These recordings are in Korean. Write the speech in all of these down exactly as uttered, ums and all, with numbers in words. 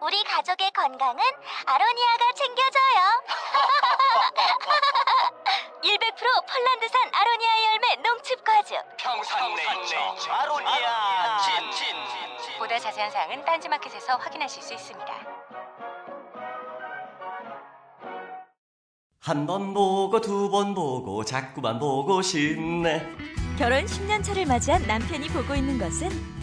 우리 가족의 건강은 아로니아가 챙겨줘요. 백 퍼센트 폴란드산 아로니아 열매 농축과즙 평산네이처 아로니아 진. 보다 자세한 사항은 딴지마켓에서 확인하실 수 있습니다. 한 번 보고 두 번 보고 자꾸만 보고 싶네. 결혼 십 년 차를 맞이한 남편이 보고 있는 것은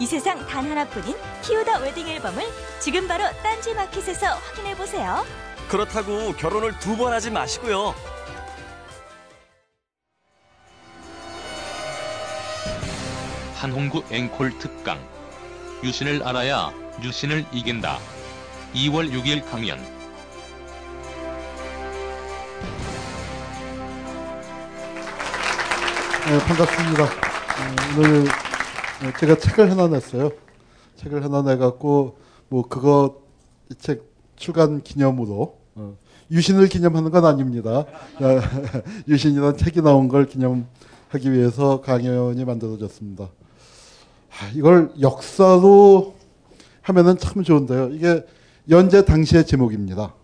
이 세상 단 하나뿐인 피우다 웨딩 앨범을 지금 바로 딴지 마켓에서 확인해보세요. 그렇다고 결혼을 두 번 하지 마시고요. 한홍구 앵콜 특강, 유신을 알아야 유신을 이긴다. 이월 육일 강연. 네, 반갑습니다. 오늘 제가 책을 하나 냈어요. 책을 하나 내갖고 뭐 그거 이 책 출간 기념으로, 유신을 기념하는 건 아닙니다. 유신이라는 책이 나온 걸 기념하기 위해서 강연이 만들어졌습니다. 이걸 역사로 하면은 참 좋은데요. 이게 연재 당시의 제목입니다.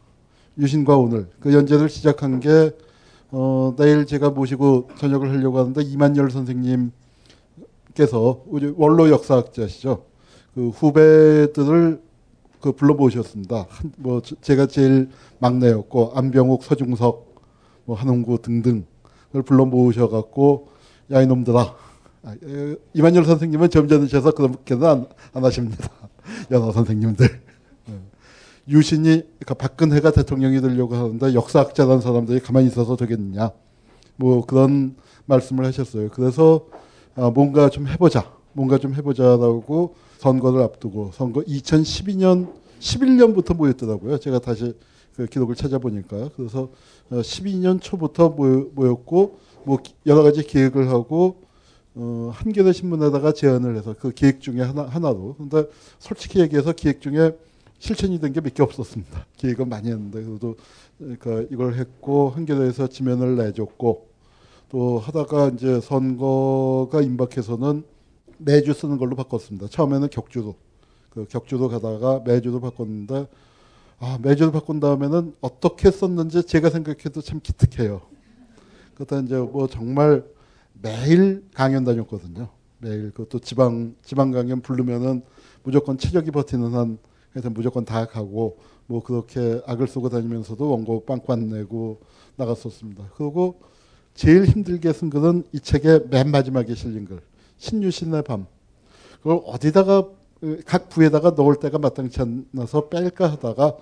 유신과 오늘. 그 연재를 시작한 게 어, 내일 제가 모시고 저녁을 하려고 하는데 이만열 선생님께서, 우리 원로 역사학자시죠. 그 후배들을 그 불러 모셨습니다. 뭐 제가 제일 막내였고 안병욱, 서중석, 뭐 한홍구 등등을 불러 모셔갖고, 야 이놈들아. 이만열 선생님은 점잖으셔서 그렇게는 안, 안 하십니다. 연어 선생님들. 유신이, 그러니까 박근혜가 대통령이 되려고 하는데 역사학자라는 사람들이 가만히 있어서 되겠느냐. 뭐 그런 말씀을 하셨어요. 그래서 아, 뭔가 좀 해보자. 뭔가 좀 해보자라고 선거를 앞두고, 선거 이천십이 년, 십일 년부터 모였더라고요. 제가 다시 그 기록을 찾아보니까. 그래서 십이 년 초부터 모였고, 뭐 여러 가지 계획을 하고, 어, 한겨레 신문에다가 제안을 해서 그 기획 중에 하나, 하나로. 근데 솔직히 얘기해서 기획 중에 실천이 된 게 몇 개 없었습니다. 기획은 많이 했는데, 그래도 그러니까 이걸 했고, 한겨레에서 지면을 내줬고, 또 하다가 이제 선거가 임박해서는 매주 쓰는 걸로 바꿨습니다. 처음에는 격주로. 그 격주로 가다가 매주로 바꿨는데, 아, 매주로 바꾼 다음에는 어떻게 썼는지 제가 생각해도 참 기특해요. 그때 이제 뭐 정말 매일 강연 다녔거든요. 매일. 그것도 지방 지방 강연 부르면은 무조건 체력이 버티는 한 해서 무조건 다 가고, 뭐 그렇게 악을 쓰고 다니면서도 원고 빵꾸안 내고 나갔었습니다. 그리고 제일 힘들게 쓴 글은 이 책의 맨 마지막에 실린 글, 신유신의 밤. 그걸 어디다가 각 부에다가 넣을 때가 마땅치 않아서 뺄까 하다가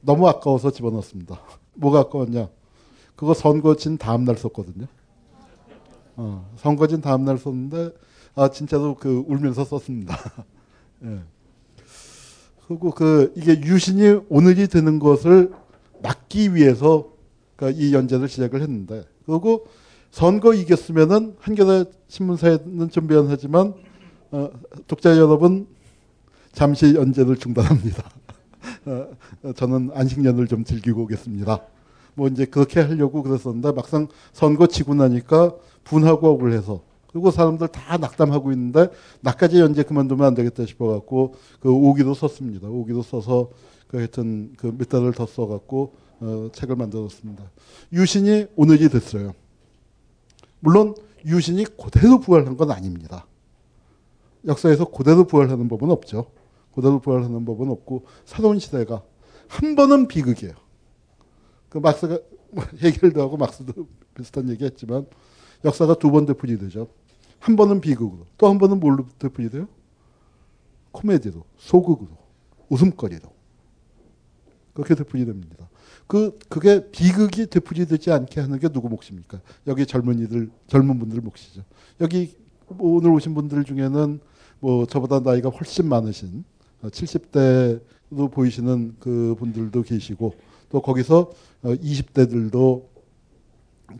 너무 아까워서 집어넣었습니다. 뭐가 아까웠냐? 그거 선거 진 다음 날 썼거든요. 어, 선거진 다음날 썼는데, 아, 진짜로 그 울면서 썼습니다. 예. 그리고 그, 이게 유신이 오늘이 되는 것을 막기 위해서 그러니까 이 연재를 시작을 했는데, 그리고 선거 이겼으면은 한겨레 신문사에는 좀 미안하지만, 어, 독자 여러분, 잠시 연재를 중단합니다. 어, 저는 안식년을 좀 즐기고 오겠습니다. 뭐 이제 그렇게 하려고 그랬었는데, 막상 선거 치고 나니까 분하고 억울해서 그리고 사람들 다 낙담하고 있는데 나까지 연재 그만두면 안 되겠다 싶어갖고 그 오기도 썼습니다. 오기도 써서 그 하여튼 그 몇 달을 더 써갖고 어, 책을 만들었습니다. 유신이 오늘이 됐어요. 물론 유신이 그대로 부활한 건 아닙니다. 역사에서 그대로 부활하는 법은 없죠. 그대로 부활하는 법은 없고 새로운 시대가 한 번은 비극이에요. 그 막스가 해결도 하고 막스도 비슷한 얘기했지만 역사가 두 번 되풀이 되죠. 한 번은 비극으로, 또 한 번은 뭘로 되풀이 돼요? 코미디로, 소극으로, 웃음거리로 그렇게 되풀이 됩니다. 그 그게 비극이 되풀이 되지 않게 하는 게 누구 몫입니까? 여기 젊은이들, 젊은 분들 몫이죠. 여기 오늘 오신 분들 중에는 뭐 저보다 나이가 훨씬 많으신 칠십 대로 보이시는 그 분들도 계시고 또 거기서 이십 대들도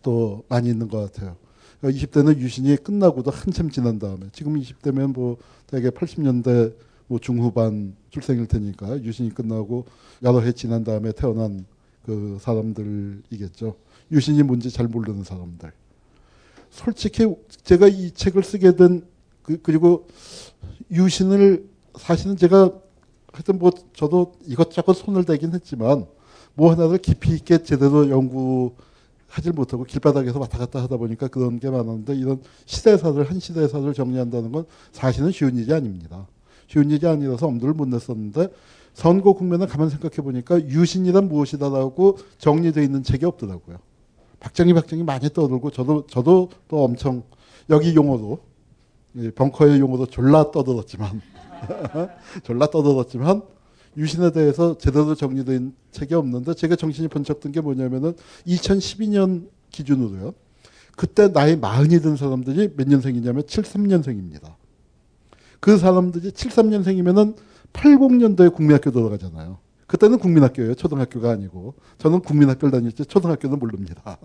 또 많이 있는 것 같아요. 이십 대는 유신이 끝나고도 한참 지난 다음에 지금 이십 대면 뭐 되게 팔십 년대 뭐 중후반 출생일 테니까 유신이 끝나고 여러 해 지난 다음에 태어난 그 사람들이겠죠. 유신이 뭔지 잘 모르는 사람들. 솔직히 제가 이 책을 쓰게 된 그, 그리고 유신을 사실은 제가 하여튼 뭐 저도 이것저것 손을 대긴 했지만 뭐 하나를 깊이 있게 제대로 연구 하질 못하고 길바닥에서 왔다 갔다 하다 보니까 그런 게 많았는데 이런 시대사를 한 시대사를 정리한다는 건 사실은 쉬운 일이 아닙니다. 쉬운 일이 아니라서 엄두를 못 냈었는데 선거 국면을 가만 생각해 보니까 유신이란 무엇이다라고 정리되어 있는 책이 없더라고요. 박정희 박정희 많이 떠들고 저도 저도 또 엄청 여기 용어도 벙커의 용어도 졸라 떠들었지만 졸라 떠들었지만 유신에 대해서 제대로 정리된 책이 없는데 제가 정신이 번쩍든 게 뭐냐면은 이천십이 년 기준으로요. 그때 나이 마흔이 든 사람들이 몇 년생이냐면 칠십삼 년생입니다. 그 사람들이 칠십삼 년생이면은 팔십 년도에 국민학교 들어가잖아요. 그때는 국민학교예요. 초등학교가 아니고. 저는 국민학교를 다닐지 초등학교는 모릅니다.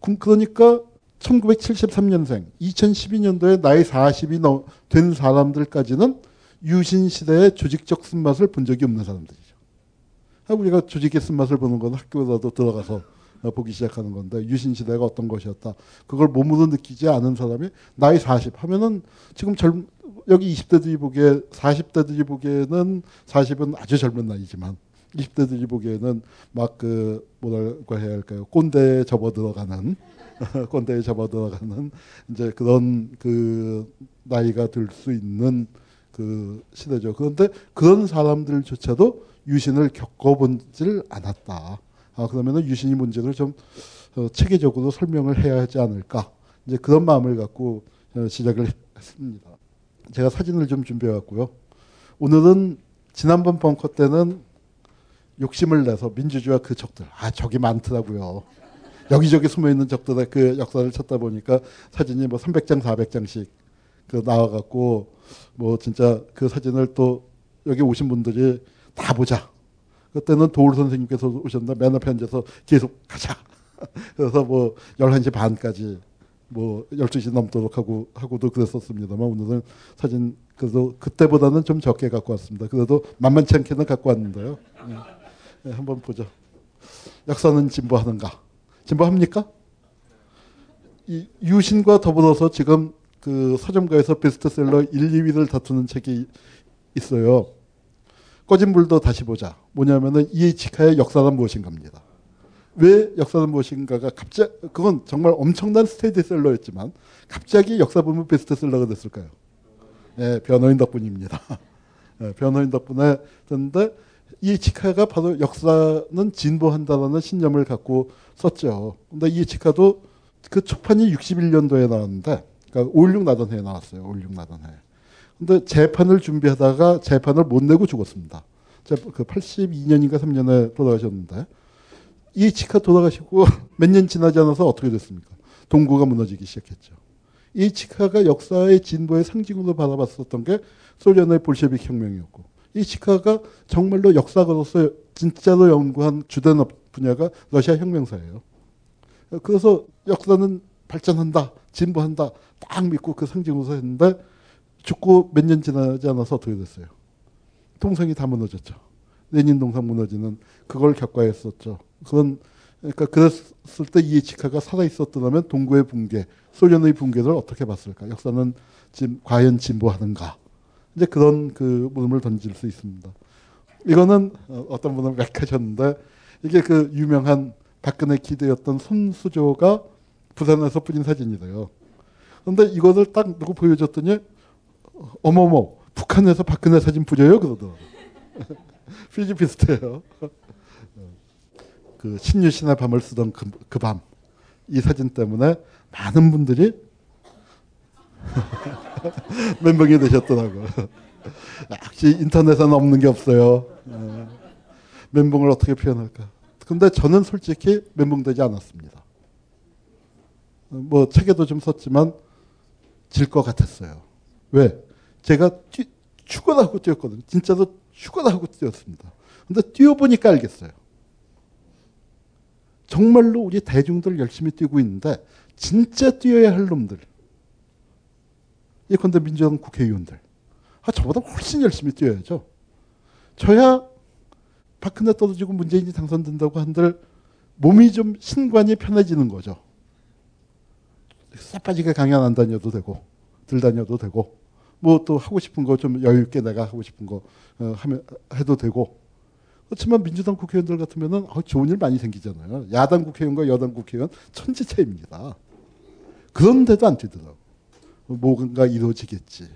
그러니까 천구백칠십삼 년생, 이천십이 년도에 나이 사십이 된 사람들까지는 유신 시대의 조직적 쓴맛을 본 적이 없는 사람들이죠. 우리가 조직의 쓴맛을 보는 건 학교라도 들어가서 보기 시작하는 건데 유신 시대가 어떤 것이었다. 그걸 몸으로 느끼지 않은 사람이 나이 사십 하면은 지금 젊 여기 이십 대들이 보기에 사십 대들이 보기에는 사십은 아주 젊은 나이지만 이십 대들이 보기에는 막 그 뭐랄까 해야 할까요? 꼰대에 접어 들어가는 꼰대에 접어 들어가는 이제 그런 그 나이가 들 수 있는 그 시대죠. 그런데 그런 사람들조차도 유신을 겪어본질 않았다. 아 그러면은 유신이 문제를 좀 체계적으로 설명을 해야 하지 않을까? 이제 그런 마음을 갖고 시작을 했습니다. 제가 사진을 좀 준비해 왔고요. 오늘은 지난번 벙커 때는 욕심을 내서 민주주의와 그 적들, 아 적이 많더라고요. 여기저기 숨어 있는 적들의 그 역사를 찾다 보니까 사진이 뭐 삼백 장, 사백 장씩 그 나와갖고 뭐 진짜 그 사진을 또 여기 오신 분들이 다 보자. 그때는 도울 선생님께서 오셨는데 맨 앞에 앉아서 계속 가자. 그래서 뭐 열한 시 반까지. 뭐 열두 시 넘도록 하고 하고도 그랬었습니다만 오늘은 사진 그래도 그때보다는 좀 적게 갖고 왔습니다. 그래도 만만치 않게는 갖고 왔는데요. 네, 한번 보죠. 역사는 진보하는가? 진보합니까? 이 유신과 더불어서 지금 그 서점가에서 베스트셀러 일, 이 위를 다투는 책이 있어요. 꺼진 불도 다시 보자. 뭐냐면은 이에이치카의 역사란 무엇인가입니다. 왜 역사는 무엇인가가 갑자기 그건 정말 엄청난 스테디셀러였지만 갑자기 역사 부문 베스트셀러가 됐을까요? 예, 변호인 덕분입니다. 예, 변호인 덕분에 됐는데 이에이치카가 바로 역사는 진보한다라는 신념을 갖고 썼죠. 근데 이에이치카도 그 초판이 육십일 년도에 나왔는데 그러니까 오일육 나던해에 나왔어요. 오일육 나던해. 근데 재판을 준비하다가 재판을 못 내고 죽었습니다. 그 팔십이 년인가 삼 년에 돌아가셨는데 이에이치카 돌아가시고 몇 년 지나지 않아서 어떻게 됐습니까? 동구가 무너지기 시작했죠. 이에이치카가 역사의 진보의 상징으로 바라봤었던 게 소련의 볼셰비크 혁명이었고 이에이치카가 정말로 역사가로서 진짜로 연구한 주된 분야가 러시아 혁명사예요. 그래서 역사는 발전한다, 진보한다 딱 믿고 그 상징으로 했는데 죽고 몇 년 지나지 않아서 어떻게 됐어요? 동상이 다 무너졌죠. 레닌 동상 무너지는 그걸 겪어야 했었죠. 그건 그러니까 그랬을 때 이에치카가 살아있었더라면 동구의 붕괴, 소련의 붕괴를 어떻게 봤을까? 역사는 지금 과연 진보하는가? 이제 그런 그 물음을 던질 수 있습니다. 이거는 어떤 분은 맥하셨는데, 이게 그 유명한 박근혜 기대였던 손수조가 부산에서 뿌린 사진이래요. 그런데 이것을 딱 누구 보여줬더니 어머머, 북한에서 박근혜 사진 뿌려요? 그러더라고요. 피지 비슷해요. 그 신유신의 밤을 쓰던 그, 그 밤, 이 사진 때문에 많은 분들이 멘붕이 되셨더라고요. 역시 인터넷은 없는 게 없어요. 멘붕을 어떻게 표현할까. 근데 저는 솔직히 멘붕되지 않았습니다. 뭐 책에도 좀 썼지만 질 것 같았어요. 왜? 제가 뛰, 죽어라고 뛰었거든요. 진짜로 죽어라고 뛰었습니다. 근데 뛰어보니까 알겠어요. 정말로 우리 대중들 열심히 뛰고 있는데 진짜 뛰어야 할 놈들, 예컨대 민주당 국회의원들, 아 저보다 훨씬 열심히 뛰어야죠. 저야 박근혜 떨어지고 문재인이 당선된다고 한들 몸이 좀 신관이 편해지는 거죠. 싸빠지게 강연 안 다녀도 되고 들 다녀도 되고 뭐 또 하고 싶은 거 좀 여유 있게 내가 하고 싶은 거 하면 해도 되고. 그렇지만 민주당 국회의원들 같으면은 좋은 일 많이 생기잖아요. 야당 국회의원과 여당 국회의원 천지 차이입니다. 그런데도 안 뛰더라고. 뭔가 이루어지겠지.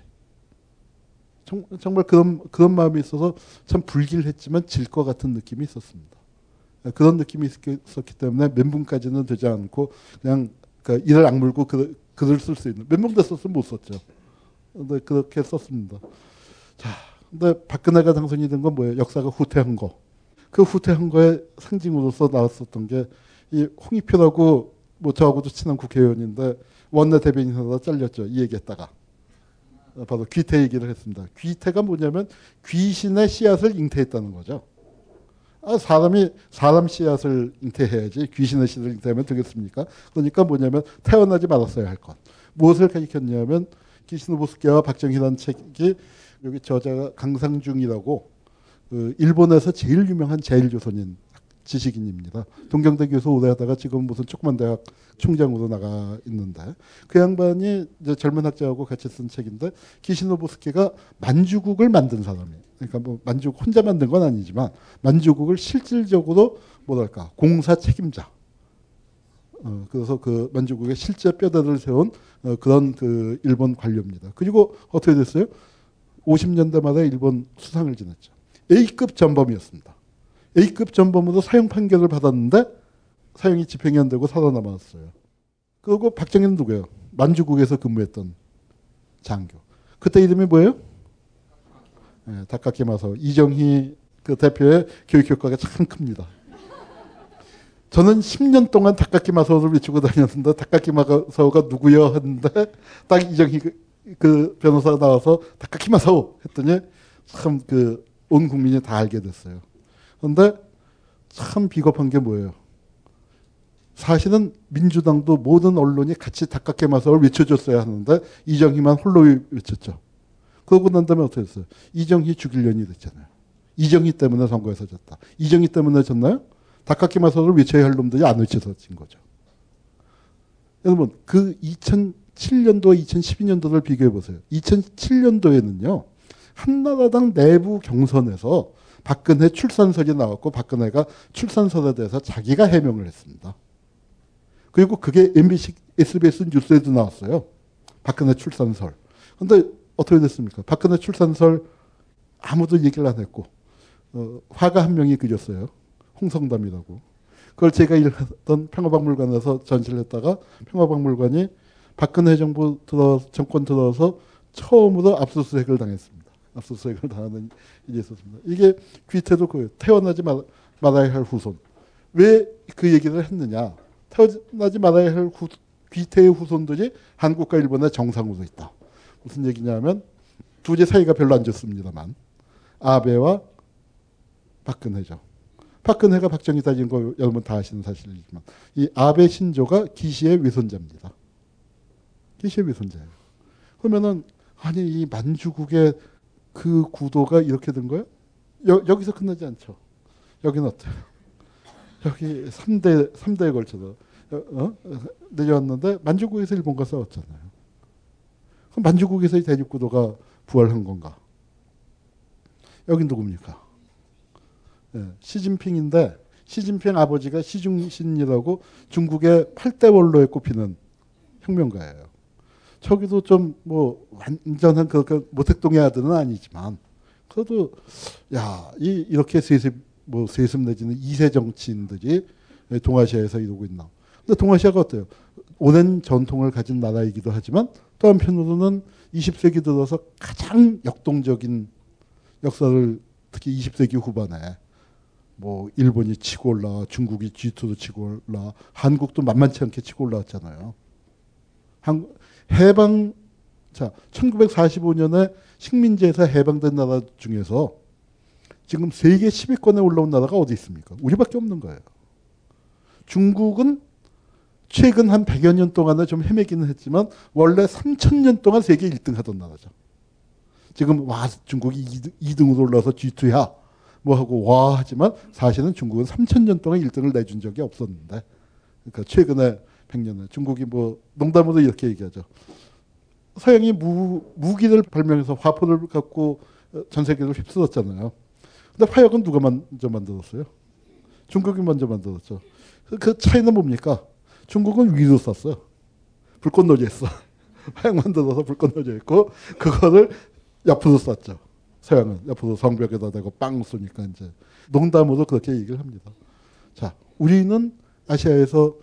정, 정말 그런 그런 마음이 있어서 참 불길했지만 질 것 같은 느낌이 있었습니다. 그런 느낌이 있었기 때문에 멘붕까지는 되지 않고 그냥 그러니까 이를 악물고 글, 글을 쓸 수 있는, 멘붕됐었으면 못 썼죠. 근데 그렇게 썼습니다. 자, 근데 박근혜가 당선이 된 건 뭐예요? 역사가 후퇴한 거. 그 후퇴한 거의 상징으로서 나왔었던 게 이 홍익표라고 뭐 저하고도 친한 국회의원인데 원내 대변인으로 잘렸죠. 이 얘기했다가 바로 귀태 얘기를 했습니다. 귀태가 뭐냐면 귀신의 씨앗을 잉태했다는 거죠. 아, 사람이 사람 씨앗을 잉태해야지 귀신의 씨앗을 잉태하면 되겠습니까? 그러니까 뭐냐면 태어나지 말았어야 할 것. 무엇을 가리켰냐면 기시노부스키와 박정희라는 책이, 여기 저자가 강상중이라고 그 일본에서 제일 유명한 제일조선인 지식인입니다. 동경대 교수 오래 하다가 지금 무슨 조그만 대학 총장으로 나가 있는데, 그 양반이 이제 젊은 학자하고 같이 쓴 책인데, 기시노부스키가 만주국을 만든 사람이에요. 그러니까 뭐 만주국 혼자 만든 건 아니지만 만주국을 실질적으로 뭐랄까 공사 책임자, 어, 그래서 그 만주국의 실제 뼈대를 세운 어, 그런 그 일본 관료입니다. 그리고 어떻게 됐어요? 오십 년대 말에 일본 수상을 지냈죠. 에이급 전범이었습니다. 에이급 전범으로 사형 판결을 받았는데 사형이 집행이 안 되고 살아남았어요. 그리고 박정희는 누구예요? 만주국에서 근무했던 장교. 그때 이름이 뭐예요? 네, 다카키마사오. 이정희 그 대표의 교육 효과가 참 큽니다. 저는 십 년 동안 다카키마사오를 외치고 다녔는데 다카키마사오가 누구여 했는데 딱 이정희 그, 그 변호사가 나와서 다카키마사오 했더니 참 그 온 국민이 다 알게 됐어요. 그런데 참 비겁한 게 뭐예요? 사실은 민주당도 모든 언론이 같이 다카키마사오를 외쳐줬어야 하는데 이정희만 홀로 외쳤죠. 그러고 난 다음에 어떻게 됐어요? 이정희 죽일 년이 됐잖아요. 이정희 때문에 선거에서 졌다. 이정희 때문에 졌나요? 다카키마사오를 외쳐야 할 놈들이 안 외쳐서 진 거죠. 여러분, 그 이천칠 년도와 이천십이 년도를 비교해 보세요. 이천칠 년도에는요, 한나라당 내부 경선에서 박근혜 출산설이 나왔고, 박근혜가 출산설에 대해서 자기가 해명을 했습니다. 그리고 그게 엠비씨, 에스비에스 뉴스에도 나왔어요. 박근혜 출산설. 근데 어떻게 됐습니까? 박근혜 출산설 아무도 얘기를 안 했고, 어, 화가 한 명이 그렸어요. 홍성담이라고. 그걸 제가 일했던 평화박물관에서 전시를 했다가 평화박물관이 박근혜 정부 들어 정권 들어서 처음으로 압수수색을 당했습니다. 압수수색을 당하는 일이 있었습니다. 이게 귀태도 그거예요. 태어나지 말, 말아야 할 후손. 왜 그 얘기를 했느냐? 태어나지 말아야 할 후, 귀태의 후손들이 한국과 일본의 정상으로 있다. 무슨 얘기냐면 둘이 사이가 별로 안 좋습니다만 아베와 박근혜죠. 박근혜가 박정희 다진 거 여러분 다 아시는 사실이지만 이 아베 신조가 기시의 외손자입니다. 기시의 외손자예요. 그러면은 아니 이 만주국의 그 구도가 이렇게 된 거예요? 여, 여기서 끝나지 않죠. 여기는 어때요? 여기 삼 대 삼 대에 걸쳐서 어? 내려왔는데 만주국에서 일본과 싸웠잖아요. 그럼 만주국에서의 대립구도가 부활한 건가? 여긴 누굽니까? 예, 시진핑인데 시진핑 아버지가 시중신이라고 중국의 팔대 원로에 꼽히는 혁명가예요. 저기도 좀 뭐 완전한 그 모택동의 아들은 아니지만 그래도 야 이 이렇게 세습 뭐 세습 내지는 이 세 정치인들이 동아시아에서 이러고 있나. 근데 동아시아가 어때요? 오랜 전통을 가진 나라이기도 하지만 또 한편으로는 이십 세기 들어서 가장 역동적인 역사를 특히 이십 세기 후반에 뭐 일본이 치고 올라와 중국이 지 투로 치고 올라와 한국도 만만치 않게 치고 올라왔잖아요. 한, 해방 자 천구백사십오 년에 식민지에서 해방된 나라 중에서 지금 세계 십 위권에 올라온 나라가 어디 있습니까? 우리밖에 없는 거예요. 중국은 최근 한 백여 년 동안에 좀 헤매기는 했지만 원래 삼천 년 동안 세계 일 등 하던 나라죠. 지금 와 중국이 이 등으로 올라와서 지 투야 뭐 하고 와 하지만 사실은 중국은 삼천 년 동안 일 등을 내준 적이 없었는데 그러니까 최근에 백 년에 중국이 뭐 농담으로 이렇게 얘기하죠. 서양이 무, 무기를 발명해서 화포를 갖고 전 세계를 휩쓸었잖아요. 근데 화약은 누가 먼저 만들었어요? 중국이 먼저 만들었죠. 그 차이는 뭡니까? 중국은 위로 쐈어. 불꽃놀이 했어. 화약 만들어서 불꽃놀이 했고 그거를 옆으로 쐈죠. 서양은 옆으로 성벽에다 대고 빵 쏘니까 이제 농담으로 그렇게 얘기를 합니다. 자, 우리는 아시아에서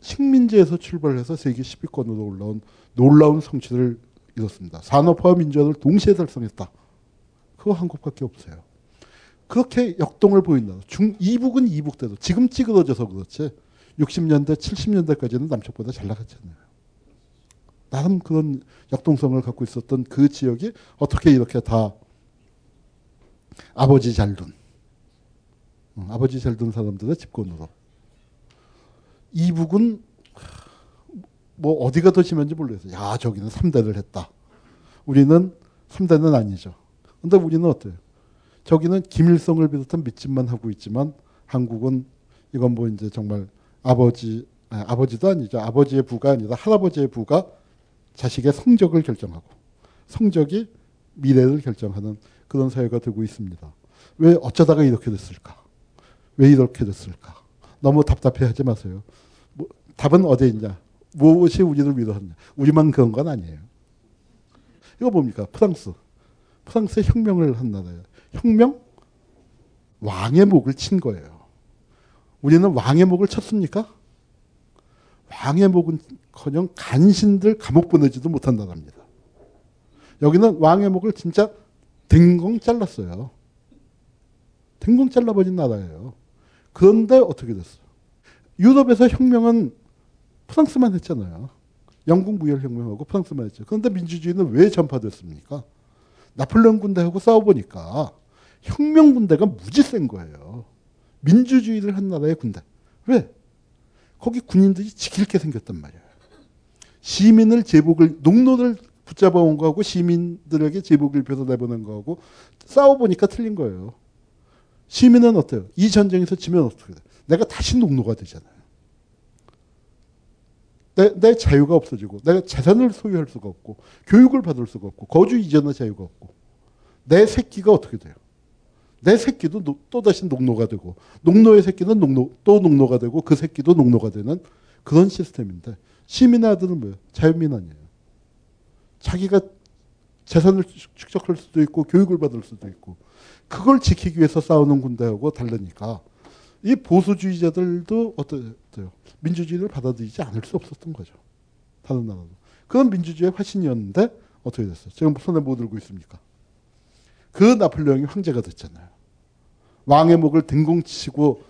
식민지에서 출발해서 세계 십 위권으로 올라온 놀라운 성취를 이뤘습니다. 산업화와 민주화를 동시에 달성했다. 그거 한국밖에 없어요. 그렇게 역동을 보인다. 중, 이북은 이북대로 지금 찌그러져서 그렇지 육십 년대 칠십 년대까지는 남쪽보다 잘 나갔잖아요. 나름 그런 역동성을 갖고 있었던 그 지역이 어떻게 이렇게 다 아버지 잘둔 응, 아버지 잘둔 사람들의 집권으로 이북은 뭐 어디가 더 심한지 모르겠어요. 야 저기는 삼 대를 했다. 우리는 삼 대는 아니죠. 근데 우리는 어때요? 저기는 김일성을 비롯한 밑집만 하고 있지만 한국은 이건 뭐 이제 정말 아버지 아니, 아버지도 아니죠. 아버지의 부가 아니라 할아버지의 부가 자식의 성적을 결정하고 성적이 미래를 결정하는 그런 사회가 되고 있습니다. 왜 어쩌다가 이렇게 됐을까? 왜 이렇게 됐을까? 너무 답답해하지 마세요. 뭐, 답은 어디에 있냐? 무엇이 우리를 위로하느냐? 우리만 그런 건 아니에요. 이거 뭡니까? 프랑스. 프랑스의 혁명을 한 나라예요. 혁명? 왕의 목을 친 거예요. 우리는 왕의 목을 쳤습니까? 왕의 목은커녕 간신들 감옥 보내지도 못한 나라입니다. 여기는 왕의 목을 진짜 댕공 잘랐어요. 댕공 잘라버린 나라예요. 그런데 어떻게 됐어요? 유럽에서 혁명은 프랑스만 했잖아요. 영국 무혈 혁명하고 프랑스만 했죠. 그런데 민주주의는 왜 전파됐습니까? 나폴레옹 군대하고 싸워보니까 혁명 군대가 무지 센 거예요. 민주주의를 한 나라의 군대. 왜? 거기 군인들이 지킬 게 생겼단 말이에요. 시민을 제복을 농노를 붙잡아온 거하고 시민들에게 제복을 입혀서 내보낸 거하고 싸워보니까 틀린 거예요. 시민은 어때요? 이 전쟁에서 지면 어떻게 돼? 내가 다시 농노가 되잖아요. 내, 내 자유가 없어지고 내가 재산을 소유할 수가 없고 교육을 받을 수가 없고 거주 이전의 자유가 없고 내 새끼가 어떻게 돼요? 내 새끼도 노, 또다시 농노가 되고 농노의 새끼는 농노, 또 농노가 되고 그 새끼도 농노가 되는 그런 시스템인데 시민의 아들은 뭐예요? 자유민아니에요. 자기가 재산을 축적할 수도 있고 교육을 받을 수도 있고 그걸 지키기 위해서 싸우는 군대하고 다르니까 이 보수주의자들도 어때요? 민주주의를 받아들이지 않을 수 없었던 거죠. 다른 나라도. 그건 민주주의의 화신이었는데 어떻게 됐어요? 지금 손에 뭐 들고 있습니까? 그 나폴레옹이 황제가 됐잖아요. 왕의 목을 댕공치고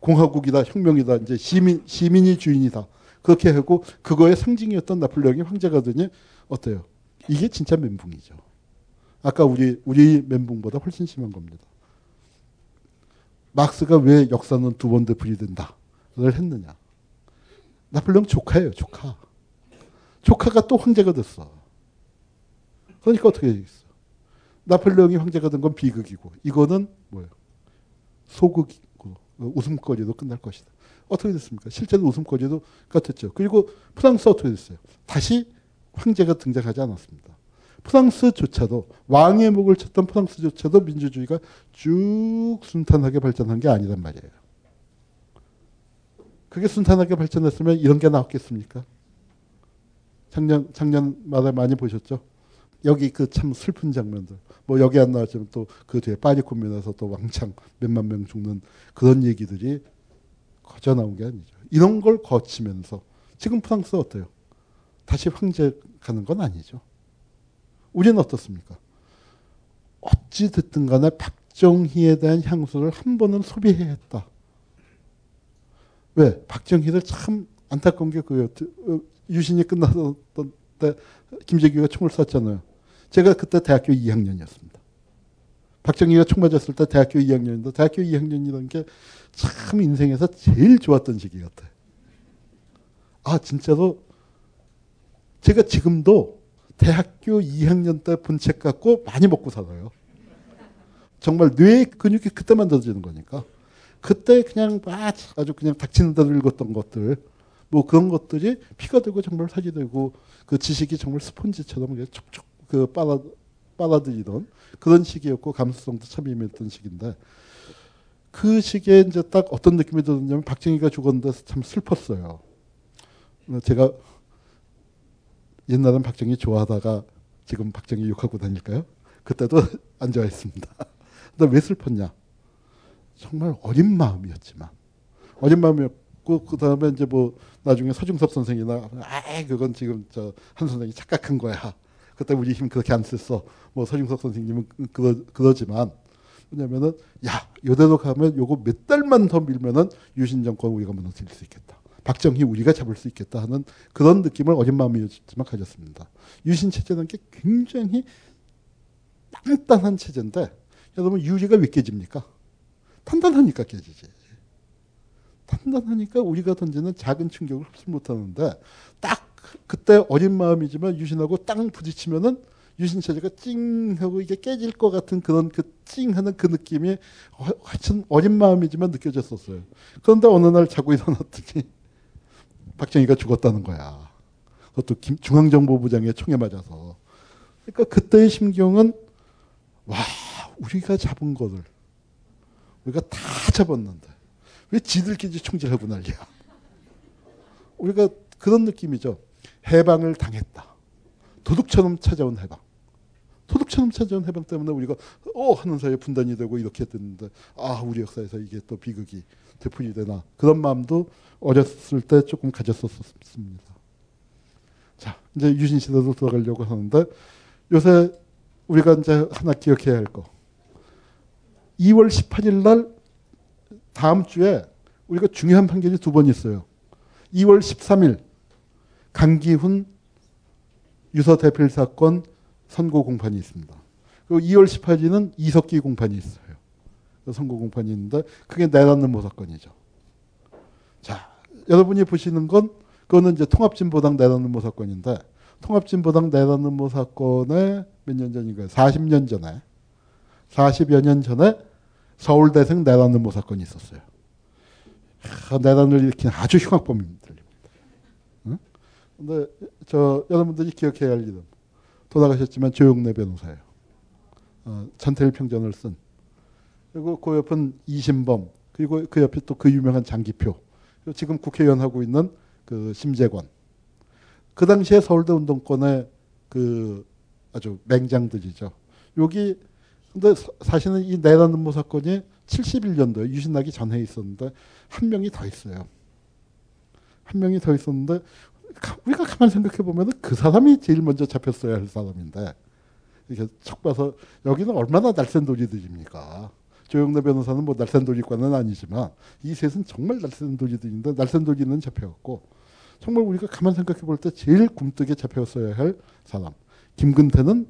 공화국이다, 혁명이다, 이제 시민, 시민이 주인이다. 그렇게 하고 그거의 상징이었던 나폴레옹이 황제가 되니 어때요? 이게 진짜 멘붕이죠. 아까 우리, 우리 멘붕보다 훨씬 심한 겁니다. 막스가 왜 역사는 두 번 되풀이 된다를 했느냐. 나폴레옹 조카예요, 조카. 조카가 또 황제가 됐어. 그러니까 어떻게 되겠어? 나폴레옹이 황제가 된 건 비극이고, 이거는 뭐예요? 소극이고, 웃음거리도 끝날 것이다. 어떻게 됐습니까? 실제로 웃음거리도 같았죠. 그리고 프랑스 어떻게 됐어요? 다시 황제가 등장하지 않았습니다. 프랑스조차도 왕의 목을 쳤던 프랑스조차도 민주주의가 쭉 순탄하게 발전한 게 아니란 말이에요. 그게 순탄하게 발전했으면 이런 게 나왔겠습니까? 작년, 작년 말에 많이 보셨죠? 여기 그 참 슬픈 장면들. 뭐 여기 안 나왔지만 또 그 뒤에 파리 공면에서 또 왕창 몇만 명 죽는 그런 얘기들이 거저 나온 게 아니죠. 이런 걸 거치면서 지금 프랑스 어때요? 다시 황제 가는 건 아니죠. 우리는 어떻습니까? 어찌 됐든 간에 박정희에 대한 향수를 한 번은 소비해야 했다. 왜? 박정희를 참 안타까운 게 그거였죠. 유신이 끝났던 때 김재규가 총을 쐈잖아요. 제가 그때 대학교 이 학년이었습니다. 박정희가 총 맞았을 때 대학교 이 학년인데 대학교 이 학년이라는 게 참 인생에서 제일 좋았던 시기 같아요. 아 진짜로 제가 지금도 대학교 이 학년 때 본 책 갖고 많이 먹고 살아요. 정말 뇌의 근육이 그때 만들어지는 거니까. 그때 그냥 막 아주 그냥 닥치는 대로 읽었던 것들 뭐 그런 것들이 피가 되고 정말 살이 되고 그 지식이 정말 스폰지처럼 촉촉 그 빨아 빨아들이던 그런 시기였고 감수성도 참 임했던 시기인데 그 시기에 이제 딱 어떤 느낌이 들었냐면 박정희가 죽었는데 참 슬펐어요. 제가 옛날엔 박정희 좋아하다가 지금 박정희 욕하고 다닐까요? 그때도 안 좋아했습니다. 근데 왜 슬펐냐? 정말 어린 마음이었지만 어린 마음이었고 그 다음에 이제 뭐 나중에 서중석 선생이나 아 그건 지금 저 한 선생이 착각한 거야. 그때 우리 힘 그렇게 안 썼어. 뭐 서중석 선생님은 그러, 그러지만 왜냐면은 야 이대로 가면 요거 몇 달만 더 밀면은 유신 정권 우리가 무너뜨릴 수 있겠다. 박정희 우리가 잡을 수 있겠다 하는 그런 느낌을 어린 마음이었지만 가졌습니다. 유신 체제라는 게 굉장히 단단한 체제인데 여러분 유리가 왜 깨집니까? 단단하니까 깨지지. 단단하니까 우리가 던지는 작은 충격을 흡수 못하는데 딱 그때 어린 마음이지만 유신하고 땅 부딪히면은 유신 체제가 찡 하고 이게 깨질 것 같은 그런 그 찡 하는 그 느낌이 하여튼 어린 마음이지만 느껴졌었어요. 그런데 어느 날 자고 일어났더니 박정희가 죽었다는 거야. 그것도 김, 중앙정보부장의 총에 맞아서. 그러니까 그때의 심경은 와 우리가 잡은 거를 우리가 다 잡았는데 왜 지들끼리 총질하고 난리야. 우리가 그런 느낌이죠. 해방을 당했다. 도둑처럼 찾아온 해방. 도둑처럼 찾아온 해방 때문에 우리가 어 하는 사이에 분단이 되고 이렇게 됐는데 아 우리 역사에서 이게 또 비극이 되풀이 되나. 그런 마음도 어렸을 때 조금 가졌었습니다. 자 이제 유신 시대로 들어가려고 하는데 요새 우리가 이제 하나 기억해야 할 거. 이월 십팔일 날 다음 주에 우리가 중요한 판결이 두 번 있어요. 이월 십삼일 강기훈 유서 대필 사건 선고 공판이 있습니다. 그리고 이월 십팔일은 이석기 공판이 있어요. 선고 공판이 있는데 그게 내란음모 사건이죠. 자, 여러분이 보시는 건 그거는 이제 통합진보당 내란음모 사건인데 통합진보당 내란음모 사건에 몇 년 전인가요? 사십 년 전에 사십여 년 전에 서울대생 내란음모 사건이 있었어요. 아, 내란을 일으킨 아주 흉악범입니다. 근데 저 여러분들이 기억해야 할 이름 돌아가셨지만 조영래 변호사예요. 어, 전태일 평전을 쓴 그리고 그 옆은 이신범 그리고 그 옆에 또 그 유명한 장기표 그리고 지금 국회의원 하고 있는 그 심재권 그 당시에 서울대 운동권의 그 아주 맹장들이죠. 여기 근데 사실은 이 내란음모 사건이 칠십일 년도에 유신 나기 전에 있었는데 한 명이 더 있어요. 한 명이 더 있었는데. 우리가 가만 생각해보면 그 사람이 제일 먼저 잡혔어야 할 사람인데 이렇게 척 봐서 여기는 얼마나 날쌘 도리들입니까. 조영래 변호사는 뭐 날쌘 도리과는 아니지만 이 셋은 정말 날쌘 도리들인데 날쌘 도리는 잡혀갔고 정말 우리가 가만 생각해볼 때 제일 굼뜨게 잡혔어야 할 사람 김근태는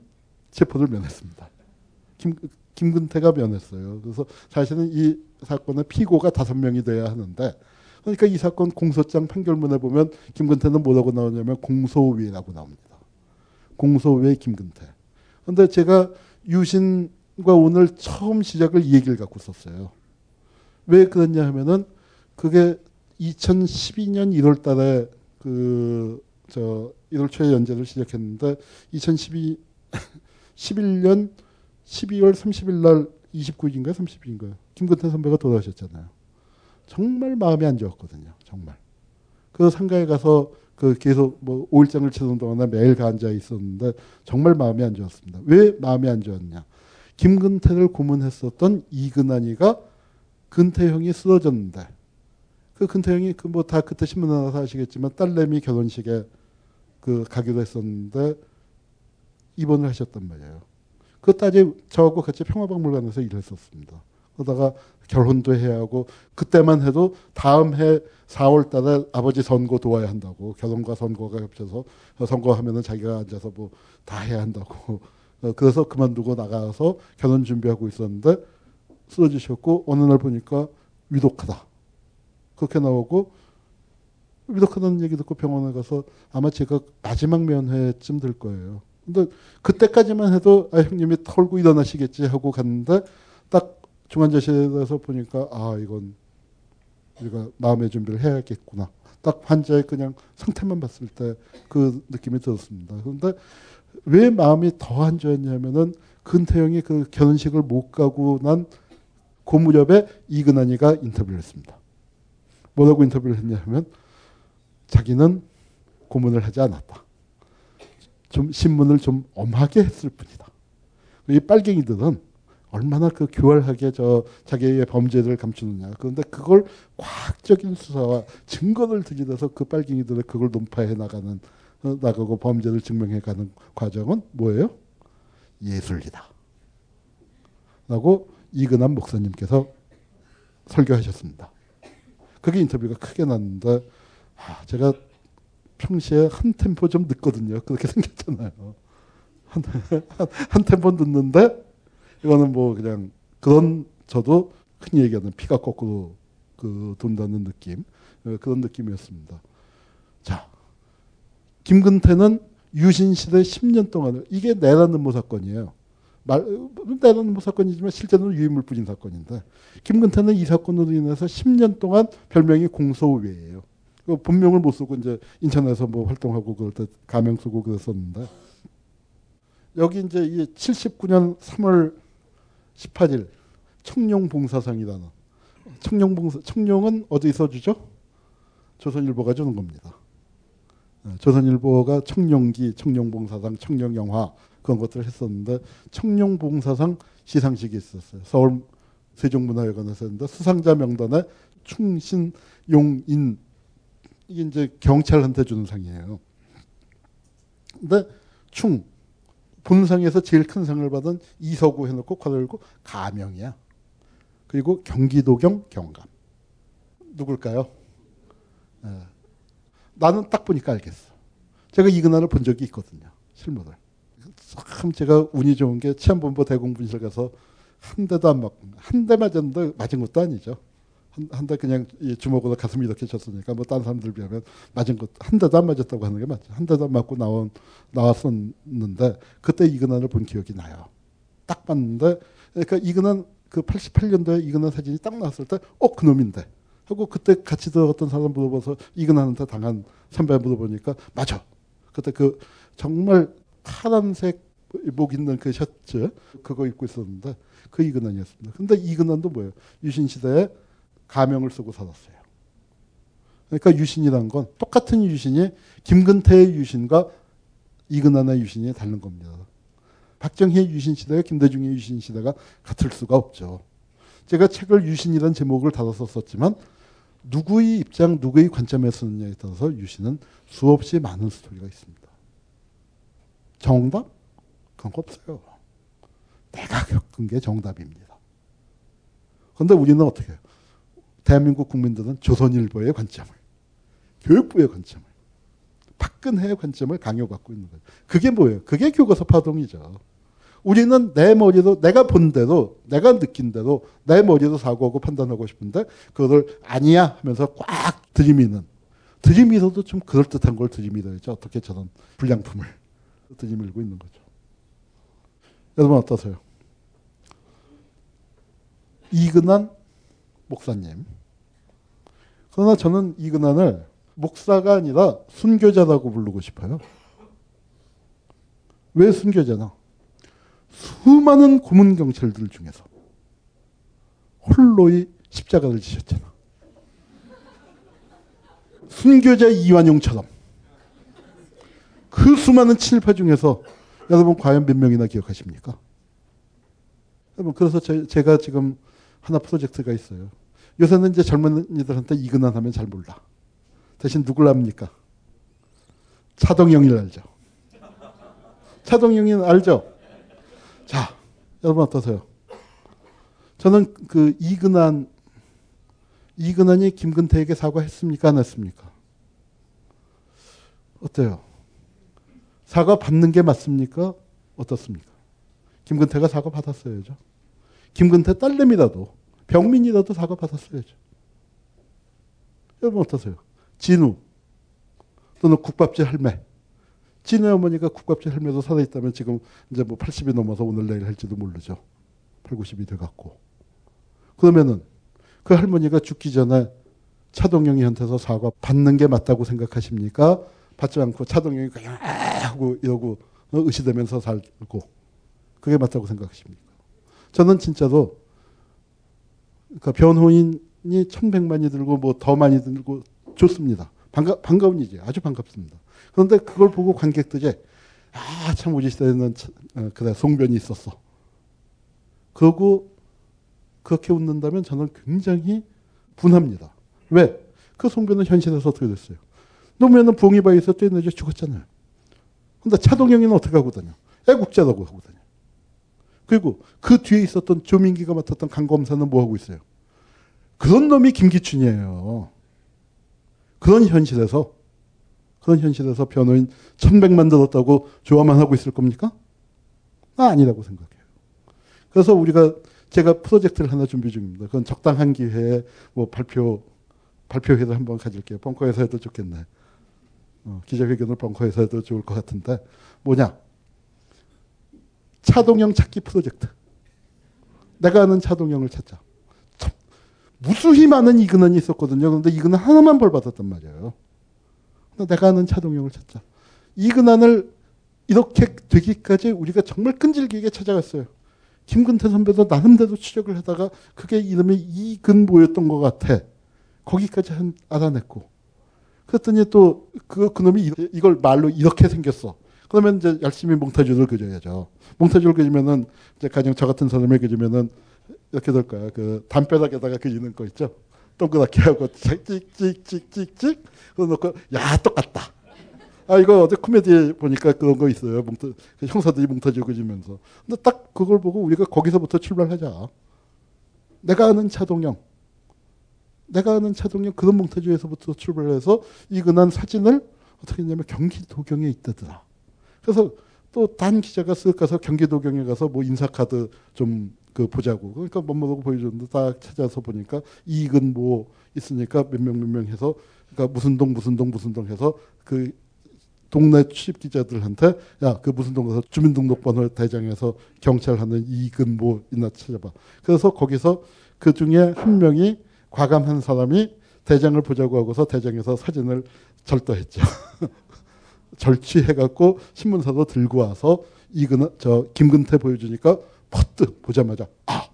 체포를 면했습니다. 김, 김근태가 면했어요. 그래서 사실은 이 사건의 피고가 다섯 명이 돼야 하는데 그러니까 이 사건 공소장 판결문에 보면 김근태는 뭐라고 나오냐면 공소위라고 나옵니다. 공소위 김근태. 그런데 제가 유신과 오늘 처음 시작을 이 얘기를 갖고 썼어요. 왜 그랬냐 하면은 그게 이천십이 년 일 월 달에 그 저 일 월 초에 연재를 시작했는데 이천십이, 십일 년 십이 월 삼십 일 날 이십구 일인가요? 삼십 일인가요? 김근태 선배가 돌아가셨잖아요. 정말 마음이 안 좋았거든요. 정말. 그래서 상가에 가서 그 계속 뭐 오일장을 치는 동안에 매일 가 앉아 있었는데 정말 마음이 안 좋았습니다. 왜 마음이 안 좋았냐? 김근태를 고문했었던 이근안이가 근태 형이 쓰러졌는데 그 근태 형이 그 뭐 다 그때 신문에 나와서 아시겠지만 딸내미 결혼식에 그 가기로 했었는데 입원을 하셨단 말이에요. 그 딸이 저하고 같이 평화박물관에서 일했었습니다. 그러다가 결혼도 해야 하고 그때만 해도 다음 해 사 월 달에 아버지 선거 도와야 한다고 결혼과 선거가 겹쳐서 선거하면은 자기가 앉아서 뭐 다 해야 한다고 그래서 그만두고 나가서 결혼 준비하고 있었는데 쓰러지셨고 어느 날 보니까 위독하다 그렇게 나오고 위독하다는 얘기 듣고 병원에 가서 아마 제가 마지막 면회쯤 될 거예요. 근데 그때까지만 해도 아 형님이 털고 일어나시겠지 하고 갔는데 딱 중환자실에서 보니까 아 이건 우리가 마음의 준비를 해야겠구나. 딱 환자의 그냥 상태만 봤을 때 그 느낌이 들었습니다. 그런데 왜 마음이 더 안 좋았냐면은 근태형이 그 결혼식을 못 가고 난 그 무렵에 이근안이가 인터뷰를 했습니다. 뭐라고 인터뷰를 했냐면 자기는 고문을 하지 않았다. 좀 신문을 좀 엄하게 했을 뿐이다. 이 빨갱이들은 얼마나 그 교활하게 저 자기의 범죄를 감추느냐. 그런데 그걸 과학적인 수사와 증거를 들이대서 그 빨갱이들의 그걸 논파해 나가는, 나가고 범죄를 증명해 가는 과정은 뭐예요? 예술이다. 라고 이근안 목사님께서 설교하셨습니다. 그게 인터뷰가 크게 났는데, 아, 제가 평시에 한 템포 좀 늦거든요. 그렇게 생겼잖아요. 한, 한, 한 템포 늦는데, 이거는 뭐 그냥 그런 저도 흔히 얘기하는 피가 거꾸로 그 돈다는 느낌 그런 느낌이었습니다. 자, 김근태는 유신시대 십 년 동안을 이게 내란 음모 사건이에요. 말, 내란 음모 사건이지만 실제로는 유인물 뿌린 사건인데 김근태는 이 사건으로 인해서 십 년 동안 별명이 공소우회예요. 본명을 못 쓰고 이제 인천에서 뭐 활동하고 그럴 때 가명 쓰고 그랬었는데 여기 이제 칠십구 년 삼 월 십팔 일 청룡봉사상이라는 청룡봉사 청룡은 어디서 주죠? 조선일보가 주는 겁니다. 조선일보가 청룡기, 청룡봉사상, 청룡영화 그런 것들을 했었는데 청룡봉사상 시상식이 있었어요. 서울 세종문화회관에서 했는데 수상자 명단에 충신용인 이게 이제 경찰한테 주는 상이에요. 근데 충 본상에서 제일 큰 상을 받은 이서구 해놓고 괄호 열고 가명이야. 그리고 경기도경 경감. 누굴까요? 에. 나는 딱 보니까 알겠어. 제가 이근안을 본 적이 있거든요. 실물을. 참 제가 운이 좋은 게 치안본부 대공분실 가서 한 대도 안 맞고 한 대 맞았는데 맞은 것도 아니죠. 한, 한 대 그냥 주먹으로 가슴 이렇게 쳤으니까 뭐 다른 사람들 비하면 맞은 것 한 대도 안 맞았다고 하는 게 맞죠. 한 대도 안 맞고 나온 나왔었는데 그때 이근안을 본 기억이 나요. 딱 봤는데 그러니까 이근안 그 팔십팔 년도에 이근안 사진이 딱 나왔을 때 어 그놈인데 하고 그때 같이 들어갔던 사람 물어봐서 이근안한테 당한 선배 물어보니까 맞아. 그때 그 정말 파란색 목 있는 그 셔츠 그거 입고 있었는데 그 이근안이었습니다. 근데 이근안도 뭐예요? 유신 시대에 가명을 쓰고 살았어요. 그러니까 유신이란 건 똑같은 유신이 김근태의 유신과 이근안의 유신이 다른 겁니다. 박정희의 유신 시대와 김대중의 유신 시대가 같을 수가 없죠. 제가 책을 유신이란 제목을 다뤘었지만 누구의 입장, 누구의 관점에 쓰느냐에 따라서 유신은 수없이 많은 스토리가 있습니다. 정답? 그런 거 없어요. 내가 겪은 게 정답입니다. 그런데 우리는 어떻게 해요? 대한민국 국민들은 조선일보의 관점을, 교육부의 관점을, 박근혜의 관점을 강요받고 있는 거예요. 그게 뭐예요? 그게 교과서 파동이죠. 우리는 내 머리로, 내가 본 대로, 내가 느낀 대로 내 머리로 사고하고 판단하고 싶은데 그걸 아니야 하면서 꽉 들이미는, 들이밀어도 좀 그럴듯한 걸 들이밀어야지 어떻게 저런 불량품을 들이밀고 있는 거죠. 여러분 어떠세요? 이근안 목사님. 그러나 저는 이근안을 목사가 아니라 순교자라고 부르고 싶어요. 왜 순교자나? 수많은 고문 경찰들 중에서 홀로의 십자가를 지셨잖아. 순교자 이완용처럼 그 수많은 친일파 중에서 여러분 과연 몇 명이나 기억하십니까? 여러분 그래서 저, 제가 지금 하나 프로젝트가 있어요. 요새는 이제 젊은이들한테 이근안 하면 잘 몰라. 대신 누굴 압니까? 차동영이를 알죠. 차동영이는 알죠. 자, 여러분 어떠세요? 저는 그 이근안, 이근안이 김근태에게 사과했습니까? 안 했습니까? 어때요? 사과 받는 게 맞습니까? 어떻습니까? 김근태가 사과 받았어야죠. 김근태 딸내미라도, 병민이라도 사과 받았어야죠. 여러분 어떠세요? 진우 또는 국밥집 할매. 진우의 어머니가 국밥집 할매로 살아있다면 지금 이제 뭐 팔십이 넘어서 오늘 내일 할지도 모르죠. 팔, 구십이 돼갖고. 그러면은 그 할머니가 죽기 전에 차동영이한테서 사과 받는 게 맞다고 생각하십니까? 받지 않고 차동영이 그냥 하고 이러고 의시되면서 살고 그게 맞다고 생각하십니까? 저는 진짜로 그러니까 변호인이 천백만이 들고 뭐 더 많이 들고 좋습니다. 반가, 반가운 일이에요. 아주 반갑습니다. 그런데 그걸 보고 관객들이 아, 참 우리 시대에는 어, 그래 송변이 있었어. 그러고 그렇게 웃는다면 저는 굉장히 분합니다. 왜? 그 송변은 현실에서 어떻게 됐어요? 노무현은 부엉이바위에서 뛰어내려 죽었잖아요. 그런데 차동영이는 어떻게 하고 다녀? 애국자라고 하고 다녀. 그리고 그 뒤에 있었던 조민기가 맡았던 강검사는 뭐하고 있어요? 그런 놈이 김기춘이에요. 그런 현실에서 그런 현실에서 변호인 천백만 들었다고 좋아만 하고 있을 겁니까? 나 아니라고 생각해요. 그래서 우리가 제가 프로젝트를 하나 준비 중입니다. 그건 적당한 기회에 뭐 발표, 발표회를 한번 가질게요. 벙커에서 해도 좋겠네. 어, 기자회견을 벙커에서 해도 좋을 것 같은데 뭐냐? 차동영 찾기 프로젝트. 내가 아는 차동영을 찾자. 참, 무수히 많은 이근안이 있었거든요. 그런데 이근안 하나만 벌 받았단 말이에요. 내가 아는 차동영을 찾자. 이근안을 이렇게 되기까지 우리가 정말 끈질기게 찾아갔어요. 김근태 선배도 나름대로 추적을 하다가 그게 이름이 이근보였던 것 같아. 거기까지 한, 알아냈고. 그랬더니 또 그, 그놈이 이, 이걸 말로 이렇게 생겼어. 그러면 이제 열심히 몽타주를 그려야죠. 몽타주를 그리면은 이제 가령 저 같은 사람을 그리면은 이렇게 될 거야. 그 담벼락에다가 그리는 거 있죠. 동그랗게 하고 찍찍찍찍찍 그러놓고 야 똑같다. 아 이거 어제 코미디 보니까 그런 거 있어요. 몽타, 형사들이 몽타주 그리면서. 근데 딱 그걸 보고 우리가 거기서부터 출발하자. 내가 아는 차동영. 내가 아는 차동영 그런 몽타주에서부터 출발해서 이근안 사진을 어떻게 했냐면 경기도경에 있다더라. 그래서 또 단 기자가 쓱 가서 경기도경에 가서 뭐 인사카드 좀 그 보자고. 그러니까 뭐뭐라고 보여줬는데 딱 찾아서 보니까 이익은 뭐 있으니까 몇 명 몇 명 해서 그러니까 무슨 동 무슨 동 무슨 동 해서 그 동네 취업 기자들한테 야, 그 무슨 동 가서 주민등록번호 대장에서 경찰하는 이익은 뭐 있나 찾아봐. 그래서 거기서 그 중에 한 명이 과감한 사람이 대장을 보자고 하고서 대장에서 사진을 절도했죠. 절취해갖고 신문사도 들고 와서 이근 저 김근태 보여주니까 퍼뜩 보자마자 아,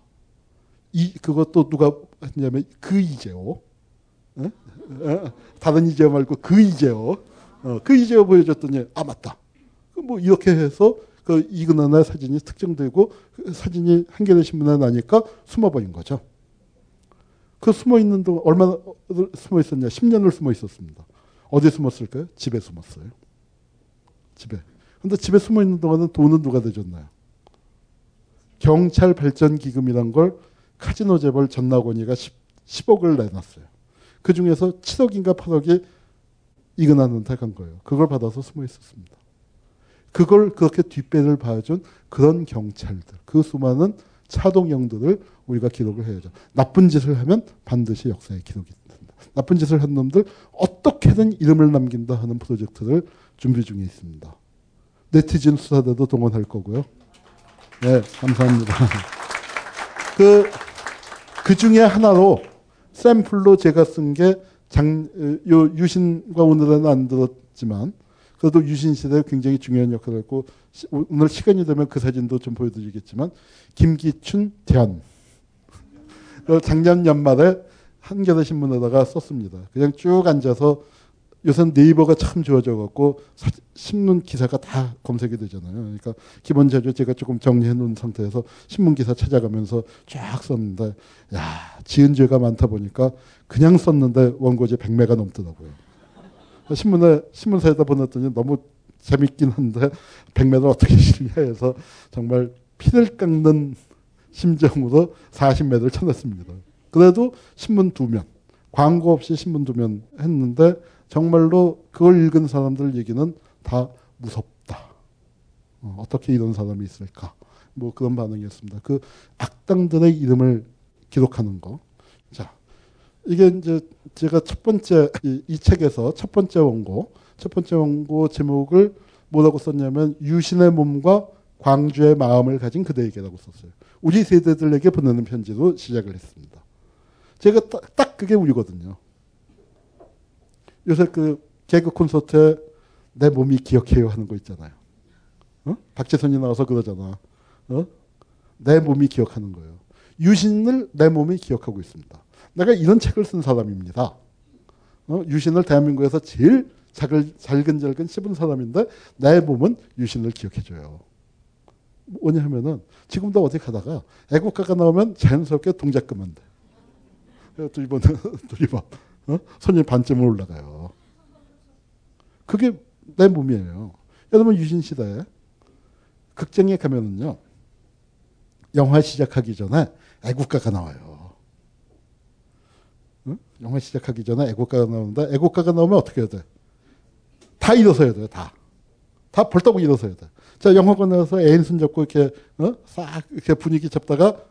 이 그것도 누가 했냐면 그 이재호, 에? 에? 다른 이재호 말고 그 이재호, 어, 그 이재호 보여줬더니 아 맞다. 뭐 이렇게 해서 그 이근안의 사진이 특정되고 그 사진이 한겨레 신문에 나니까 숨어버린 거죠. 그 숨어 있는 동안 얼마나 숨어 있었냐? 십 년을 숨어 있었습니다. 어디 숨었을까요? 집에 숨었어요. 집에. 근데 집에 숨어 있는 동안은 돈은 누가 대줬나요? 경찰 발전 기금이란 걸 카지노 재벌 전낙원이가 십억을 내놨어요. 그 중에서 칠억인가 팔억이 이근안한테 간 거예요. 그걸 받아서 숨어 있었습니다. 그걸 그렇게 뒷배를 봐준 그런 경찰들, 그 수많은 차동영들을 우리가 기록을 해야죠. 나쁜 짓을 하면 반드시 역사에 기록이 된다. 나쁜 짓을 한 놈들 어떻게든 이름을 남긴다 하는 프로젝트를 준비 중에 있습니다. 네티즌 수사대도 동원할 거고요. 네, 감사합니다. 그, 그 중에 하나로 샘플로 제가 쓴 게 장, 요 유신과 오늘은 안 들었지만 그래도 유신 시대에 굉장히 중요한 역할을 했고 시, 오늘 시간이 되면 그 사진도 좀 보여드리겠지만 김기춘 대안 작년 연말에 한겨레 신문에다가 썼습니다. 그냥 쭉 앉아서 요새는 네이버가 참 좋아져갖고 신문 기사가 다 검색이 되잖아요. 그러니까 기본 자료 제가 조금 정리해놓은 상태에서 신문 기사 찾아가면서 쫙 썼는데 야 지은 죄가 많다 보니까 그냥 썼는데 원고지 백 매가 넘더라고요. 신문에 신문사에다 보냈더니 너무 재밌긴 한데 백 매를 어떻게 실냐 해서 정말 피를 깎는 심정으로 사십 매를 쳐냈습니다. 그래도 신문 두 면, 광고 없이 신문 두 면 했는데 정말로 그걸 읽은 사람들 얘기는 다 무섭다. 어, 어떻게 이런 사람이 있을까? 뭐 그런 반응이었습니다. 그 악당들의 이름을 기록하는 거. 자, 이게 이제 제가 첫 번째 이, 이 책에서 첫 번째 원고, 첫 번째 원고 제목을 뭐라고 썼냐면 유신의 몸과 광주의 마음을 가진 그대에게라고 썼어요. 우리 세대들에게 보내는 편지로 시작을 했습니다. 제가 딱, 딱 그게 우리거든요. 요새 그 개그 콘서트에 내 몸이 기억해요 하는 거 있잖아요. 어? 박재선이 나와서 그러잖아. 어? 내 몸이 기억하는 거예요. 유신을 내 몸이 기억하고 있습니다. 내가 이런 책을 쓴 사람입니다. 어? 유신을 대한민국에서 제일 작을, 잘근잘근 씹은 사람인데 내 몸은 유신을 기억해줘요. 뭐냐 하면은 지금도 어디 가다가 애국가가 나오면 자연스럽게 동작 그만돼. 두리번, 두리번. 어? 손이 반쯤 올라가요. 그게 내 몸이에요. 여러분 유신시대에 극장에 가면은요. 영화 시작하기 전에 애국가가 나와요. 응? 영화 시작하기 전에 애국가가 나오는데 애국가가 나오면 어떻게 해야 돼? 다 일어서야 돼요. 다. 다 벌떡 일어서야 돼. 자, 영화관에서 애인 손잡고 이렇게 어? 싹 이렇게 분위기 잡다가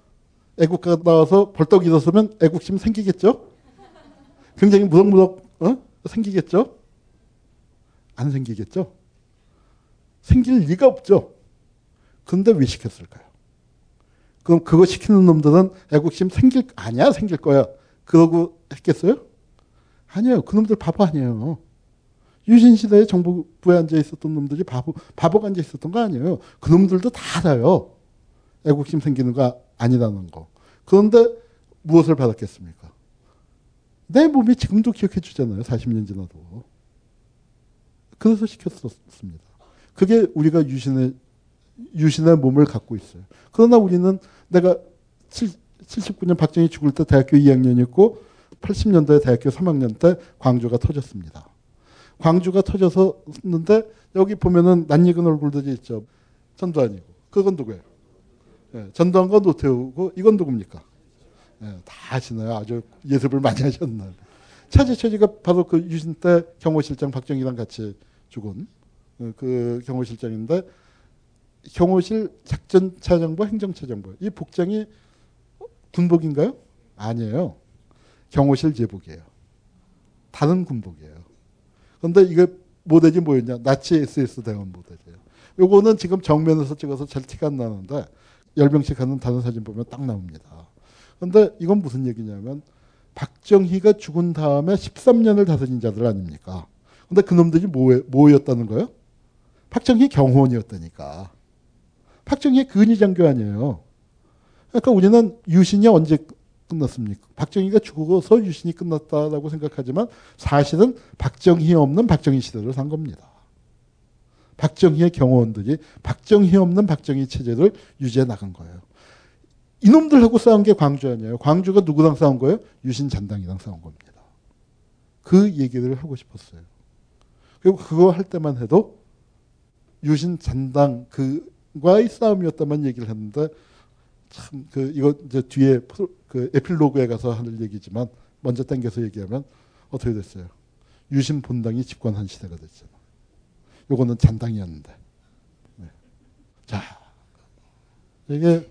애국가가 나와서 벌떡 일어서면 애국심 생기겠죠? 굉장히 무럭무럭 어? 생기겠죠? 안 생기겠죠? 생길 리가 없죠. 그런데 왜 시켰을까요? 그럼 그거 시키는 놈들은 애국심 생길 아니야 생길 거야 그러고 했겠어요? 아니에요. 그놈들 바보 아니에요. 유신시대에 정부부에 앉아있었던 놈들이 바보, 바보가 앉아있었던 거 아니에요. 그놈들도 다 알아요. 애국심 생기는 거 아니라는 거. 그런데 무엇을 받았겠습니까? 내 몸이 지금도 기억해 주잖아요. 사십 년 지나도. 그래서 시켰었습니다. 그게 우리가 유신의, 유신의 몸을 갖고 있어요. 그러나 우리는 내가 칠십구 년 박정희 죽을 때 대학교 이 학년이었고 팔십 년도에 대학교 삼 학년 때 광주가 터졌습니다. 광주가 터졌었는데 여기 보면은 낯익은 얼굴들이 있죠. 전두환이고. 그건 누구예요? 예, 전두환과 노태우고 이건 누굽니까? 예, 다 아시나요? 아주 예습을 많이 하셨나요? 차재철이가 바로 그 유신 때 경호실장 박정희랑 같이 죽은 그 경호실장인데 경호실 작전차장부 행정차장부 이 복장이 군복인가요? 아니에요. 경호실 제복이에요. 다른 군복이에요. 근데 이게 모델이 뭐였냐? 나치 에스에스 대원 모델이에요. 요거는 지금 정면에서 찍어서 잘 티가 안 나는데 열병식 하는 다른 사진 보면 딱 나옵니다. 근데 이건 무슨 얘기냐면 박정희가 죽은 다음에 십삼 년을 다스린 자들 아닙니까? 근데 그놈들이 뭐, 뭐였다는 거예요? 박정희 경호원이었다니까. 박정희의 근위장교 아니에요. 그러니까 우리는 유신이 언제 끝났습니까? 박정희가 죽어서 유신이 끝났다라고 생각하지만 사실은 박정희 없는 박정희 시대를 산 겁니다. 박정희의 경호원들이 박정희 없는 박정희 체제를 유지해 나간 거예요. 이놈들하고 싸운 게 광주 아니에요. 광주가 누구랑 싸운 거예요? 유신 잔당이랑 싸운 겁니다. 그 얘기를 하고 싶었어요. 그리고 그거 할 때만 해도 유신 잔당 그와의 싸움이었다만 얘기를 했는데 참 그 이거 이제 뒤에 그 에필로그에 가서 하는 얘기지만 먼저 당겨서 얘기하면 어떻게 됐어요? 유신 본당이 집권한 시대가 됐잖아. 요거는 잔당이었는데. 네. 자, 이게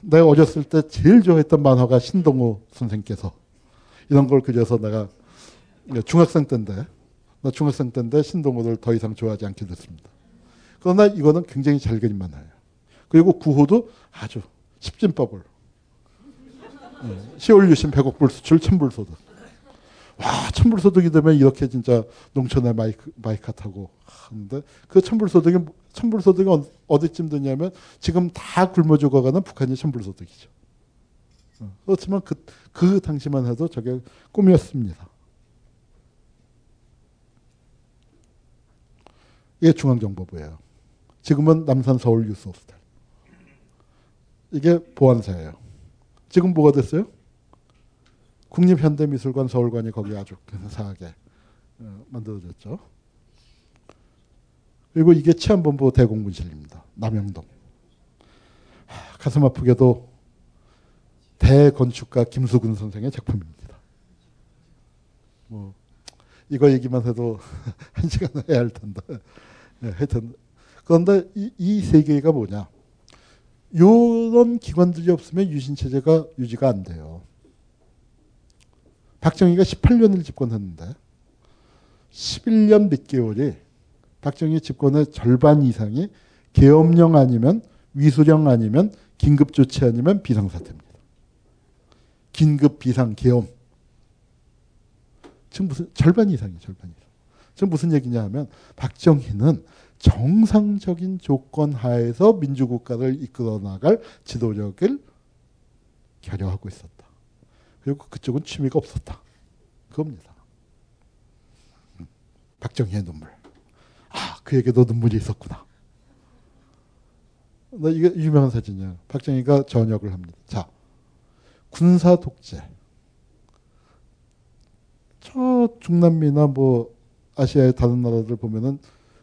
내가 어렸을 때 제일 좋아했던 만화가 신동호 선생께서 이런 걸 그려서 내가 중학생 때인데 나 중학생 때인데 신동호를 더 이상 좋아하지 않게 됐습니다. 그러나 이거는 굉장히 잘 그린 만화예요. 그리고 구호도 아주 십진법을 시월 유신 백억 불 수출 천불 소득. 와, 천불 소득이 되면 이렇게 진짜 농촌에 마이크, 마이카 타고 하는데, 그 천불 소득이, 천불 소득이 어디쯤 되냐면 지금 다 굶어 죽어가는 북한이 천불 소득이죠. 그렇지만 그, 그 당시만 해도 저게 꿈이었습니다. 이게 중앙정보부예요. 지금은 남산 서울 뉴스 호스텔. 이게 보안사예요. 지금 뭐가 됐어요? 국립현대미술관 서울관이 거기 아주 근사하게 만들어졌죠. 그리고 이게 치안본부 대공군실입니다. 남영동. 하, 가슴 아프게도 대건축가 김수근 선생의 작품입니다. 뭐 이거 얘기만 해도 한 시간 해야 할 텐데. 네, 하여튼 그런데 이, 이 세 개가 뭐냐? 이런 기관들이 없으면 유신 체제가 유지가 안 돼요. 박정희가 십팔 년을 집권했는데 십일 년 몇 개월이 박정희 집권의 절반 이상이 계엄령 아니면 위수령 아니면 긴급조치 아니면 비상사태입니다. 긴급 비상 계엄. 지금 무슨 절반 이상이에요. 절반 이상. 지금 무슨 얘기냐 하면 박정희는 정상적인 조건 하에서 민주국가를 이끌어 나갈 지도력을 결여하고 있었다. 그리고 그쪽은 취미가 없었다. 그겁니다. 박정희의 눈물. 아, 그에게도 눈물이 있었구나. 나 이게 유명한 사진이야. 박정희가 전역을 합니다. 자, 군사 독재. 저 중남미나 뭐 아시아의 다른 나라들 보면은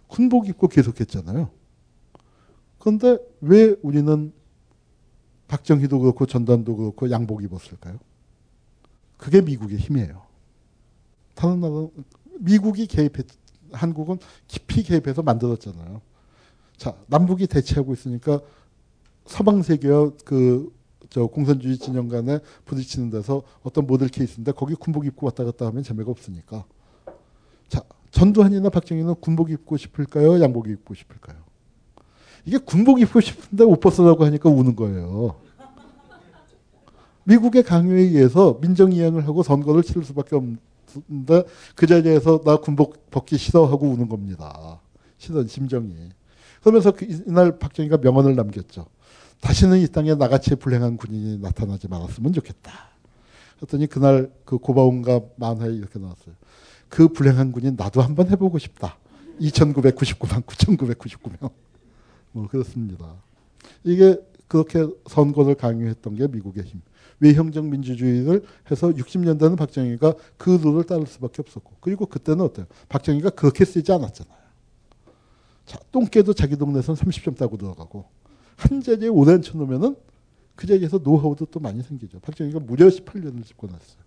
군복 입고 계속했잖아요. 그런데 왜 우리는 박정희도 그렇고 전두환도 그렇고 양복 입었을까요? 그게 미국의 힘이에요. 다른 나라 미국이 개입했, 한국은 깊이 개입해서 만들었잖아요. 자, 남북이 대치하고 있으니까 서방 세계와 그 저 공산주의 진영 간에 부딪히는 데서 어떤 모델 케이스인데 거기 군복 입고 왔다 갔다 하면 재미가 없으니까. 자, 전두환이나 박정희는 군복 입고 싶을까요? 양복 입고 싶을까요? 이게 군복 입고 싶은데 옷 벗으라고 하니까 우는 거예요. 미국의 강요에 의해서 민정이양을 하고 선거를 치를 수밖에 없는데 그 자리에서 나 군복 벗기 싫어 하고 우는 겁니다. 싫은 심정이. 그러면서 그 이날 박정희가 명언을 남겼죠. 다시는 이 땅에 나같이 불행한 군인이 나타나지 말았으면 좋겠다. 그랬더니 그날 그 고바온가 만화에 이렇게 나왔어요. 그 불행한 군인 나도 한번 해보고 싶다. 이천구백구십구만 구천구백구십구 명. 뭐 그렇습니다. 이게 그렇게 선거를 강요했던 게 미국의 힘. 외형적 민주주의를 해서 육십 년대는 박정희가 그 룰을 따를 수밖에 없었고. 그리고 그때는 어때요? 박정희가 그렇게 쓰지 않았잖아요. 자, 똥개도 자기 동네에서는 삼십 점 따고 들어가고. 한 자리에 오래 앉혀놓으면은 그 자리에서 노하우도 또 많이 생기죠. 박정희가 무려 십팔 년을 집권했어요.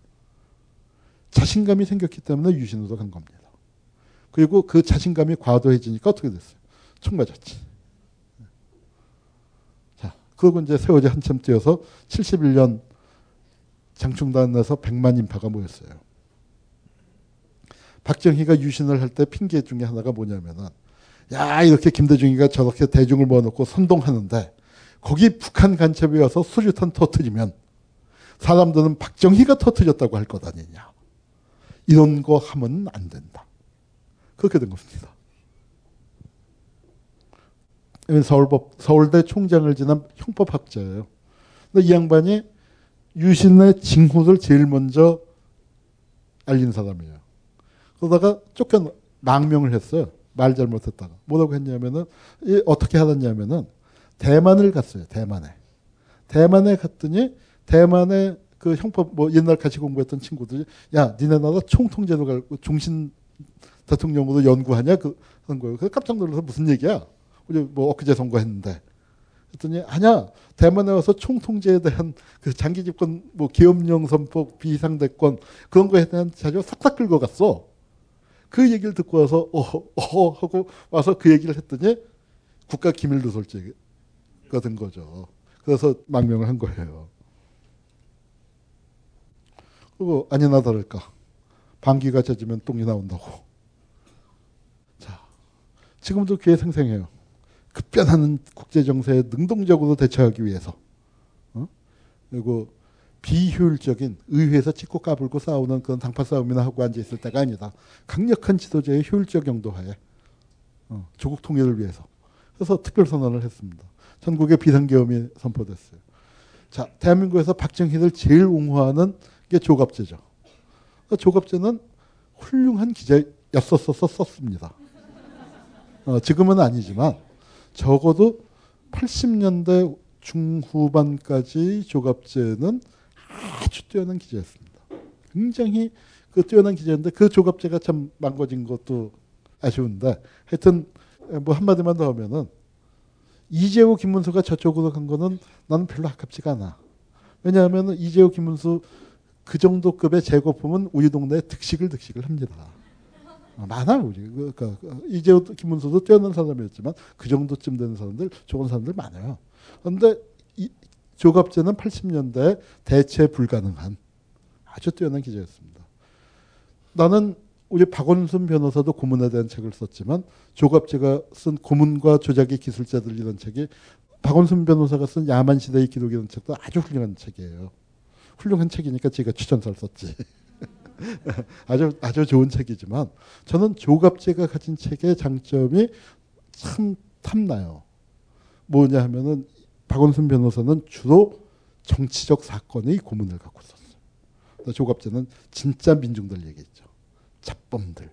자신감이 생겼기 때문에 유신으로 간 겁니다. 그리고 그 자신감이 과도해지니까 어떻게 됐어요? 총 맞았지. 자, 그러고 이제 세월이 한참 뛰어서 칠십일 년 장충단에서 백만 인파가 모였어요. 박정희가 유신을 할 때 핑계 중에 하나가 뭐냐면은, 야, 이렇게 김대중이가 저렇게 대중을 모아놓고 선동하는데 거기 북한 간첩이 와서 수류탄 터뜨리면 사람들은 박정희가 터뜨렸다고 할 것 아니냐. 이런 거 하면 안 된다. 그렇게 된 겁니다. 서울법, 서울대 총장을 지낸 형법학자예요. 근데 이 양반이 유신의 징후를 제일 먼저 알린 사람이에요. 그러다가 쫓겨 망명을 했어요. 말 잘못했다가. 뭐라고 했냐면은, 어떻게 하느냐면은, 대만을 갔어요. 대만에. 대만에 갔더니, 대만에 그 형법, 뭐 옛날 같이 공부했던 친구들이, 야, 니네 나라 총통제도 갈고 종신 대통령으로 연구하냐? 그, 하는 거예요. 그래서 깜짝 놀라서 무슨 얘기야? 우리 뭐 엊그제 선거했는데. 그랬더니, 아냐, 대만에 와서 총통제에 대한 그 장기 집권, 뭐 계엄령 선포, 비상대권, 그런 거에 대한 자료 싹싹 긁어 갔어. 그 얘기를 듣고 와서 어허 어허 하고 와서 그 얘기를 했더니 국가 기밀 누설죄가 된 거죠. 그래서 망명을 한 거예요. 그리고 아니나 다를까 방귀가 젖으면 똥이 나온다고. 자, 지금도 귀에 생생해요. 급변하는 국제 정세에 능동적으로 대처하기 위해서, 어? 그리고 비효율적인 의회에서 찍고 까불고 싸우는 그런 당파 싸움이나 하고 앉아있을 때가 아니다. 강력한 지도자의 효율적 영도하에 어, 조국 통일을 위해서. 그래서 특별선언을 했습니다. 전국에 비상계엄이 선포됐어요. 자, 대한민국에서 박정희를 제일 옹호하는 게 조갑제죠. 그러니까 조갑제는 훌륭한 기자였었었습니다. 어, 지금은 아니지만 적어도 팔십 년대 중후반까지 조갑제는 아주 뛰어난 기자였습니다. 굉장히 그 뛰어난 기자인데 그 조갑제가 참 망가진 것도 아쉬운데 하여튼 뭐 한마디만 더 하면은 이재호 김문수가 저쪽으로 간 거는 나는 별로 아깝지가 않아. 왜냐하면 이재호 김문수 그 정도 급의 재고품은 우리 동네에 득식을 득식을 합니다. 많아요. 우리. 그러니까 이재호 김문수도 뛰어난 사람이었지만 그 정도쯤 되는 사람들 좋은 사람들 많아요. 그런데 이 조갑제는 팔십 년대 대체 불가능한 아주 뛰어난 기자였습니다. 나는 우리 박원순 변호사도 고문에 대한 책을 썼지만 조갑제가 쓴 고문과 조작의 기술자들 이런 책이 박원순 변호사가 쓴 야만시대의 기록이라는 책도 아주 훌륭한 책이에요. 훌륭한 책이니까 제가 추천서를 썼지. 아주 아주 좋은 책이지만 저는 조갑제가 가진 책의 장점이 참 탐나요. 뭐냐 하면은 박원순 변호사는 주로 정치적 사건의 고문을 갖고 썼어요. 조갑제는 진짜 민중들 얘기했죠. 잡범들,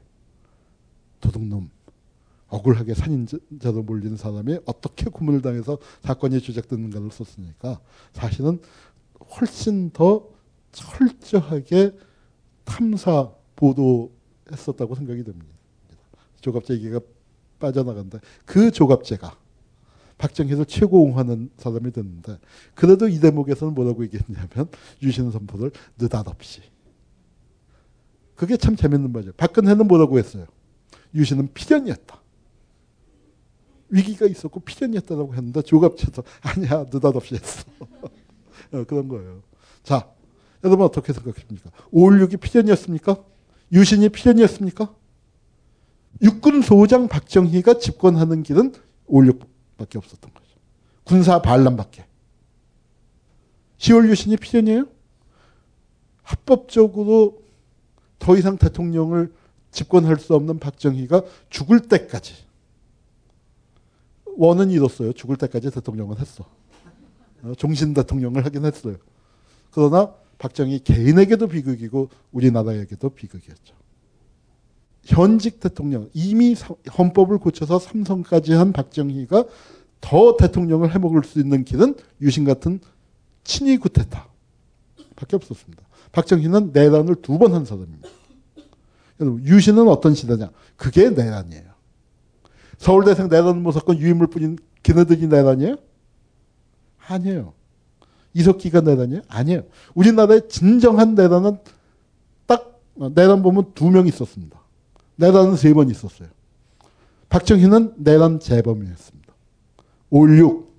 도둑놈, 억울하게 살인자로 몰리는 사람이 어떻게 고문을 당해서 사건이 조작되는가를 썼으니까 사실은 훨씬 더 철저하게 탐사 보도했었다고 생각이 됩니다. 조갑제 얘기가 빠져나간다. 그 조갑제가 박정희를 최고 옹호하는 사람이 됐는데 그래도 이 대목에서는 뭐라고 얘기했냐면 유신 선포를 느닷없이. 그게 참 재밌는 말이에요. 박근혜는 뭐라고 했어요? 유신은 필연이었다. 위기가 있었고 필연이었다라고 했는데 조갑제도 아니야 느닷없이 했어. 그런 거예요. 자. 여러분 어떻게 생각하십니까? 오일육이 필연이었습니까? 유신이 필연이었습니까? 육군 소장 박정희가 집권하는 길은 오일육밖에 없었던 거죠. 군사 반란밖에. 시월 유신이 필연이에요? 합법적으로 더 이상 대통령을 집권할 수 없는 박정희가 죽을 때까지. 원은 이뤘어요. 죽을 때까지 대통령은 했어. 종신 대통령을 하긴 했어요. 그러나 박정희 개인에게도 비극이고 우리나라에게도 비극이었죠. 현직 대통령 이미 헌법을 고쳐서 삼성까지 한 박정희가 더 대통령을 해먹을 수 있는 길은 유신 같은 친위 구태타 밖에 없었습니다. 박정희는 내란을 두 번 한 사람입니다. 여러분 유신은 어떤 시대냐? 그게 내란이에요. 서울대생 내란 무조건 유인물 뿐인 걔네들이 내란이에요? 아니에요. 이석기가 내란이에요? 아니에요. 우리나라의 진정한 내란은 딱 내란 보면 두 명 있었습니다. 내란은 세 번 있었어요. 박정희는 내란 재범이었습니다. 오일육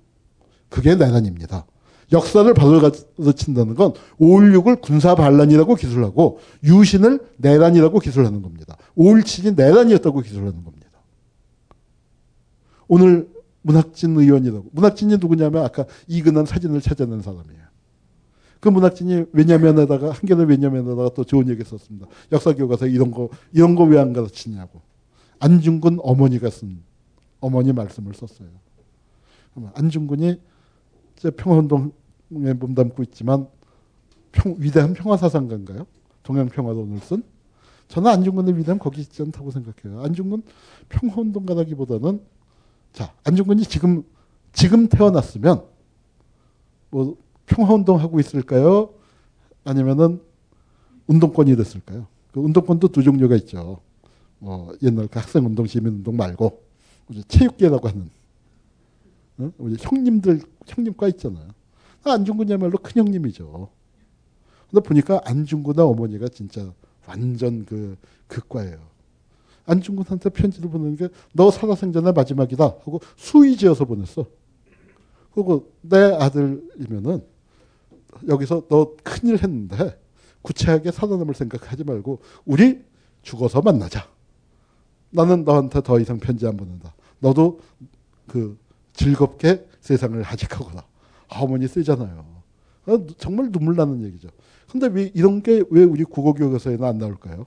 그게 내란입니다. 역사를 바로 가르친다는 건 오일육을 군사 반란이라고 기술하고 유신을 내란이라고 기술하는 겁니다. 오일칠이 내란이었다고 기술하는 겁니다. 오늘 문학진 의원이라고. 문학진이 누구냐면 아까 이근안 사진을 찾아낸 사람이에요. 그 문학진이 왜냐면에다가 한겨레 왜냐면에다가 또 좋은 얘기 썼습니다. 역사교과서 이런 거 이런 거 왜 안 가르치냐고. 안중근 어머니가 쓴 어머니 말씀을 썼어요. 안중근이 평화운동에 몸담고 있지만 평, 위대한 평화사상가인가요? 동양평화론을 쓴. 저는 안중근의 위대함 거기 있지 않다고 생각해요. 안중근 평화운동가라기보다는 자, 안중근이 지금, 지금 태어났으면, 뭐, 평화운동 하고 있을까요? 아니면은, 운동권이 됐을까요? 그 운동권도 두 종류가 있죠. 뭐, 옛날 그 학생운동, 시민운동 말고, 우리 체육계라고 하는, 응? 우리 형님들, 형님과 있잖아요. 안중근이야말로 큰 형님이죠. 근데 보니까 안중근의 어머니가 진짜 완전 그, 극과예요. 안중근한테 편지를 보내는 게 너 살아생전의 마지막이다 하고 수의지어서 보냈어. 그리고 내 아들이면은 여기서 너 큰일 했는데 구체하게 살아남을 생각하지 말고 우리 죽어서 만나자. 나는 너한테 더 이상 편지 안 보낸다. 너도 그 즐겁게 세상을 하직하거라. 어머니 쓰잖아요. 정말 눈물 나는 얘기죠. 근데 왜 이런 게 왜 우리 국어교과서에는 안 나올까요?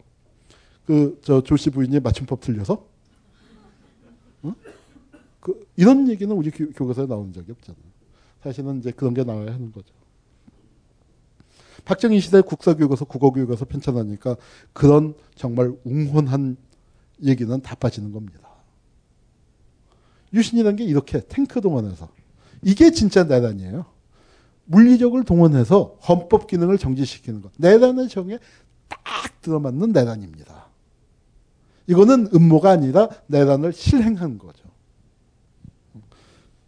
그 저 조씨 부인이 맞춤법 틀려서? 응? 그 이런 얘기는 우리 교과서에 나온 적이 없잖아요. 사실은 이제 그런 게 나와야 하는 거죠. 박정희 시대 국사교과서, 국어교과서 편찬하니까 그런 정말 웅혼한 얘기는 다 빠지는 겁니다. 유신이라는 게 이렇게 탱크 동원해서, 이게 진짜 내란이에요. 물리력을 동원해서 헌법 기능을 정지시키는 것. 내란의 정에 딱 들어맞는 내란입니다. 이거는 음모가 아니라 내란을 실행한 거죠.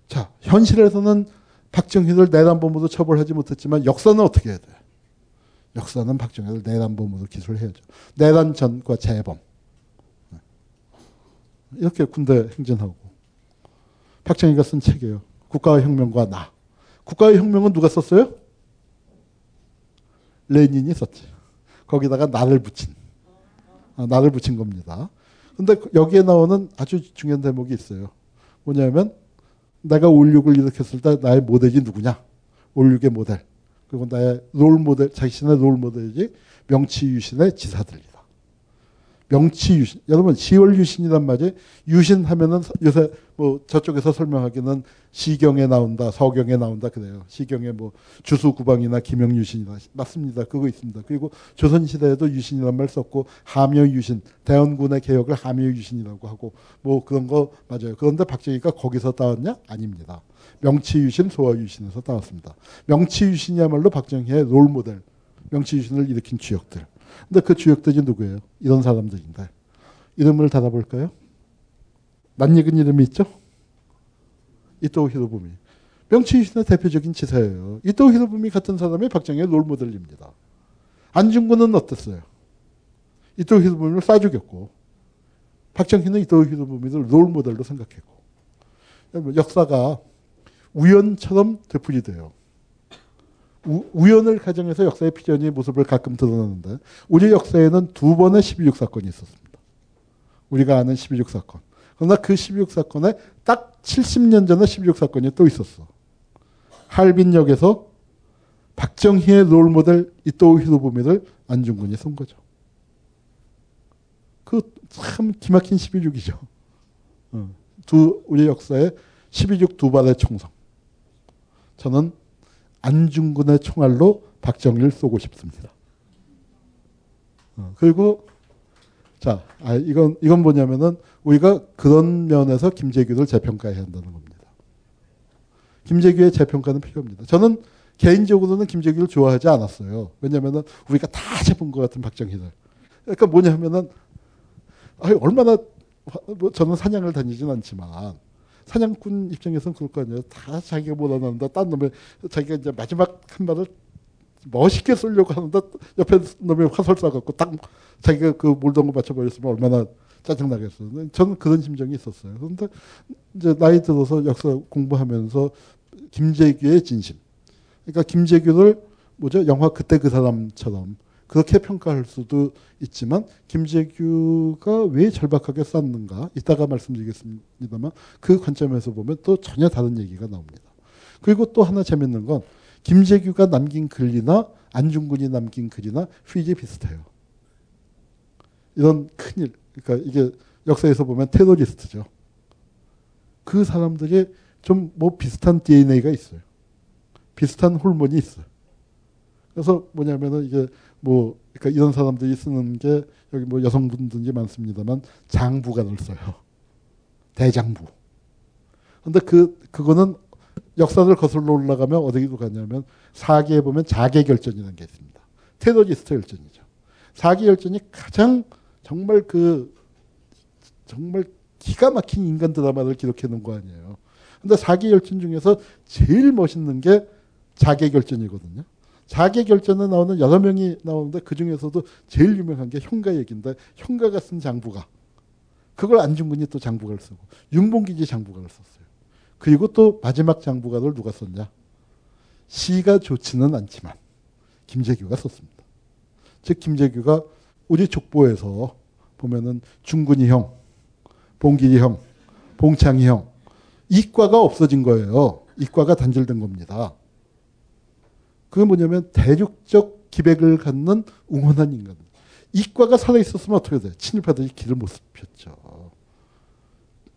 자, 현실에서는 박정희를 내란범으로 처벌하지 못했지만 역사는 어떻게 해야 돼요? 역사는 박정희를 내란범으로 기술해야죠. 내란 전과 재범. 이렇게 군대 행진하고. 박정희가 쓴 책이에요. 국가의 혁명과 나. 국가의 혁명은 누가 썼어요? 레닌이 썼지. 거기다가 나를 붙인. 아, 나를 붙인 겁니다. 근데 여기에 나오는 아주 중요한 대목이 있어요. 뭐냐면 내가 오일육을 일으켰을 때 나의 모델이 누구냐. 오일육의 모델. 그리고 나의 롤모델, 자신의 롤모델이 명치유신의 지사들이다. 명치유신. 여러분 시월유신이란 말이 유신 하면은 요새 뭐 저쪽에서 설명하기는 시경에 나온다, 서경에 나온다 그래요. 시경에 뭐 주수구방이나 김영유신이나 맞습니다. 그거 있습니다. 그리고 조선시대에도 유신이란 말 썼고 하묘유신, 대원군의 개혁을 하묘유신이라고 하고 뭐 그런 거 맞아요. 그런데 박정희가 거기서 따왔냐? 아닙니다. 명치유신, 소아유신에서 따왔습니다. 명치유신이야말로 박정희의 롤모델, 명치유신을 일으킨 주역들. 근데 그 주역들이 누구예요? 이런 사람들인데. 이름을 달아볼까요? 낯익은 이름이 있죠? 이토 히로부미. 명치유신의 대표적인 지사예요. 이토 히로부미 같은 사람이 박정희의 롤모델입니다. 안중근은 어땠어요? 이토 히로부미를 싸 죽였고 박정희는 이토 히로부미를 롤모델로 생각했고. 역사가 우연처럼 되풀이돼요. 우, 우연을 가정해서 역사의 필연이 모습을 가끔 드러내는데 우리 역사에는 두 번의 십이육 사건이 있었습니다. 우리가 아는 십이육 사건. 그러나 그 십이육 사건에 딱 칠십 년 전에 십이육 사건이 또 있었어. 할빈역에서 박정희의 롤모델 이토 히로부미를 안중근이 쏜 거죠. 그 참 기막힌 십이육이죠. 두 우리 역사의 십이육 두 발의 총성. 저는 안중근의 총알로 박정희를 쏘고 싶습니다. 어, 그리고 자, 아, 이건 이건 뭐냐면은 우리가 그런 면에서 김재규를 재평가해야 한다는 겁니다. 김재규의 재평가는 필요합니다. 저는 개인적으로는 김재규를 좋아하지 않았어요. 왜냐면은 우리가 다 잡은 것 같은 박정희들. 그러니까 뭐냐면은 아니, 얼마나 뭐 저는 사냥을 다니진 않지만. 사냥꾼 입장에서는 그럴 거 아니에요. 다 자기가 몰아낸다. 딴 놈의 자기가 이제 마지막 한 발을 멋있게 쏠려고 하는데 옆에 놈이 화살 쏴갖고 딱 자기가 그 몰던 거 맞춰버렸으면 얼마나 짜증나겠어요. 저는 그런 심정이 있었어요. 그런데 이제 나이 들어서 역사 공부하면서 김재규의 진심. 그러니까 김재규를 뭐죠? 영화 그때 그 사람처럼 그렇게 평가할 수도 있지만 김재규가 왜 절박하게 쐈는가 이따가 말씀드리겠습니다만 그 관점에서 보면 또 전혀 다른 얘기가 나옵니다. 그리고 또 하나 재밌는 건 김재규가 남긴 글이나 안중근이 남긴 글이나 휘지 비슷해요. 이런 큰일. 그러니까 이게 역사에서 보면 테러리스트죠. 그 사람들이 좀 뭐 비슷한 디엔에이가 있어요. 비슷한 호르몬이 있어요. 그래서 뭐냐면은 이게 뭐, 그러니까 이런 사람들이 쓰는 게 여기 뭐 여성분들이 많습니다만 장부관을 써요. 대장부. 근데 그, 그거는 역사를 거슬러 올라가면 어디로 가냐면 사기에 보면 자객열전이라는 게 있습니다. 테러리스트 열전이죠. 사기열전이 가장 정말 그, 정말 기가 막힌 인간 드라마를 기록해 놓은 거 아니에요. 근데 사기열전 중에서 제일 멋있는 게 자객열전이거든요. 자객열전에 나오는 여러 명이 나오는데 그 중에서도 제일 유명한 게 형가 얘기인데 형가가 쓴 장부가 그걸 안중근이 또 장부가를 쓰고 윤봉길이 장부가를 썼어요. 그리고 또 마지막 장부가를 누가 썼냐? 시가 좋지는 않지만 김재규가 썼습니다. 즉 김재규가 우리 족보에서 보면은 중근이 형, 봉길이 형, 봉창이 형 이과가 없어진 거예요. 이과가 단절된 겁니다. 그게 뭐냐면 대륙적 기백을 갖는 응원한 인간. 이과가 살아있었으면 어떻게 돼? 친일파들이 길을 못 폈죠.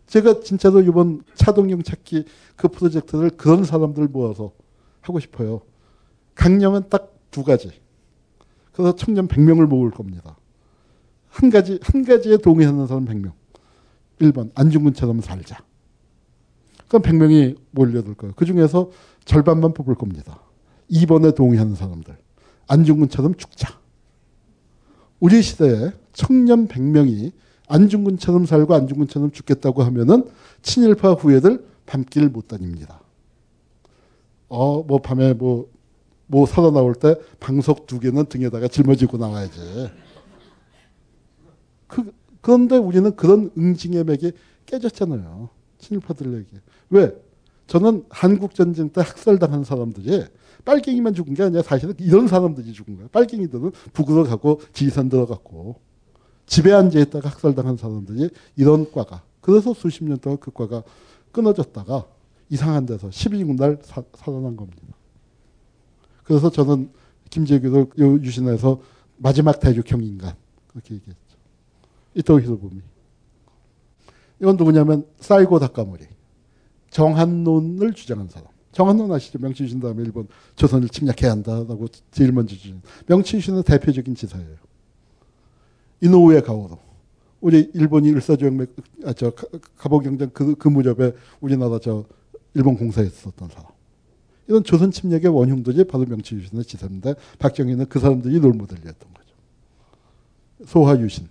제가 진짜로 이번 차동영 찾기 그 프로젝트를 그런 사람들 모아서 하고 싶어요. 강령은 딱 두 가지. 그래서 청년 백 명을 모을 겁니다. 한 가지, 한 가지에 동의하는 사람 백 명. 일 번, 안중근처럼 살자. 그럼 백 명이 몰려들 거예요. 그 중에서 절반만 뽑을 겁니다. 이 번에 동의하는 사람들. 안중근처럼 죽자. 우리 시대에 청년 백 명이 안중근처럼 살고 안중근처럼 죽겠다고 하면은 친일파 후예들 밤길 못 다닙니다. 어, 뭐 밤에 뭐, 뭐 살아 나올 때 방석 두 개는 등에다가 짊어지고 나와야지. 그, 그런데 우리는 그런 응징의 맥이 깨졌잖아요. 친일파들에게. 왜? 저는 한국전쟁 때 학살당한 사람들이 빨갱이만 죽은 게 아니라 사실은 이런 사람들이 죽은 거예요. 빨갱이들은 북으로 가고 지리산 들어갔고 집에 앉아있다가 학살당한 사람들이 이런 과가. 그래서 수십 년 동안 그 과가 끊어졌다가 이상한 데서 십이 군 날 사, 살아난 겁니다. 그래서 저는 김재규를 유신해서 마지막 대륙형 인간 그렇게 얘기했죠. 이토 히로부미. 이건 누구냐면 사이고 다카모리. 정한론을 주장한 사람. 정한론 아시죠? 명치유신 다음에 일본 조선을 침략해야 한다라고 제일 먼저 주장. 명치유신은 대표적인 지사예요. 이노우에 가오로. 우리 일본이 일사조약 아, 저 갑오경쟁 그, 그 무렵에 우리나라 저 일본 공사했었던 사람. 이런 조선 침략의 원흉들이 바로 명치유신의 지사인데 박정희는 그 사람들이 롤모델이었던 거죠. 소화유신.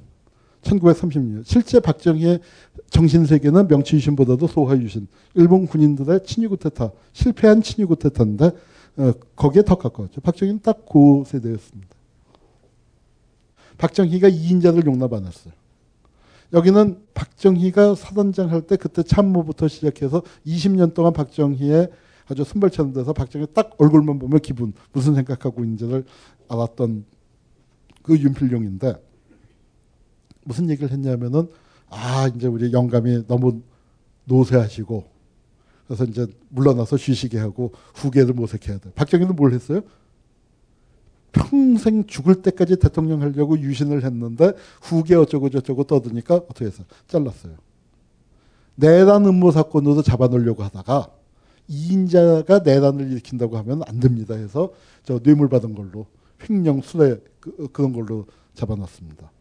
천구백삼십 년. 실제 박정희의 정신세계는 명치유신보다도 소화유신. 일본 군인들의 친위구테타. 실패한 친위구테타인데 어, 거기에 더 가까웠죠. 박정희는 딱 그 세대였습니다. 박정희가 이인자를 용납 안 했어요. 여기는 박정희가 사단장 할 때 그때 참모부터 시작해서 이십 년 동안 박정희의 아주 순발차는 데서 박정희 딱 얼굴만 보면 기분 무슨 생각하고 있는지를 알았던 그 윤필용인데 무슨 얘기를 했냐면은 아 이제 우리 영감이 너무 노쇠하시고 그래서 이제 물러나서 쉬시게 하고 후계를 모색해야 돼. 박정희는 뭘 했어요? 평생 죽을 때까지 대통령 하려고 유신을 했는데 후계 어쩌고 저쩌고 떠드니까 어떻게 했어요? 잘랐어요. 내란 음모 사건으로 잡아놓으려고 하다가 이인자가 내란을 일으킨다고 하면 안 됩니다 해서 저 뇌물 받은 걸로 횡령 수레 그, 그런 걸로 잡아놨습니다.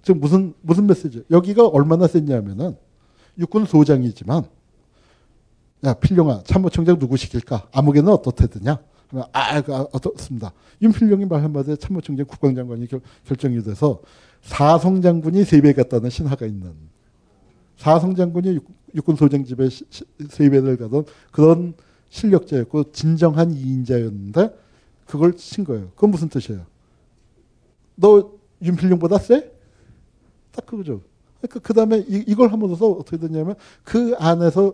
지금 무슨 무슨 메시지? 여기가 얼마나 셌냐면은 육군 소장이지만 야 필룡아 참모총장 누구 시킬까? 아무개는 어떻게드냐? 하면 아, 아 어떻습니다. 윤필룡이 말 한마디에 참모총장 국방장관이 결, 결정이 돼서 사성 장군이 세 배 갔다는 신화가 있는. 사성 장군이 육, 육군 소장 집에 세배를 가던 그런 실력자였고 진정한 이인자였는데 그걸 친 거예요. 그건 무슨 뜻이에요? 너 윤필룡보다 쎄? 딱 그거죠. 그러니까 그 다음에 이걸 함으로써 어떻게 되냐면 그 안에서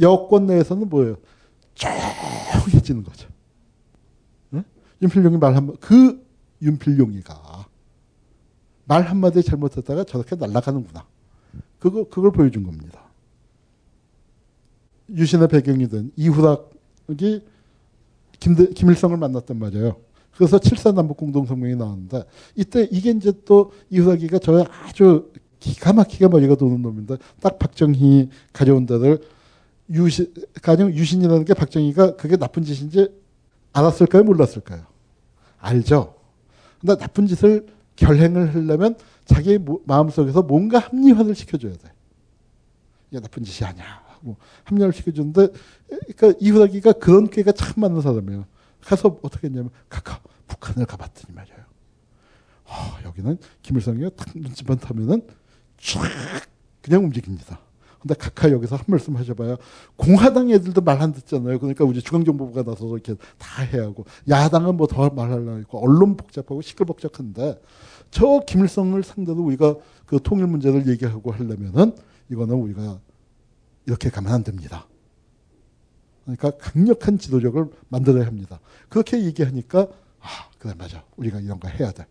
여권 내에서는 뭐예요? 조용해지는 거죠. 응? 윤필룡이 말 한마디, 그 윤필룡이가 말 한마디 잘못했다가 저렇게 날아가는구나. 그거, 그걸 보여준 겁니다. 유신의 배경이 된 이후락이 김대, 김일성을 만났단 말이에요. 그래서 칠사 남북공동성명이 나왔는데 이때 이게 이제 또 이후락이가 저 아주 기가 막히게 머리가 도는 놈인데 딱 박정희 가려운 데를 유신, 가령 유신이라는 게 박정희가 그게 나쁜 짓인지 알았을까요? 몰랐을까요? 알죠. 근데 나쁜 짓을 결행을 하려면 자기 마음속에서 뭔가 합리화를 시켜줘야 돼. 이게 나쁜 짓이 아니야. 뭐 합리화를 시켜주는데 그러니까 이후라기가 그런 꾀가 참 많은 사람이에요. 가서 어떻게 했냐면 카카 북한을 가봤더니 말이에요. 어, 여기는 김일성이가 딱 눈치만 타면은 쫙 그냥 움직입니다. 근데 카카 여기서 한 말씀 하셔봐야 공화당 애들도 말 안 듣잖아요. 그러니까 우리 중앙정보부가 나서서 이렇게 다 해야 하고 야당은 뭐 더 말하려고 했고 언론 복잡하고 시끌벅적한데 저 김일성을 상대로 우리가 그 통일 문제를 얘기하고 하려면은 이거는 우리가 이렇게 가면 안 됩니다. 그러니까 강력한 지도력을 만들어야 합니다. 그렇게 얘기하니까 아 그래 맞아 우리가 이런 거 해야 돼.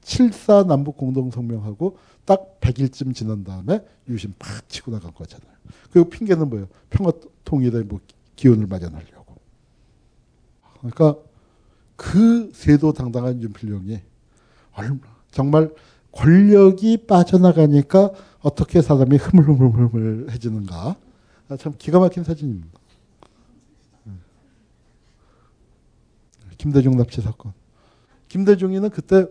칠사 남북공동성명하고 딱 백 일쯤 지난 다음에 유신 팍 치고 나간 거잖아요. 그리고 핑계는 뭐예요? 평화통일의 뭐 기운을 마련하려고. 그러니까 그 세도당당한 윤필룡이 정말 권력이 빠져나가니까 어떻게 사람이 흐물흐물흐물해지는가. 참 기가 막힌 사진입니다. 김대중 납치 사건. 김대중이는 그때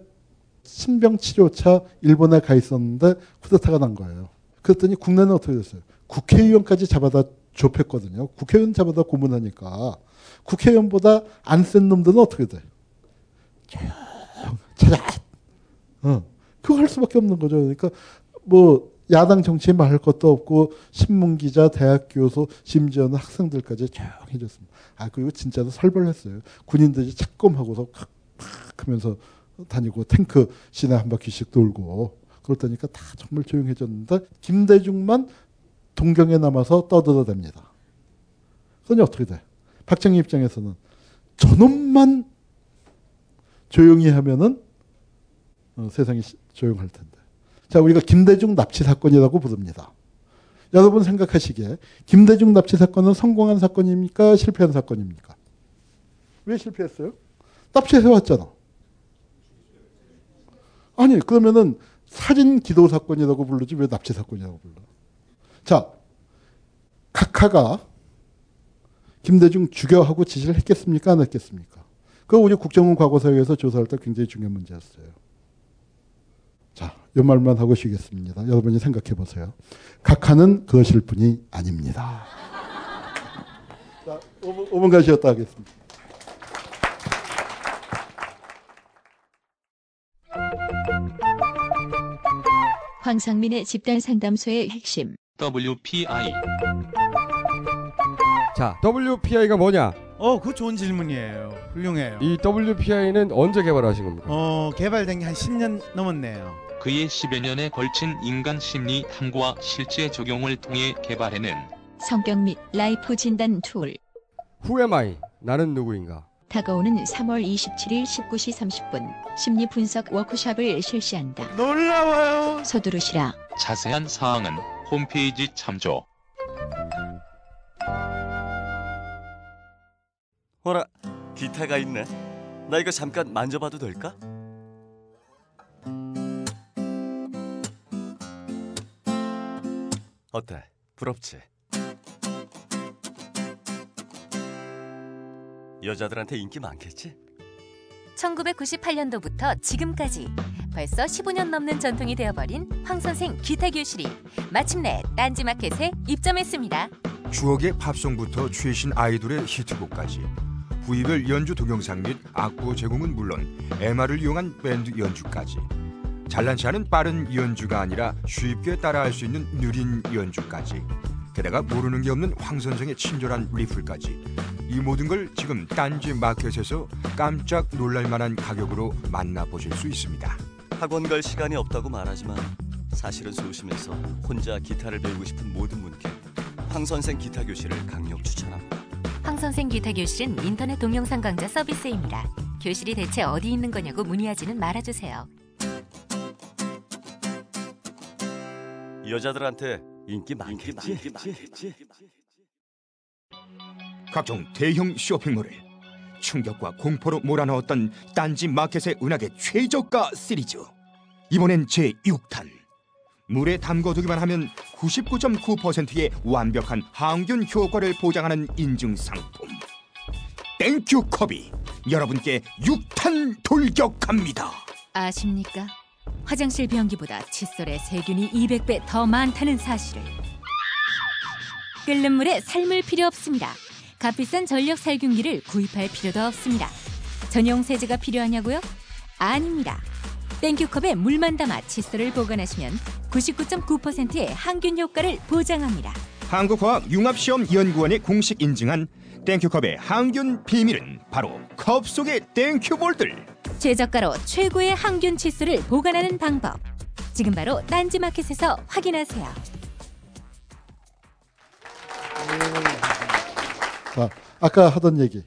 신병치료차 일본에 가 있었는데 쿠데타가 난 거예요. 그랬더니 국내는 어떻게 됐어요? 국회의원까지 잡아다 좁혔거든요. 국회의원 잡아다 고문하니까 국회의원보다 안 센 놈들은 어떻게 돼? 찾아. 어. 그거 할 수밖에 없는 거죠. 그러니까 뭐 야당 정치인 말할 것도 없고 신문기자, 대학 교수, 심지어는 학생들까지 조용히 해줬습니다. 아 그리고 진짜로 설벌했어요. 군인들이 착검하고서 팍팍 하면서 다니고 탱크 시내 한 바퀴씩 돌고 그렇다니까 다 정말 조용해졌는데 김대중만 동경에 남아서 떠들어댑니다. 그러니 어떻게 돼? 박정희 입장에서는 저놈만 조용히 하면은 어, 세상이 조용할 텐데. 자, 우리가 김대중 납치 사건이라고 부릅니다. 여러분 생각하시기에 김대중 납치 사건은 성공한 사건입니까? 실패한 사건입니까? 왜 실패했어요? 납치해서 왔잖아. 아니, 그러면은 살인 기도 사건이라고 부르지 왜 납치 사건이라고 불러? 자, 각하가 김대중 죽여하고 지시를 했겠습니까? 안 했겠습니까? 그거 우리 국정원 과거사위에서 조사할 때 굉장히 중요한 문제였어요. 자, 요 말만 하고 쉬겠습니다. 여러분이 생각해 보세요. 각하는 그러실 분이 아닙니다. 자, 오 분, 오 분간 쉬었다 하겠습니다. 황상민의 집단 상담소의 핵심. 더블유 피 아이. 자, 더블유 피 아이가 뭐냐? 어, 그거 좋은 질문이에요. 훌륭해요. 이 더블유 피 아이는 언제 개발하신 겁니까? 어, 개발된 게 한 십 년 넘었네요. 그의 십여 년에 걸친 인간 심리 탐구와 실제 적용을 통해 개발해낸 성격 및 라이프 진단 툴. Who am I? 나는 누구인가? 다가오는 삼월 이십칠일 십구 시 삼십 분 심리 분석 워크숍을 실시한다. 놀라워요. 서두르시라. 자세한 사항은 홈페이지 참조. 어라, 기타가 있네. 나 이거 잠깐 만져봐도 될까? 어때? 부럽지? 여자들한테 인기 많겠지? 천구백구십팔 년도부터 지금까지 벌써 십오 년 넘는 전통이 되어버린 황선생 기타 교실이 마침내 딴지마켓에 입점했습니다. 추억의 팝송부터 최신 아이돌의 히트곡까지 부위별 연주 동영상 및 악보 제공은 물론 엠알을 이용한 밴드 연주까지 잘난 체 않은 빠른 연주가 아니라 쉽게 따라할 수 있는 느린 연주까지 게다가 모르는 게 없는 황선생의 친절한 리플까지 이 모든 걸 지금 딴지 마켓에서 깜짝 놀랄만한 가격으로 만나보실 수 있습니다. 학원 갈 시간이 없다고 말하지만 사실은 소심해서 혼자 기타를 배우고 싶은 모든 분께 황선생 기타 교실을 강력 추천합니다. 황선생 기타 교실은 인터넷 동영상 강좌 서비스입니다. 교실이 대체 어디 있는 거냐고 문의하지는 말아주세요. 여자들한테 인기 많겠지? 인기 많겠지? 각종 대형 쇼핑몰을 충격과 공포로 몰아넣었던 딴지 마켓의 은하계 최저가 시리즈. 이번엔 제육 탄. 물에 담궈두기만 하면 구십구 점 구 퍼센트의 완벽한 항균 효과를 보장하는 인증 상품. 땡큐 컵이 여러분께 육 탄 돌격합니다. 아십니까? 화장실 변기보다 칫솔에 세균이 이백 배 더 많다는 사실을. 끓는 물에 삶을 필요 없습니다. 값비싼 전력 살균기를 구입할 필요도 없습니다. 전용 세제가 필요하냐고요? 아닙니다. 땡큐컵에 물만 담아 칫솔을 보관하시면 구십구 점 구 퍼센트의 항균 효과를 보장합니다. 한국화학융합시험연구원이 공식 인증한 땡큐컵의 항균 비밀은 바로 컵 속의 땡큐볼들. 최저가로 최고의 항균 칫솔을 보관하는 방법. 지금 바로 딴지마켓에서 확인하세요. 자, 아까 하던 얘기.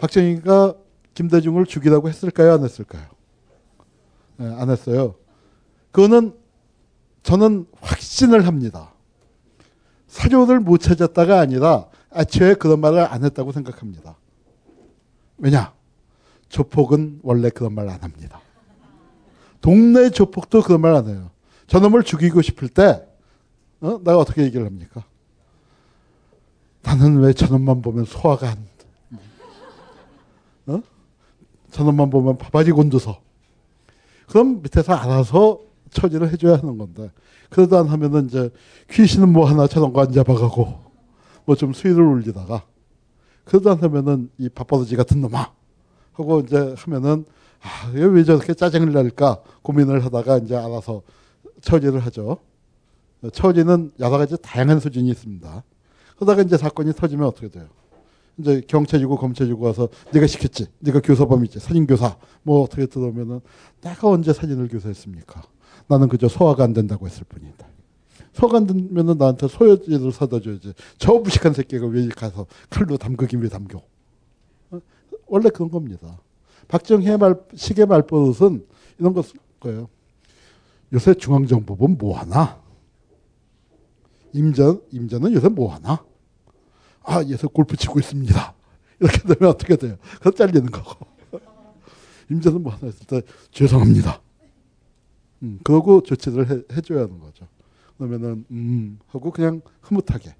박정희가 김대중을 죽이라고 했을까요? 안 했을까요? 네, 안 했어요. 그거는 저는 확신을 합니다. 사료를 못 찾았다가 아니라 애초에 그런 말을 안 했다고 생각합니다. 왜냐? 조폭은 원래 그런 말 안 합니다. 동네 조폭도 그런 말 안 해요. 저놈을 죽이고 싶을 때 어? 내가 어떻게 얘기를 합니까? 나는 왜 저놈만 보면 소화가 안 돼? 어? 저놈만 보면 바바리 곤두서. 그럼 밑에서 알아서 처리를 해줘야 하는 건데, 그러다 안 하면은 이제 귀신은 뭐 하나 저런 거 안 잡아가고 뭐 좀 수위를 올리다가, 그러다 안 하면은 이 밥버릇지 같은 놈아 하고 이제 하면은, 아, 왜 저렇게 짜증을 낼까 고민을 하다가 이제 알아서 처리를 하죠. 처리는 여러 가지 다양한 수준이 있습니다. 그러다가 이제 사건이 터지면 어떻게 돼요? 이제 경찰이고 검찰이고 와서 네가 시켰지, 네가 교사범이지, 살인교사 뭐 어떻게 들어오면은, 내가 언제 살인을 교사했습니까? 나는 그저 소화가 안 된다고 했을 뿐이다. 소화가 안 되면은 나한테 소요제를 사다 줘야지. 저 무식한 새끼가 왜 가서 칼로 담그기며 담겨. 원래 그런 겁니다. 박정희의 말, 시계 말버릇은 이런 것 거예요. 요새 중앙정보부는 뭐 하나? 임전, 임전은 요새 뭐 하나? 아, 요새 골프 치고 있습니다. 이렇게 되면 어떻게 돼요? 그거 잘리는 거고. 임전은 뭐 하나 했을 때 죄송합니다. 음, 그러고 조치를 해, 해줘야 하는 거죠. 그러면은, 음, 하고 그냥 흐뭇하게.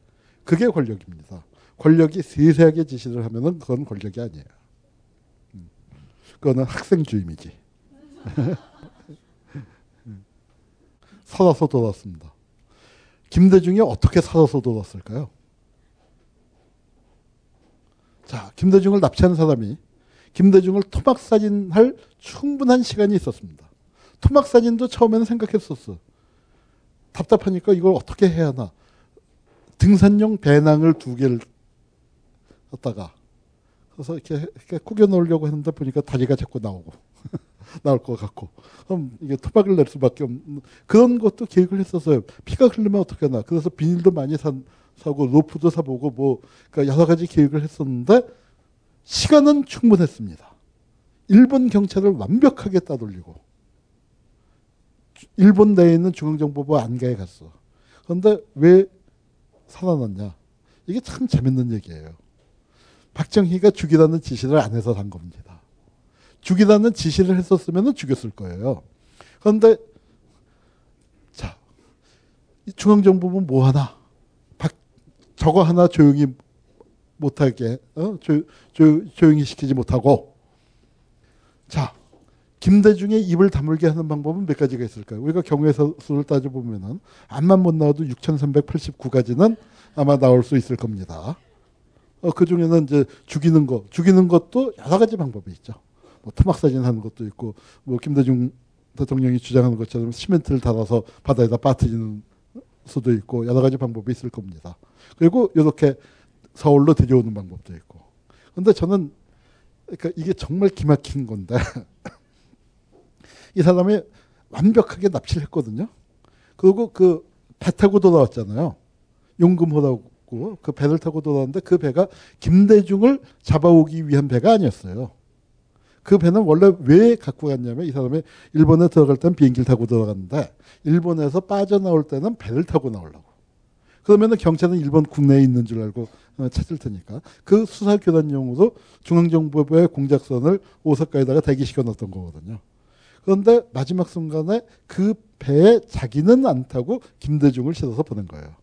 그게 권력입니다. 권력이 세세하게 지시를 하면은 그건 권력이 아니에요. 음, 그거는 학생주임이지. 음, 살아서 돌아왔습니다. 김대중이 어떻게 살아서 돌아왔을까요? 자, 김대중을 납치한 사람이 김대중을 토막살인할 충분한 시간이 있었습니다. 토막살인도 처음에는 생각했었어. 답답하니까 이걸 어떻게 해야 하나. 등산용 배낭을 두 개를 갖다가, 그래서 이렇게, 이렇게 구겨 놓으려고 했는데 보니까 다리가 자꾸 나오고 나올 것 같고, 그럼 이게 토박을 낼 수밖에 없는 그런 것도 계획을 했었어요. 피가 흘리면 어떻게 하나. 그래서 비닐도 많이 산, 사고 로프도 사보고 뭐, 그러니까 여러 가지 계획을 했었는데 시간은 충분했습니다. 일본 경찰을 완벽하게 따돌리고 일본 내에 있는 중앙정보부 안가에 갔어. 그런데 왜 살아났냐. 이게 참 재밌는 얘기예요. 박정희가 죽이라는 지시를 안 해서 산 겁니다. 죽이라는 지시를 했었으면 죽였을 거예요. 그런데 자, 이 중앙정보부는 뭐 하나, 박, 저거 하나 조용히 못하게, 어? 조, 조, 조용히 시키지 못하고, 자, 김대중의 입을 다물게 하는 방법은 몇 가지가 있을까요? 우리가 경우의 수를 따져보면은 암만 못 나와도 육천삼백팔십구 가지는 아마 나올 수 있을 겁니다. 어, 그 중에는 이제 죽이는 거, 죽이는 것도 여러 가지 방법이 있죠. 뭐 토막살인 하는 것도 있고, 뭐 김대중 대통령이 주장하는 것처럼 시멘트를 달아서 바다에다 빠뜨리는 수도 있고, 여러 가지 방법이 있을 겁니다. 그리고 이렇게 서울로 데려오는 방법도 있고. 근데 저는, 그러니까 이게 정말 기막힌 건데, 이 사람이 완벽하게 납치를 했거든요. 그리고 그 배 타고 돌아왔잖아요. 용금호라고 그 배를 타고 돌아왔는데, 그 배가 김대중을 잡아오기 위한 배가 아니었어요. 그 배는 원래 왜 갖고 갔냐면, 이 사람이 일본에 들어갈 때는 비행기를 타고 들어갔는데 일본에서 빠져나올 때는 배를 타고 나오려고. 그러면은 경찰은 일본 국내에 있는 줄 알고 찾을 테니까, 그 수사교단용으로 중앙정보부의 공작선을 오사카에다가 대기시켜 놨던 거거든요. 그런데 마지막 순간에 그 배에 자기는 안 타고 김대중을 실어서 보낸 거예요.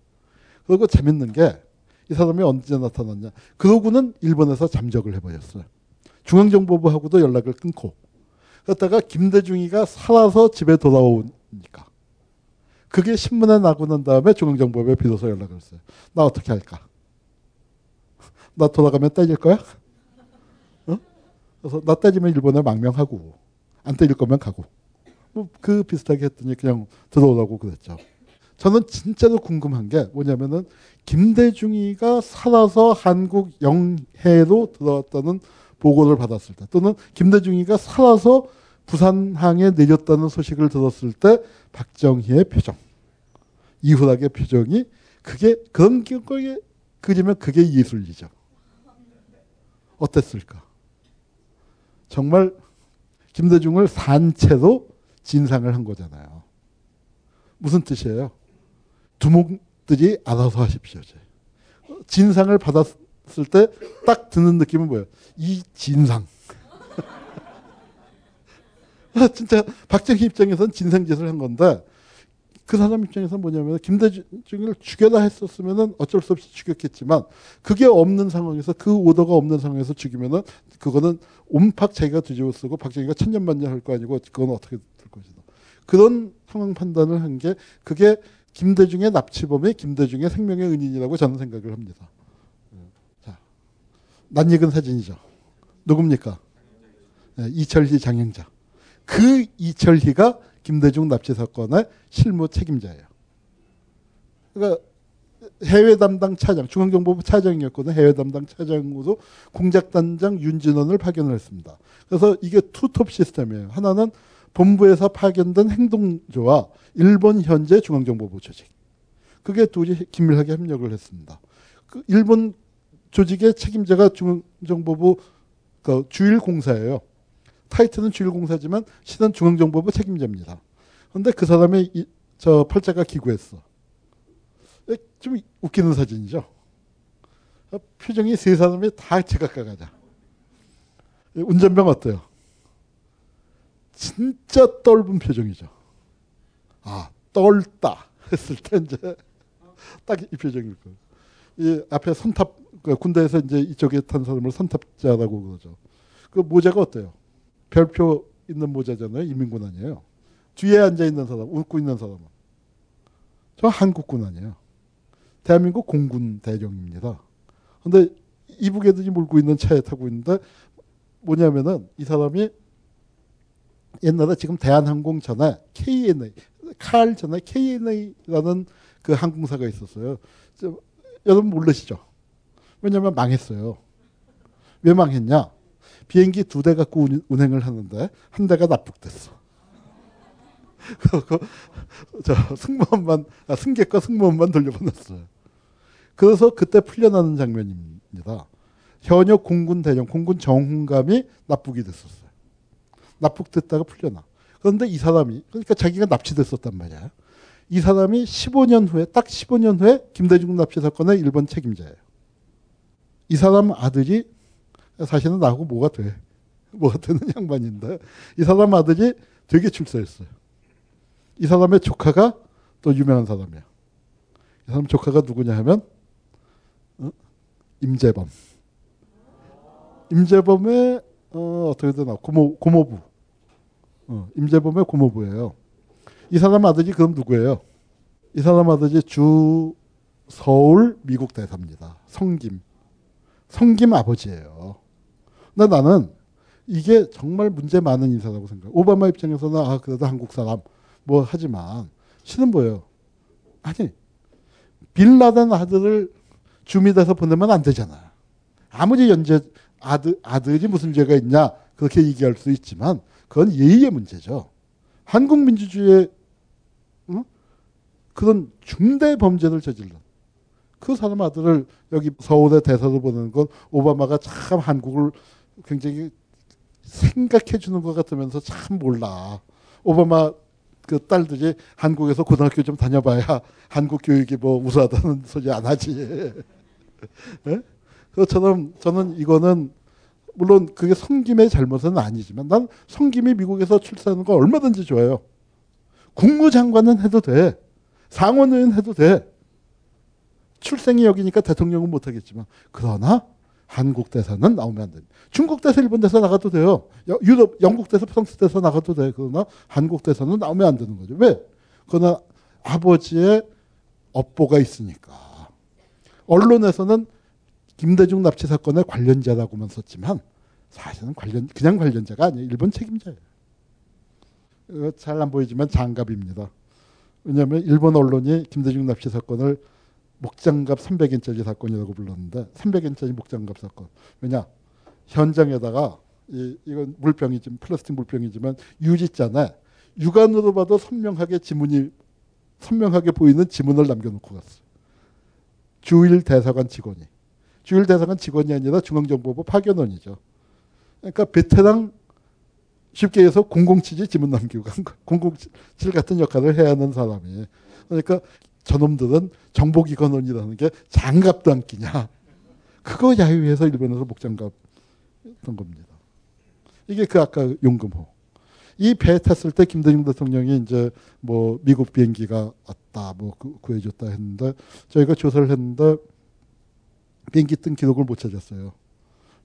그리고 재밌는 게, 이 사람이 언제 나타났냐. 그러고는 일본에서 잠적을 해버렸어요. 중앙정보부하고도 연락을 끊고. 그러다가 김대중이가 살아서 집에 돌아오니까 그게 신문에 나고 난 다음에 중앙정보부에 비로소 연락을 했어요. 나 어떻게 할까? 나 돌아가면 때릴 거야? 어? 그래서 나 때리면 일본에 망명하고, 안 때릴 거면 가고, 뭐 그 비슷하게 했더니 그냥 들어오라고 그랬죠. 저는 진짜로 궁금한 게 뭐냐면은, 김대중이가 살아서 한국 영해로 들어왔다는 보고를 받았을 때, 또는 김대중이가 살아서 부산항에 내렸다는 소식을 들었을 때 박정희의 표정, 이후락의 표정이, 그게 그런 거에 그리면 그게 예술이죠. 어땠을까? 정말 김대중을 산 채로 진상을 한 거잖아요. 무슨 뜻이에요? 두목들이 알아서 하십시오. 진상을 받았을 때 딱 드는 느낌은 뭐예요? 이 진상. 진짜 박정희 입장에서는 진상짓을 한 건데 그 사람 입장에서는 뭐냐면 김대중을 죽여라 했었으면 어쩔 수 없이 죽였겠지만 그게 없는 상황에서 그 오더가 없는 상황에서 죽이면 그거는 온팍 자기가 뒤집어 쓰고 박정희가 천년만년 할 거 아니고 그건 어떻게 될 것이다. 그런 상황 판단을 한 게 그게 김대중의 납치범이 김대중의 생명의 은인이라고 저는 생각을 합니다. 자, 낯익은 사진이죠. 누굽니까? 네, 이철희 장영자. 그 이철희가 김대중 납치 사건의 실무 책임자예요. 그러니까 해외 담당 차장, 중앙정보부 차장이었거든요. 해외 담당 차장으로 공작단장 윤진원을 파견을 했습니다. 그래서 이게 투톱 시스템이에요. 하나는 본부에서 파견된 행동조와 일본 현재 중앙정보부 조직. 그게 둘이 긴밀하게 협력을 했습니다. 그 일본 조직의 책임자가 중앙정보부 그 주일공사예요. 타이틀은 주일공사지만 시는 중앙정보부 책임자입니다. 그런데 그 사람의 이, 저 팔자가 기구했어. 좀 웃기는 사진이죠. 표정이 세 사람이 다 제각각하자. 운전병 어때요? 진짜 떫은 표정이죠. 아, 떫다 했을 때 이제 딱 이 표정일 거예요. 이 앞에 선탑, 군대에서 이제 이쪽에 탄 사람을 선탑자라고 그러죠. 그 모자가 어때요? 별표 있는 모자잖아요. 이민군 아니에요. 뒤에 앉아있는 사람, 웃고 있는 사람은 저 한국군 아니에요. 대한민국 공군 대령입니다. 그런데 이북 애들이 몰고 있는 차에 타고 있는데 뭐냐면은 이 사람이 옛날에 지금 대한항공 전에 케이엔에이, 칼 전에 케이엔에이라는 그 항공사가 있었어요. 저, 여러분 모르시죠? 왜냐하면 망했어요. 왜 망했냐? 비행기 두 대 갖고 운행을 하는데 한 대가 납북됐어. 저 승무원만 아, 승객과 승무원만 돌려보냈어요. 그래서 그때 풀려나는 장면입니다. 현역 공군 대령, 공군 정훈감이 납북이 됐었어요. 납북됐다가 풀려나. 그런데 이 사람이 그러니까 자기가 납치됐었단 말이야. 이 사람이 십오 년 후에 딱 십오 년 후에 김대중 납치 사건의 일본 책임자예요. 이 사람 아들이 사실은 나하고 뭐가 돼. 뭐가 되는 양반인데 이 사람 아들이 되게 출세했어요. 이 사람의 조카가 또 유명한 사람이야. 이 사람 조카가 누구냐 하면 어? 임재범. 임재범의 어, 어떻게 되나 고모, 고모부. 어, 임재범의 고모부예요. 이 사람 아들이 그럼 누구예요? 이 사람 아들이 주 서울 미국 대사입니다. 성김. 성김 아버지예요. 근데 나는 이게 정말 문제 많은 인사라고 생각해요. 오바마 입장에서는 아 그래도 한국 사람 뭐 하지만 실은 뭐예요? 아니 빌라덴 아들을 주미돼서 보내면 안 되잖아. 아무리 연재 아들, 아들이 무슨 죄가 있냐 그렇게 얘기할 수 있지만 그건 예의의 문제죠. 한국 민주주의의 응? 그런 중대 범죄를 저질러 그 사람 아들을 여기 서울에 대사로 보내는 건 오바마가 참 한국을 굉장히 생각해 주는 것 같으면서 참 몰라. 오바마 그 딸들이 한국에서 고등학교 좀 다녀봐야 한국 교육이 뭐 우수하다는 소리 안 하지. 네? 그것처럼 저는 이거는 물론 그게 성김의 잘못은 아니지만 난 성김이 미국에서 출세하는 거 얼마든지 좋아요. 국무장관은 해도 돼. 상원은 해도 돼. 출생이 여기니까 대통령은 못하겠지만 그러나 한국 대사는 나오면 안 됩니다. 중국 대사, 일본 대사 나가도 돼요. 유럽, 영국 대사, 프랑스 대사 나가도 돼요. 그러나 한국 대사는 나오면 안 되는 거죠. 왜? 그러나 아버지의 업보가 있으니까. 언론에서는 김대중 납치 사건의 관련자라고만 썼지만 사실은 관련, 그냥 관련자가 아니에요. 일본 책임자예요. 잘 안 보이지만 장갑입니다. 왜냐하면 일본 언론이 김대중 납치 사건을 목장갑 삼백 엔짜리 사건이라고 불렀는데 삼백 엔짜리 목장갑 사건. 왜냐? 현장에다가 이, 이건 물병이 지금 플라스틱 물병이지만 유리잔에 육안으로 봐도 선명하게 지문이 선명하게 보이는 지문을 남겨놓고 갔어요. 주일 대사관 직원이. 주일 대사관 직원이 아니라 중앙정보부 파견원이죠. 그러니까 베테랑 쉽게 해서 공공칠이 지문 남기고 간 거예요. 공공칠 같은 역할을 해야 하는 사람이. 그러니까 저놈들은 정보기관원이라는 게 장갑도 안 끼냐. 그거 야유해서 일본에서 목장갑 했던 겁니다. 이게 그 아까 용금호. 이 배에 탔을 때 김대중 대통령이 이제 뭐 미국 비행기가 왔다 뭐 구해줬다 했는데 저희가 조사를 했는데 비행기 뜬 기록을 못 찾았어요.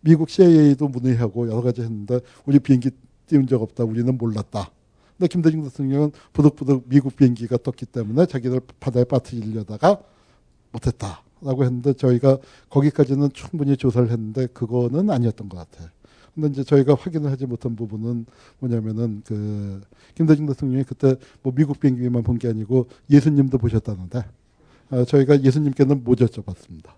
미국 씨아이에이도 문의하고 여러 가지 했는데 우리 비행기 띄운 적 없다. 우리는 몰랐다. 근데 김대중 대통령은 부득부득 미국 비행기가 떴기 때문에 자기들 바다에 빠뜨리려다가 못했다라고 했는데 저희가 거기까지는 충분히 조사를 했는데 그거는 아니었던 것 같아요. 근데 이제 저희가 확인을 하지 못한 부분은 뭐냐면은 그 김대중 대통령이 그때 뭐 미국 비행기만 본 게 아니고 예수님도 보셨다는데 어 저희가 예수님께는 못 여쭤봤습니다.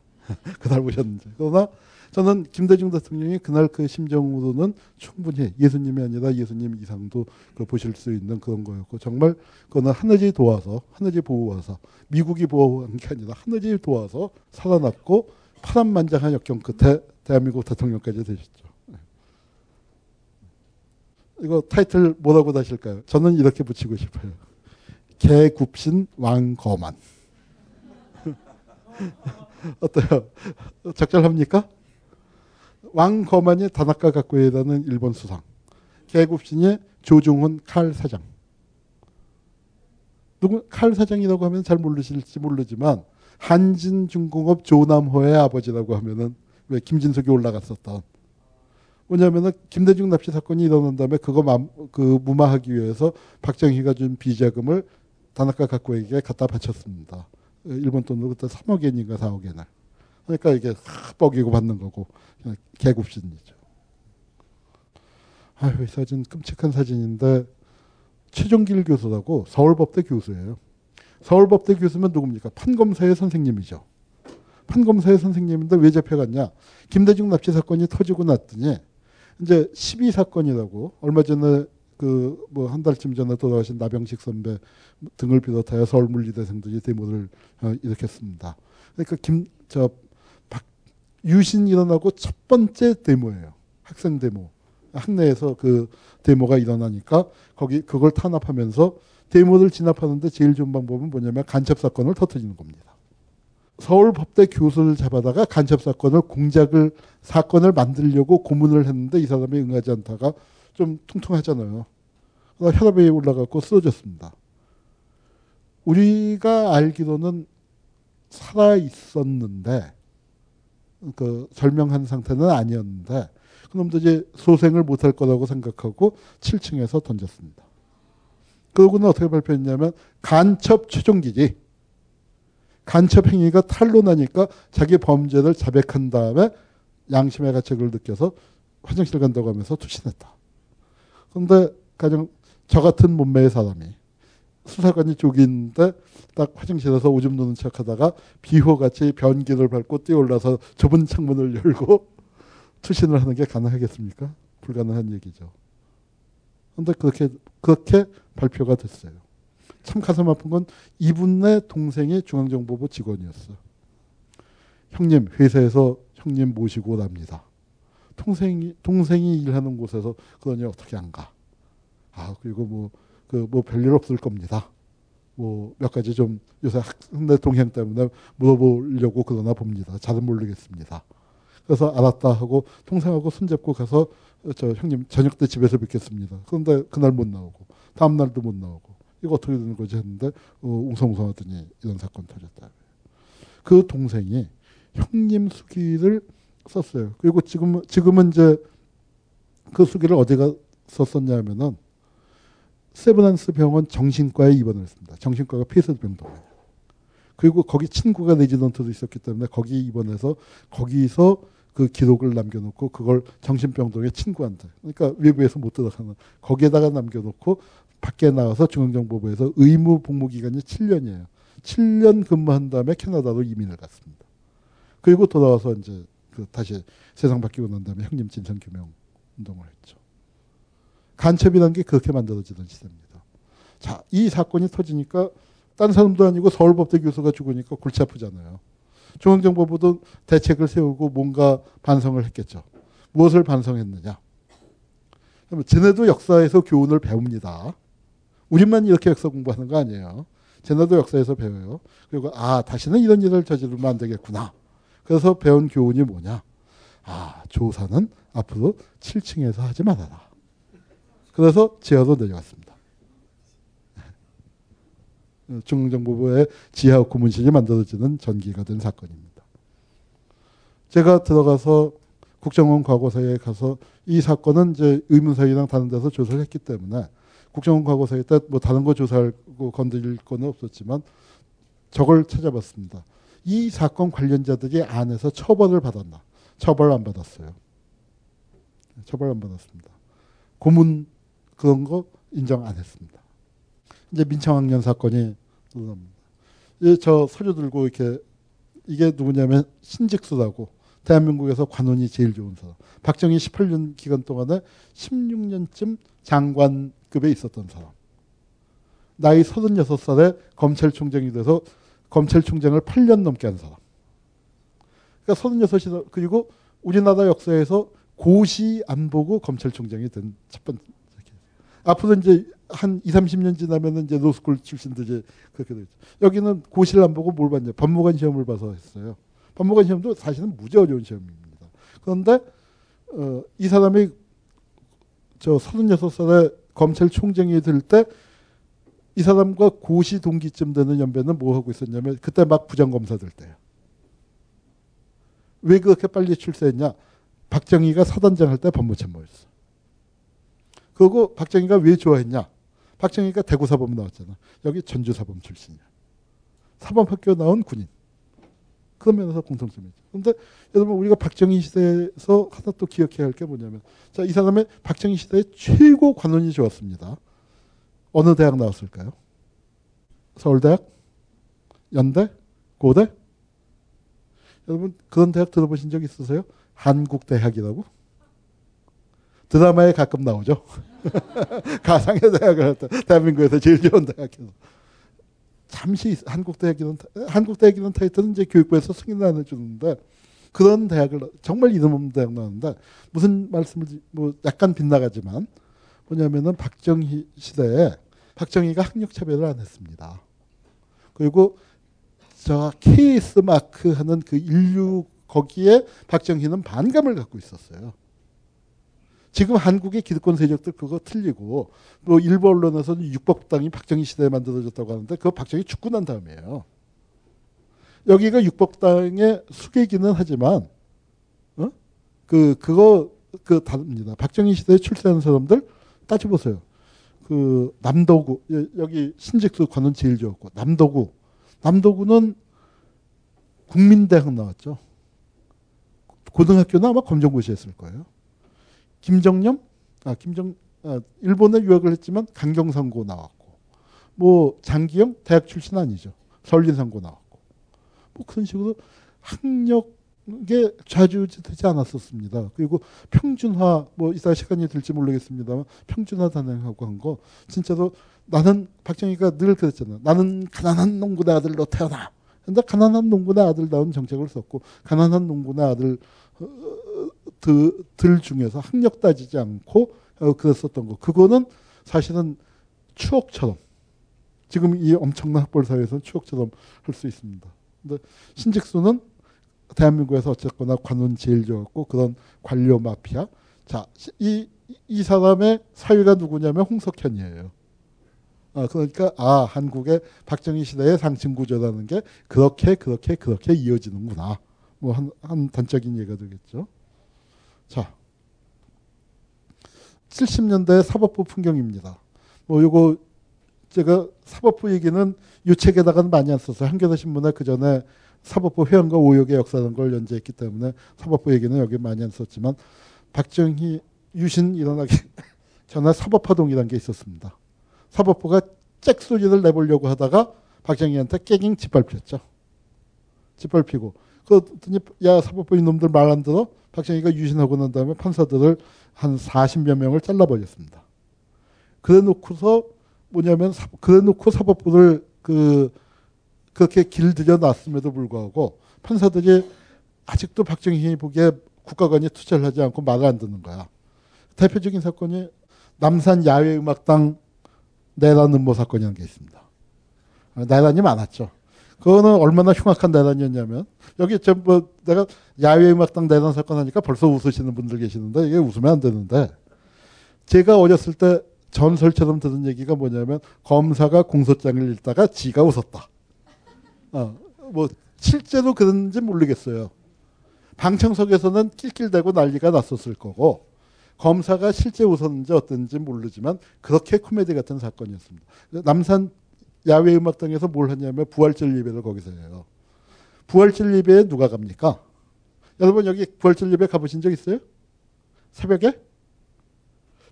그날 보셨는지. 그러나 저는 김대중 대통령이 그날 그 심정으로는 충분히 예수님이 아니라 예수님 이상도 그 보실 수 있는 그런 거였고 정말 그거는 하늘이 도와서 하늘이 보호와서 미국이 보호한 게 아니라 하늘이 도와서 살아났고 파란만장한 역경 끝에 대한민국 대통령까지 되셨죠. 이거 타이틀 뭐라고 다실까요? 저는 이렇게 붙이고 싶어요. 개굽신 왕거만. 어때요? 적절합니까? 왕거만이 다나카 가쿠에라는 일본 수상, 개굽신이 조중훈 칼 사장. 누구 칼 사장이라고 하면 잘 모르실지 모르지만 한진중공업 조남호의 아버지라고 하면은 왜 김진석이 올라갔었던. 왜냐하면은 김대중 납치 사건이 일어난 다음에 그거 맘, 그 무마하기 위해서 박정희가 준 비자금을 다나카 가쿠에에게 갖다 바쳤습니다. 일본 돈으로 그때 삼억 엔인가 사억 엔을. 그러니까 이게 뻑이고 받는 거고 개굽신이죠. 아유, 이 사진 끔찍한 사진인데 최종길 교수라고 서울법대 교수예요. 서울법대 교수면 누굽니까? 판검사의 선생님이죠. 판검사의 선생님인데 왜 잡혀갔냐? 김대중 납치 사건이 터지고 났더니 이제 십이 사건이라고 얼마 전에 그 뭐 한 달쯤 전에 돌아가신 나병식 선배 등을 비롯하여 서울 물리대생들이 데모를 어, 일으켰습니다. 그러니까 김 저 박 유신 일어나고 첫 번째 데모예요. 학생 데모. 학내에서 그 데모가 일어나니까 거기 그걸 탄압하면서 데모를 진압하는데 제일 좋은 방법은 뭐냐면 간첩 사건을 터뜨리는 겁니다. 서울 법대 교수를 잡아다가 간첩 사건을 공작을 사건을 만들려고 고문을 했는데 이 사람이 응하지 않다가 좀 퉁퉁하잖아요. 혈압이 올라가고 쓰러졌습니다. 우리가 알기로는 살아 있었는데 그 절명한 상태는 아니었는데 그놈들이 소생을 못할 거라고 생각하고 칠 층에서 던졌습니다. 그러고는 어떻게 발표했냐면 간첩 최종기지. 간첩 행위가 탄로나니까 자기 범죄를 자백한 다음에 양심의 가책을 느껴서 화장실 간다고 하면서 투신했다. 근데 가장 저 같은 몸매의 사람이 수사관이 쪽이 있는데 딱 화장실에서 오줌 누는 척하다가 비호같이 변기를 밟고 뛰어올라서 좁은 창문을 열고 투신을 하는 게 가능하겠습니까? 불가능한 얘기죠. 그런데 그렇게 그렇게 발표가 됐어요. 참 가슴 아픈 건 이분의 동생이 중앙정보부 직원이었어요. 형님 회사에서 형님 모시고 납니다. 동생이, 동생이 일하는 곳에서 그러니 어떻게 안 가. 아, 그리고 뭐, 그, 뭐 별일 없을 겁니다. 뭐, 몇 가지 좀 요새 학내 동향 때문에 물어보려고 그러나 봅니다. 잘은 모르겠습니다. 그래서 알았다 하고 동생하고 손잡고 가서 저 형님 저녁 때 집에서 뵙겠습니다. 그런데 그날 못 나오고, 다음날도 못 나오고, 이거 어떻게 되는 거지 했는데, 어, 웅성웅성 하더니 이런 사건 터졌다. 그 동생이 형님 수기를 썼어요. 그리고 지금, 지금은 이제 그 수기를 어디가 썼었냐면은 세브란스 병원 정신과에 입원을 했습니다. 정신과가 폐쇄병동이에요. 그리고 거기 친구가 레지던트도 있었기 때문에 거기 입원해서 거기서 그 기록을 남겨놓고 그걸 정신병동의 친구한테 그러니까 외부에서 못 들어가는 거기에다가 남겨놓고 밖에 나와서 중앙정보부에서 의무 복무기간이 칠 년이에요. 칠 년 근무한 다음에 캐나다로 이민을 갔습니다. 그리고 돌아와서 이제 다시 세상 바뀌고 난 다음에 형님 진상규명 운동을 했죠. 간첩이라는 게 그렇게 만들어지던 시대입니다. 자, 이 사건이 터지니까 딴 사람도 아니고 서울법대 교수가 죽으니까 골치 아프잖아요. 중앙정보부도 대책을 세우고 뭔가 반성을 했겠죠. 무엇을 반성했느냐. 쟤네도 역사에서 교훈을 배웁니다. 우리만 이렇게 역사 공부하는 거 아니에요. 쟤네도 역사에서 배워요. 그리고 아, 다시는 이런 일을 저지르면 안 되겠구나. 그래서 배운 교훈이 뭐냐? 아, 조사는 앞으로 칠 층에서 하지 말아라. 그래서 지하로 내려갔습니다. 중앙정보부의 지하 고문실이 만들어지는 전기가 된 사건입니다. 제가 들어가서 국정원 과거사에 가서 이 사건은 이제 의문사위랑 다른 데서 조사를 했기 때문에 국정원 과거사에 때 뭐 다른 거 조사하고 건드릴 건 없었지만 저걸 찾아봤습니다. 이 사건 관련자들이 안에서 처벌을 받았나? 처벌 안 받았어요. 처벌 안 받았습니다. 고문 그런 거 인정 안 했습니다. 이제 민청학년 사건이 나옵니다. 저 서류 들고 이렇게 이게 누구냐면 신직수라고 대한민국에서 관원이 제일 좋은 사람. 박정희 십팔 년 기간 동안에 십육 년쯤 장관급에 있었던 사람. 나이 서른여섯 살에 검찰총장이 돼서 검찰총장을 팔 년 넘게 한 사람. 그러니까 서른여섯 살 그리고 우리나라 역사에서 고시 안 보고 검찰총장이 된 첫 번째. 앞으로 이제 한 이삼십 년 지나면 이제 로스쿨 출신들이 그렇게 되죠. 여기는 고시를 안 보고 뭘 봤냐. 법무관 시험을 봐서 했어요. 법무관 시험도 사실은 무지 어려운 시험입니다. 그런데 어, 이 사람이 저 서른여섯 살에 검찰총장이 될 때 이 사람과 고시 동기쯤 되는 연배는 뭐 하고 있었냐면 그때 막 부장검사 될 때예요. 왜 그렇게 빨리 출세했냐. 박정희가 사단장 할 때 법무참모였어. 그리고 박정희가 왜 좋아했냐? 박정희가 대구사범 나왔잖아. 여기 전주사범 출신이야. 사범학교 나온 군인. 그런 면에서 공통점이죠. 그런데 여러분 우리가 박정희 시대에서 하나 또 기억해야 할 게 뭐냐면 자, 이 사람의 박정희 시대의 최고 관원이 좋았습니다. 어느 대학 나왔을까요? 서울대학? 연대? 고대? 여러분 그런 대학 들어보신 적 있으세요? 한국대학이라고? 드라마에 가끔 나오죠. 가상의 대학을 대한민국에서 제일 좋은 대학에서 잠시 한국대학이라는 한국대학이라는 타이틀은 이제 교육부에서 승인을 안 해주는데 그런 대학을 정말 이름 없는 대학 나왔는데 무슨 말씀을 뭐 약간 빗나가지만 뭐냐면은 박정희 시대에 박정희가 학력 차별을 안 했습니다. 그리고 저 케이에스 마크 하는 그 인류 거기에 박정희는 반감을 갖고 있었어요. 지금 한국의 기득권 세력들 그거 틀리고 또 일부 언론에서는 육법당이 박정희 시대에 만들어졌다고 하는데 그거 박정희 죽고 난 다음이에요. 여기가 육법당의 수계기는 하지만 어? 그 그거 그 다릅니다. 박정희 시대에 출세한 사람들 따져보세요. 그 남도구 여기 신직수 관원 제일 좋았고 남도구 남도구는 국민대학 나왔죠. 고등학교는 아마 검정고시했을 거예요. 김정념, 아 김정, 아, 일본에 유학을 했지만 강경상고 나왔고, 뭐 장기영 대학 출신 아니죠. 서울인상고 나왔고, 뭐 그런 식으로 학력에 좌지우지되지 않았었습니다. 그리고 평준화, 뭐 이따 시간이 될지 모르겠습니다만 평준화 단행하고 한 거 진짜로 나는 박정희가 늘 그랬잖아요. 나는 가난한 농군의 아들로 태어나. 근데 가난한 농군의 아들다운 정책을 썼고 가난한 농군의 아들 들 중에서 학력 따지지 않고 그랬었던 거. 그거는 사실은 추억처럼 지금 이 엄청난 학벌 사회에서는 추억처럼 할 수 있습니다. 근데 신직수는 대한민국에서 어쨌거나 관원 제일 좋았고 그런 관료 마피아. 자, 이, 이 사람의 사위가 누구냐면 홍석현이에요. 그러니까 아 한국의 박정희 시대의 상층 구조라는 게 그렇게 그렇게 그렇게 이어지는구나. 뭐 한 한 단적인 예가 되겠죠. 자, 칠십 년대 사법부 풍경입니다. 뭐 요거 제가 사법부 얘기는 요 책에다가는 많이 안 썼어요. 한겨레 신문에 그 전에 사법부 회원과 오욕의 역사라는 걸 연재했기 때문에 사법부 얘기는 여기 많이 안 썼지만 박정희 유신 일어나기 전에 사법파동이라는 게 있었습니다. 사법부가 잭 소리를 내보려고 하다가 박정희한테 깨깅 짓밟혔죠. 짓밟히고 그랬더니 야 사법부 이놈들 말 안 들어? 박정희가 유신하고 난 다음에 판사들을 한 사십여 명을 잘라버렸습니다. 그래놓고서 뭐냐면 그래놓고 사법부를 그 그렇게 길들여 놨음에도 불구하고 판사들이 아직도 박정희 보기에 국가관이 투자를 하지 않고 말을 안 듣는 거야. 대표적인 사건이 남산 야외음악당 내란 음모 사건이라는 게 있습니다. 내란이 많았죠. 그거는 얼마나 흉악한 내란이었냐면 여기 뭐 내가 야외음악당 내란 사건 하니까 벌써 웃으시는 분들 계시는데 이게 웃으면 안 되는데 제가 어렸을 때 전설처럼 들은 얘기가 뭐냐면 검사가 공소장을 읽다가 지가 웃었다. 어, 뭐 실제로 그런지 모르겠어요. 방청석에서는 낄낄대고 난리가 났었을 거고 검사가 실제 웃었는지 어떤지 모르지만 그렇게 코미디 같은 사건이었습니다. 남산 야외음악당에서 뭘 하냐면 부활절 예배를 거기서 해요. 부활절 예배에 누가 갑니까? 여러분 여기 부활절 예배 가보신 적 있어요? 새벽에?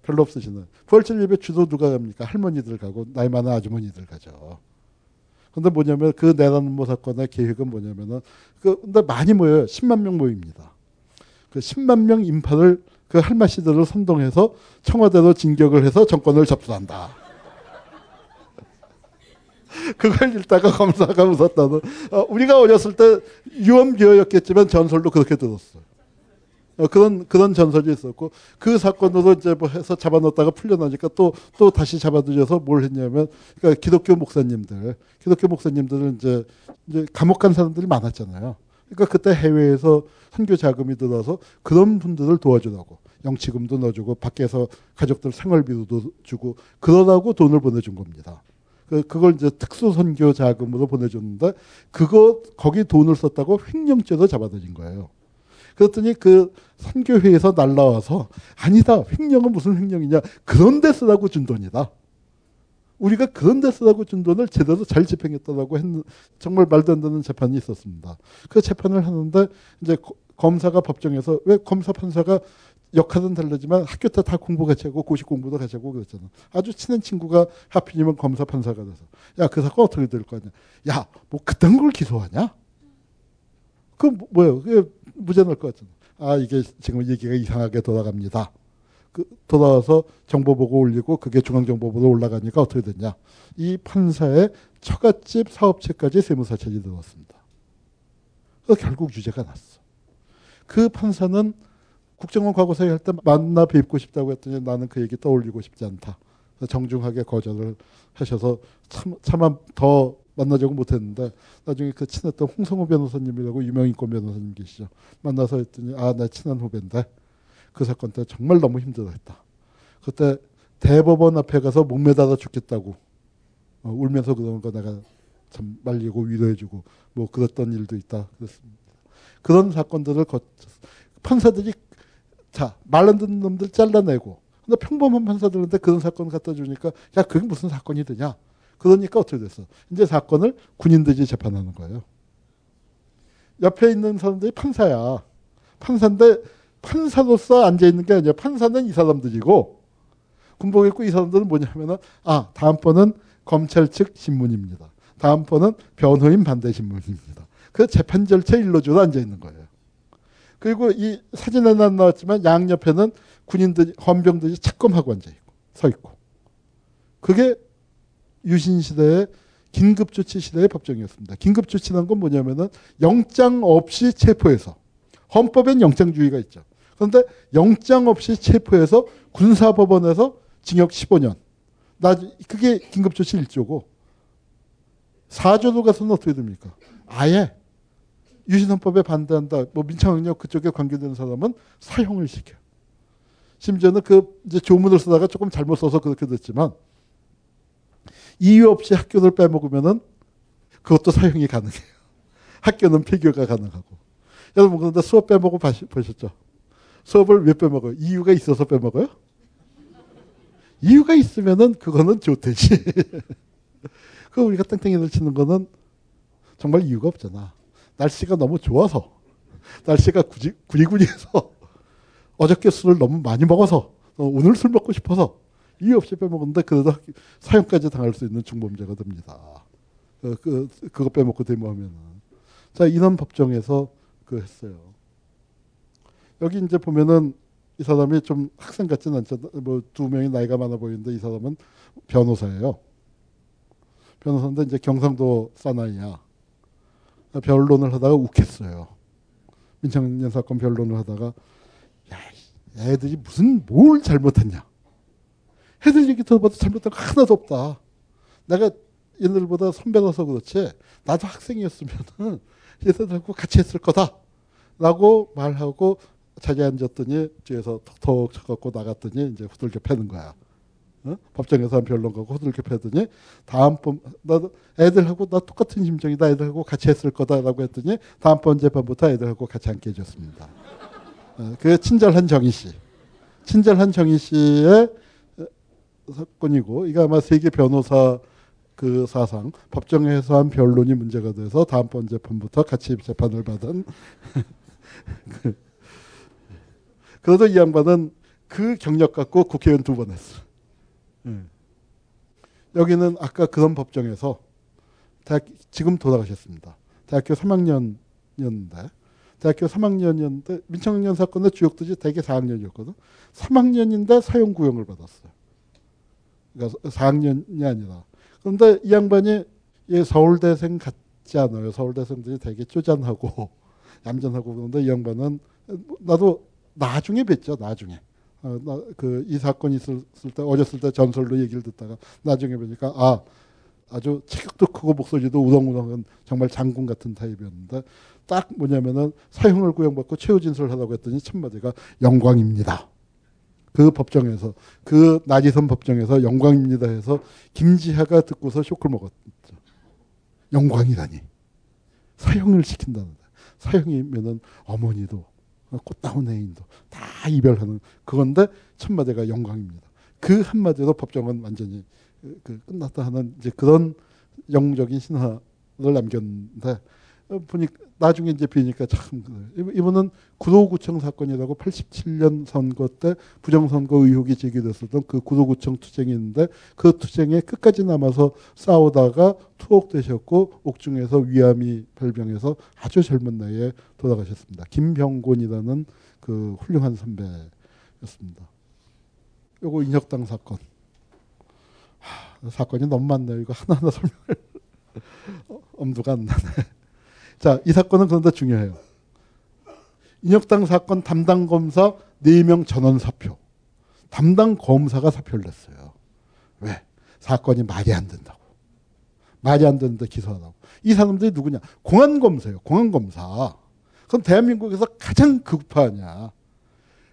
별로 없으시나요? 부활절 예배 주로 누가 갑니까? 할머니들 가고 나이 많은 아주머니들 가죠. 근데 뭐냐면 그 내란음모 사건의 계획은 뭐냐면은 그 근데 많이 모여요. 십만 명 모입니다. 그 십만 명 인파를 그 할마씨들을 선동해서 청와대로 진격을 해서 정권을 접수한다. 그걸 읽다가 검사가 웃었다는. 어, 우리가 어렸을 때 유언비어였겠지만 전설도 그렇게 들었어요. 어, 그런 그런 전설이 있었고 그 사건으로 이제 뭐 해서 잡아놓다가 풀려나니까 또 또 다시 잡아들여서 뭘 했냐면 그러니까 기독교 목사님들 기독교 목사님들은 이제 이제 감옥 간 사람들이 많았잖아요. 그러니까 그때 해외에서 선교 자금이 들어와서 그런 분들을 도와주라고 영치금도 넣어주고 밖에서 가족들 생활비도 주고 그러라고 돈을 보내준 겁니다. 그걸 이제 특수 선교 자금으로 보내줬는데 그거 거기 돈을 썼다고 횡령죄도 잡아들인 거예요. 그랬더니 그 선교회에서 날라와서 아니다. 횡령은 무슨 횡령이냐. 그런 데 쓰라고 준 돈이다. 우리가 그런 데 쓰라고 준 돈을 제대로 잘 집행했다라고 했는 정말 말도 안 되는 재판이 있었습니다. 그 재판을 하는데 이제 검사가 법정에서 왜 검사 판사가 역할은 다르지만 학교 때 다 공부 같이 하고 고시 공부도 같이 하고 그랬잖아. 아주 친한 친구가 하필이면 검사 판사가 돼서 야, 그 사건 어떻게 될 거냐. 야, 뭐 그딴 걸 기소하냐? 그 뭐예요? 그게 무죄 날 것 같잖아. 아, 이게 지금 얘기가 이상하게 돌아갑니다. 그 돌아와서 정보보고 올리고 그게 중앙정보보로 올라가니까 어떻게 됐냐. 이 판사의 처갓집 사업체까지 세무사찰이 들어왔습니다. 그래서 결국 유죄가 났어. 그 판사는 국정원 과거사회 할 때 만나 뵙고 싶다고 했더니 나는 그 얘기 떠올리고 싶지 않다. 정중하게 거절을 하셔서 참, 차마 더 만나자고 못했는데 나중에 그 친했던 홍성호 변호사님이라고 유명인권 변호사님 계시죠. 만나서 했더니 아, 나 친한 후배인데 그 사건 때 정말 너무 힘들어했다. 그때 대법원 앞에 가서 목매달아 죽겠다고 어, 울면서 그런 거 내가 참 말리고 위로해주고 뭐 그랬던 일도 있다 그랬습니다. 그런 사건들을 거쳤어. 판사들이 자, 말 안 듣는 놈들 잘라내고 근데 평범한 판사들한테 그런 사건 갖다 주니까 야, 그게 무슨 사건이 되냐. 그러니까 어떻게 됐어? 이제 사건을 군인들이 재판하는 거예요. 옆에 있는 사람들이 판사야. 판사인데 판사로서 앉아있는 게 아니야. 판사는 이 사람들이고 군복 입고 이 사람들은 뭐냐 하면 아, 다음번은 검찰 측 신문입니다. 다음번은 변호인 반대 신문입니다. 그 재판 절차 일러주로 앉아있는 거예요. 그리고 이 사진에는 안 나왔지만 양옆에는 군인들이 헌병들이 착검하고 앉아있고 서있고 그게 유신시대의 긴급조치 시대의 법정이었습니다. 긴급조치란 건 뭐냐면은 영장 없이 체포해서 헌법엔 영장주의가 있죠. 그런데 영장 없이 체포해서 군사법원에서 징역 십오 년. 나 그게 긴급조치 일 조고 사 조로 가서는 어떻게 됩니까? 아예 유신헌법에 반대한다. 뭐 민창항력 그쪽에 관계된 사람은 사형을 시켜. 심지어는 그 이제 조문을 쓰다가 조금 잘못 써서 그렇게 됐지만 이유 없이 학교를 빼먹으면은 그것도 사형이 가능해요. 학교는 폐교가 가능하고. 여러분 그런데 수업 빼먹어 보셨죠? 수업을 왜 빼먹어요? 이유가 있어서 빼먹어요? 이유가 있으면은 그거는 좋대지. 그 우리가 땡땡이를 치는 거는 정말 이유가 없잖아. 날씨가 너무 좋아서, 날씨가 구지, 구리구리해서, 어저께 술을 너무 많이 먹어서, 오늘 술 먹고 싶어서. 이유 없이 빼먹었는데 그래도 사형까지 당할 수 있는 중범죄가 됩니다. 그, 그거 빼먹고 데모하면. 자, 이런 법정에서 그 했어요. 여기 이제 보면은 이 사람이 좀 학생 같진 않죠. 뭐 두 명이 나이가 많아 보이는데 이 사람은 변호사예요. 변호사인데 이제 경상도 사나이야. 변론을 하다가 욱했어요. 민창년 사건 변론을 하다가 야, 애들이 무슨 뭘 잘못했냐. 애들 얘기 들어봐도 잘못된 거 하나도 없다. 내가 얘네들보다 선배라서 그렇지 나도 학생이었으면 얘네들하고 같이 했을 거다 라고 말하고 자리에 앉았더니 뒤에서 톡톡 쳐갖고 나갔더니 이제 후들겨 패는 거야. 어? 법정에서 한 변론가고 호들갑 패더니 다음번 나도 애들하고 나 똑같은 심정이다. 애들하고 같이 했을 거다라고 했더니 다음번 재판부터 애들하고 같이 함께 해줬습니다. 어, 그 친절한 정희 씨. 친절한 정희 씨의 사건이고 이거 아마 세계 변호사 그 사상 법정에서 한 변론이 문제가 돼서 다음번 재판부터 같이 재판을 받은 그러다 이 양반은 그 경력 갖고 국회의원 두 번 했어. 음. 여기는 아까 그런 법정에서 대학, 지금 돌아가셨습니다. 대학교 삼 학년이었는데 대학교 삼 학년이었는데 민청년 사건의 주역도지 대개 사 학년이었거든. 삼 학년인데 사형구형을 받았어요. 그러니까 사 학년이 아니라. 그런데 이 양반이 얘 서울대생 같지 않아요. 서울대생들이 되게 쪼잔하고 얌전하고 그런데 이 양반은 나도 나중에 뵀죠. 나중에. 어, 나, 그 이 사건이 있을 때 어렸을 때 전설로 얘기를 듣다가 나중에 보니까 아 아주 체격도 크고 목소리도 우렁우렁한 정말 장군 같은 타입이었는데 딱 뭐냐면은 사형을 구형받고 최후 진술을 하라고 했더니 첫마디가 영광입니다. 그 법정에서 그 나지선 법정에서 영광입니다 해서 김지하가 듣고서 쇼크를 먹었죠. 영광이라니 사형을 시킨다는데 사형이면은 어머니도 꽃다운 애인도 다 이별하는 그건데 첫마디가 영광입니다. 그 한마디로 법정은 완전히 그 끝났다 하는 이제 그런 영웅적인 신화를 남겼는데 보니까 나중에 이제 비니까 참 이분은 구로구청 사건이라고 팔십칠 년 선거 때 부정선거 의혹이 제기됐었던 그 구로구청 투쟁이 있는데 그 투쟁에 끝까지 남아서 싸우다가 투옥되셨고 옥중에서 위암이 발병해서 아주 젊은 나이에 돌아가셨습니다. 김병곤이라는 그 훌륭한 선배였습니다. 요거 인혁당 사건. 하, 사건이 너무 많네요. 이거 하나하나 설명을 엄두가 안 나네. 자, 이 사건은 그런데 중요해요. 인혁당 사건 담당 검사 네 명 전원 사표. 담당 검사가 사표를 냈어요. 왜? 사건이 말이 안 된다고. 말이 안 되는데 기소하라고. 이 사람들이 누구냐? 공안검사예요. 공안검사. 그럼 대한민국에서 가장 극우파냐.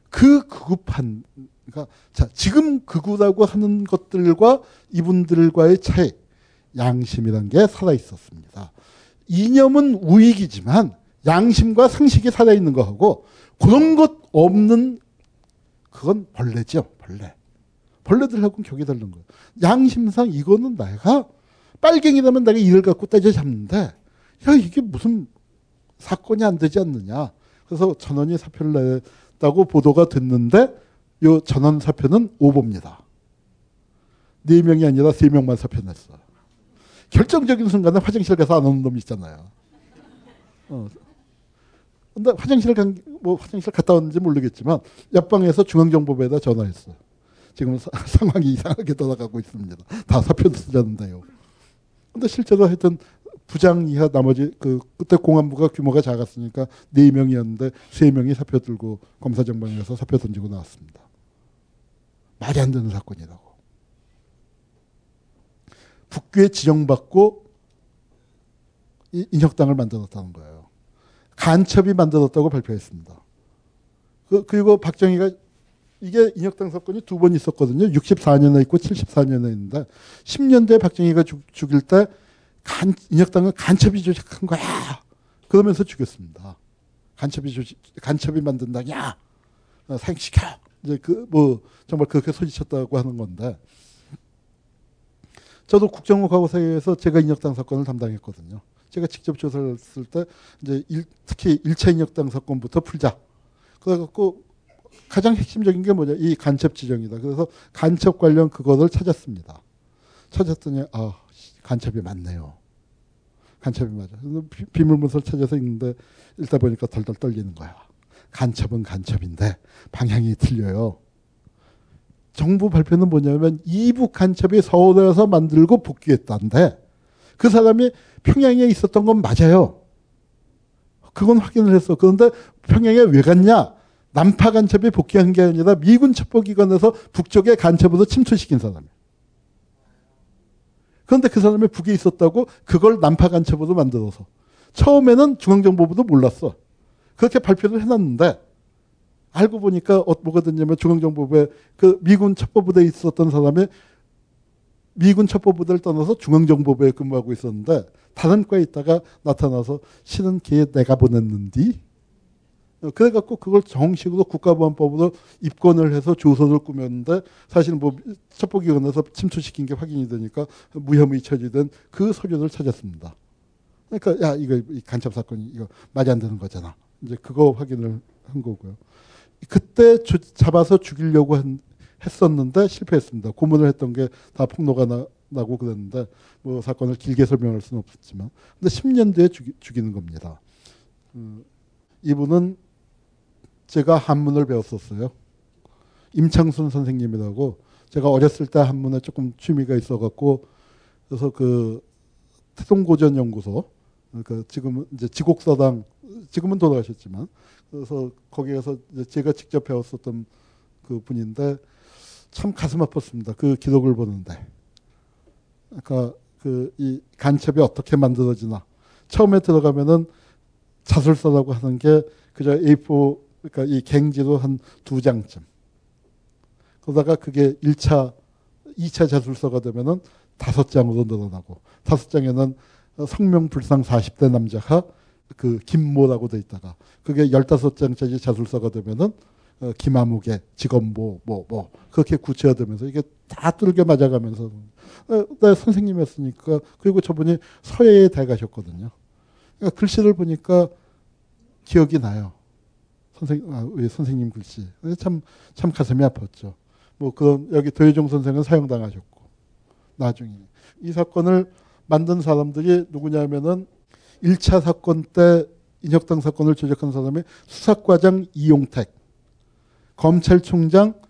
그 극우파니까 그러니까 자, 지금 극우라고 하는 것들과 이분들과의 차이. 양심이란 게 살아있었습니다. 이념은 우익이지만 양심과 상식이 살아있는 거하고 그런 것 없는 그건 벌레죠. 벌레. 벌레들하고는 격이 다른 거예요. 양심상 이거는 내가 빨갱이라면 내가 이를 갖고 따져잡는데 야 이게 무슨 사건이 안 되지 않느냐. 그래서 전원이 사표를 냈다고 보도가 됐는데 이 전원 사표는 오보입니다. 네 명이 아니라 세 명만 사표 냈어요. 결정적인 순간에 화장실 가서 안 오는 놈이 있잖아요. 어. 근데 화장실 간, 뭐 화장실 갔다 왔는지 모르겠지만 옆방에서 중앙정보부에다 전화했어요. 지금 사, 상황이 이상하게 돌아가고 있습니다. 다 사표도 쓰자는데요. 근데 실제로 하여튼 부장 이하 나머지 그 그때 공안부가 규모가 작았으니까 네 명이었는데 세 명이 사표 들고 검사정방에 가서 사표 던지고 나왔습니다. 말이 안 되는 사건이라고. 국교에 지정받고 인혁당을 만들었다는 거예요. 간첩이 만들었다고 발표했습니다. 그, 그리고 박정희가 이게 인혁당 사건이 두 번 있었거든요. 육십사 년에 있고 칠십사 년에 있는데 십 년대에 박정희가 죽, 죽일 때 간, 인혁당은 간첩이 조직한 거야. 그러면서 죽였습니다. 간첩이 조직, 간첩이 만든 당이야. 사형시켜. 이제 그, 뭐, 정말 그렇게 소리쳤다고 하는 건데. 저도 국정원하고 사이에서 제가 인혁당 사건을 담당했거든요. 제가 직접 조사를 했을 때 이제 일, 특히 일 차 인혁당 사건부터 풀자. 그래갖고 가장 핵심적인 게 뭐냐. 이 간첩 지정이다. 그래서 간첩 관련 그거를 찾았습니다. 찾았더니 아 간첩이 맞네요. 간첩이 맞아. 비밀문서를 찾아서 읽는데 읽다 보니까 덜덜 떨리는 거야. 간첩은 간첩인데 방향이 틀려요. 정부 발표는 뭐냐면 이북 간첩이 서울에서 만들고 복귀했다는데 그 사람이 평양에 있었던 건 맞아요. 그건 확인을 했어. 그런데 평양에 왜 갔냐? 남파 간첩이 복귀한 게 아니라 미군 첩보기관에서 북쪽에 간첩으로 침투시킨 사람이에요. 그런데 그 사람이 북에 있었다고 그걸 남파 간첩으로 만들어서 처음에는 중앙정보부도 몰랐어. 그렇게 발표를 해놨는데 알고 보니까 뭐가 됐냐면 중앙정보부에 그 미군 첩보부대에 있었던 사람이 미군 첩보부대를 떠나서 중앙정보부에 근무하고 있었는데 다른 과에 있다가 나타나서 실은 걔 내가 보냈는디. 그래갖고 그걸 정식으로 국가보안법으로 입건을 해서 조선을 꾸몄는데 사실 뭐 첩보기관에서 침투시킨 게 확인이 되니까 무혐의 처리된 그 서류를 찾았습니다. 그러니까 야 이거 간첩 사건이 이거 말이 안 되는 거잖아. 이제 그거 확인을 한 거고요. 그때 주, 잡아서 죽이려고 한, 했었는데 실패했습니다. 고문을 했던 게 다 폭로가 나, 나고 그랬는데 뭐 사건을 길게 설명할 수는 없었지만, 근데 십 년 뒤에 죽이, 죽이는 겁니다. 음, 이분은 제가 한문을 배웠었어요. 임창순 선생님이라고, 제가 어렸을 때 한문에 조금 취미가 있어갖고 그래서 그 태동고전 연구소, 그러니까 지금 이제 지곡서당, 지금은 돌아가셨지만, 그래서 거기에서 이제 제가 직접 배웠었던 그 분인데 참 가슴 아팠습니다. 그 기록을 보는데. 그러니까 그 이 간첩이 어떻게 만들어지나. 처음에 들어가면은 자술서라고 하는 게 그저 에이 사, 그러니까 이 갱지로 한 두 장쯤. 그러다가 그게 일 차, 이 차 자술서가 되면은 다섯 장으로 늘어나고, 다섯 장에는 성명 불상 사십 대 남자가 그 김모라고 돼 있다가 그게 열다섯 장짜리 자술서가 되면은 어 김아무개 직업모 뭐 뭐 그렇게 구체화되면서 이게 다 뚫겨 맞아가면서 어, 나 선생님이었으니까. 그리고 저분이 서예에 다가셨거든요. 그러니까 글씨를 보니까 기억이 나요. 선생 아, 예, 선생님 글씨 참 참 가슴이 아팠죠. 뭐 그런 여기 도예종 선생은 사형당하셨고. 나중에 이 사건을 만든 사람들이 누구냐면은 일 차 사건 때 인혁당 사건을 조작한 사람이 수사과장 이용택, 검찰총장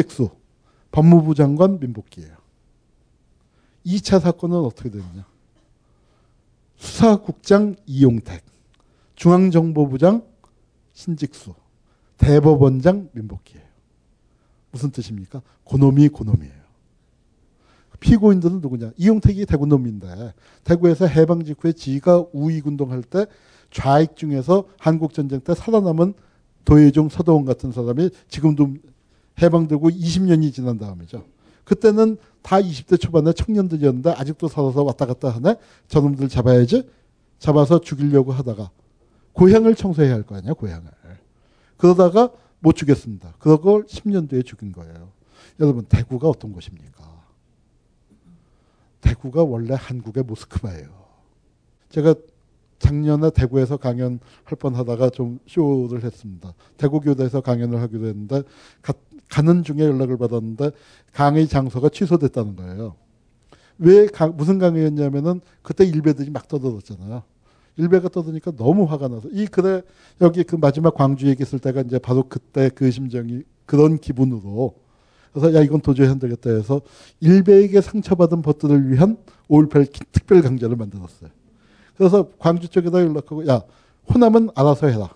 신직수, 법무부 장관 민복기예요. 이 차 사건은 어떻게 되느냐? 수사국장 이용택, 중앙정보부장 신직수, 대법원장 민복기예요. 무슨 뜻입니까? 고놈이 고놈이에요. 피고인들은 누구냐? 이용택이 대구놈인데 대구에서 해방 직후에 지가 우익운동할 때 좌익 중에서 한국전쟁 때 살아남은 도예종, 서도원 같은 사람이 지금도 해방되고 이십 년이 지난 다음이죠. 그때는 다 이십 대 초반의 청년들이었는데 아직도 살아서 왔다 갔다 하네. 저놈들 잡아야지. 잡아서 죽이려고 하다가 고향을 청소해야 할 거 아니야. 고향을. 그러다가 못 죽였습니다. 그걸 십 년 뒤에 죽인 거예요. 여러분 대구가 어떤 곳입니까? 대구가 원래 한국의 모스크바예요. 제가 작년에 대구에서 강연할 뻔하다가 좀 쇼를 했습니다. 대구교대에서 강연을 하기로 했는데 가, 가는 중에 연락을 받았는데 강의 장소가 취소됐다는 거예요. 왜 강, 무슨 강의였냐면은 그때 일베들이 막 떠들었잖아요. 일베가 떠드니까 너무 화가 나서 이 그래 여기 그 마지막 광주 얘기했을 때가 이제 바로 그때 그 심정이 그런 기분으로. 그래서 야 이건 도저히 안 되겠다 해서 일베에게 상처받은 벗들을 위한 오일팔 특별 강좌를 만들었어요. 그래서 광주 쪽에다 연락하고 야 호남은 알아서 해라.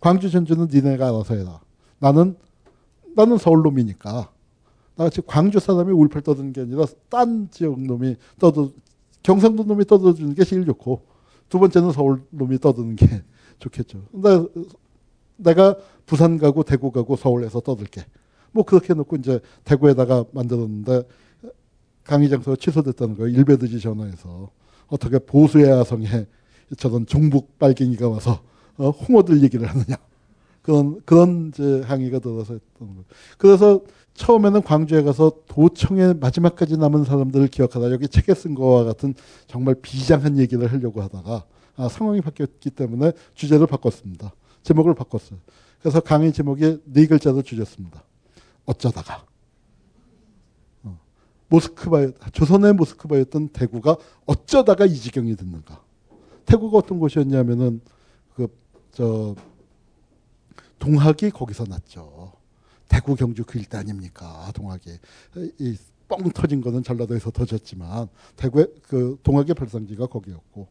광주 전주는 니네가 알아서 해라. 나는 나는 서울놈이니까. 나 지금 광주 사람이 오일팔 떠드는 게 아니라 딴 지역 놈이 떠들 경상도 놈이 떠들어주는 게 제일 좋고 두 번째는 서울 놈이 떠드는 게 좋겠죠. 근데 내가 부산 가고 대구 가고 서울에서 떠들게. 뭐 그렇게 해놓고 이제 대구에다가 만들었는데 강의 장소가 취소됐다는 거예요. 일베들이 전화해서 어떻게 보수의 야성에 저런 종북 빨갱이가 와서 어 홍어들 얘기를 하느냐 그런 그런 이제 항의가 들어서 했던 거예요. 그래서 처음에는 광주에 가서 도청에 마지막까지 남은 사람들을 기억하다 여기 책에 쓴 거와 같은 정말 비장한 얘기를 하려고 하다가 아, 상황이 바뀌었기 때문에 주제를 바꿨습니다. 제목을 바꿨어요. 그래서 강의 제목에 네 글자로 주셨습니다. 어쩌다가 어. 모스크바 조선의 모스크바였던 대구가 어쩌다가 이 지경이 됐는가? 대구가 어떤 곳이었냐면은 그 저 동학이 거기서 났죠. 대구 경주 그 일대 아닙니까? 동학이 이 뻥 터진 거는 전라도에서 터졌지만 대구의 그 동학의 발상지가 거기였고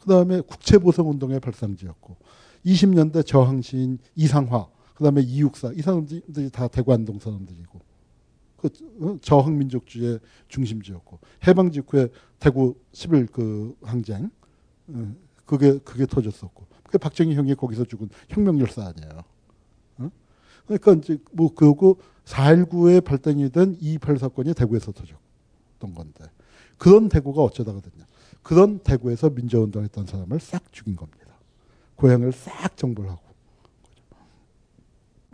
그 다음에 국채보상운동의 발상지였고 이십 년대 저항시인 이상화 그 다음에 이육사 이 사람들이 다 대구 안동 사람들이고 그 저항민족주의 중심지였고 해방 직후에 대구 십일 그 항쟁 그게 그게 터졌었고 그 박정희 형이 거기서 죽은 혁명열사 아니에요. 그러니까 이제 뭐 그거 사일구에 발단이 된 이이팔 사건이 대구에서 터졌던 건데, 그런 대구가 어쩌다가 됐냐. 그런 대구에서 민주화운동했던 사람을 싹 죽인 겁니다. 고향을 싹 정벌하고.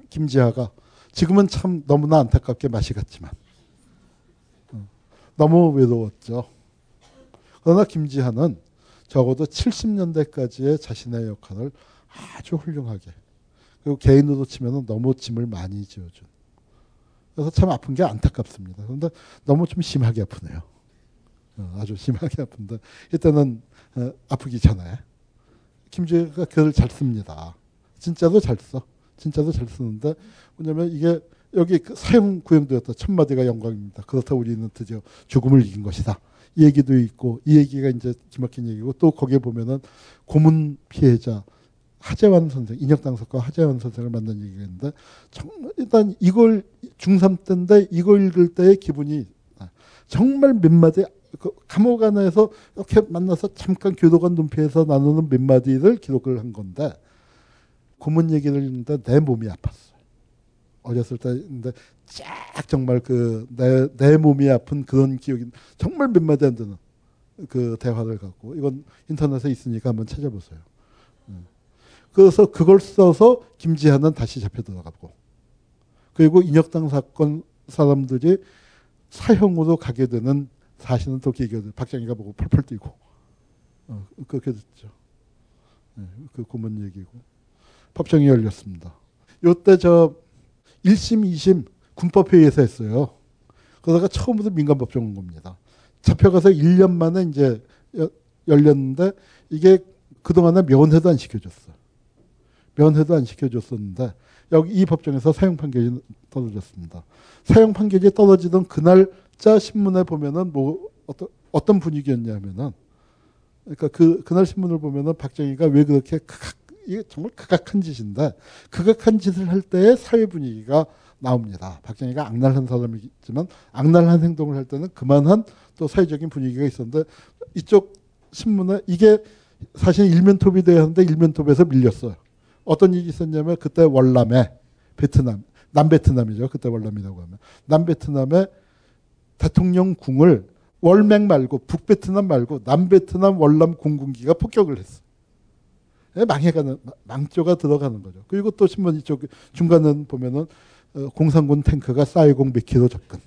김지아가 지금은 참 너무나 안타깝게 맛이 갔지만 너무 외로웠죠. 그러나 김지하는 적어도 칠십 년대까지의 자신의 역할을 아주 훌륭하게, 그리고 개인으로 치면 너무 짐을 많이 지어준, 그래서 참 아픈 게 안타깝습니다. 그런데 너무 좀 심하게 아프네요. 아주 심하게 아픈데 일단은 아프기 전에 김지혜가 글을 잘 씁니다. 진짜로 잘 써. 진짜로 잘 쓰는데 왜냐면 이게 여기 사형 구형되었다. 첫 마디가 영광입니다. 그렇다 우리는 드디어 죽음을 이긴 것이다. 이 얘기도 있고, 이 얘기가 이제 기막힌 얘기고, 또 거기에 보면은 고문 피해자 하재완 선생, 인혁당 석과 하재완 선생을 만난 얘기가 있는데, 정말 일단 이걸 중삼 때인데 이걸 읽을 때의 기분이 정말 몇 마디, 그 감옥 안에서 이렇게 만나서 잠깐 교도관 눈피해서 나누는 몇 마디를 기록을 한 건데, 고문 얘기를 했는데 내 몸이 아팠어. 어렸을 때인데 쫙 정말 그 내 내 몸이 아픈 그런 기억이 정말 몇 마디 안 되는 그 대화를 갖고, 이건 인터넷에 있으니까 한번 찾아보세요. 그래서 그걸 써서 김지하는 다시 잡혀 들어갔고, 그리고 인혁당 사건 사람들이 사형으로 가게 되는 사실은 또 기억이, 박정희가 보고 펄펄 뛰고, 어, 그렇게 됐죠. 네, 그 고문 얘기고. 법정이 열렸습니다. 요때 저 일 심, 이 심 군법회의에서 했어요. 그러다가 처음부터 민간법정 온 겁니다. 잡혀가서 일 년 만에 이제 여, 열렸는데, 이게 그동안에 면회도 안 시켜줬어. 면회도 안 시켜줬었는데, 여기 이 법정에서 사형 판결이 떨어졌습니다. 사형 판결이 떨어지던 그날 자 신문에 보면은 뭐 어떤 어떤 분위기였냐면은, 그러니까 그 그날 신문을 보면은 박정희가 왜 그렇게 극악, 이게 정말 극악한 짓인데 극악한 짓을 할 때의 사회 분위기가 나옵니다. 박정희가 악랄한 사람이지만 악랄한 행동을 할 때는 그만한 또 사회적인 분위기가 있었는데, 이쪽 신문에 이게 사실 일면톱이 돼야 하는데 일면톱에서 밀렸어요. 어떤 일이 있었냐면, 그때 월남에 베트남, 남베트남이죠. 그때 월남이라고 하면 남베트남에 대통령 궁을 월맹 말고 북베트남 말고 남베트남 월남 공군기가 폭격을 했어. 망해가는, 망조가 들어가는 거죠. 그리고 또 신문 이쪽 중간은 보면은 공산군 탱크가 싸이공 몇 킬로 접근,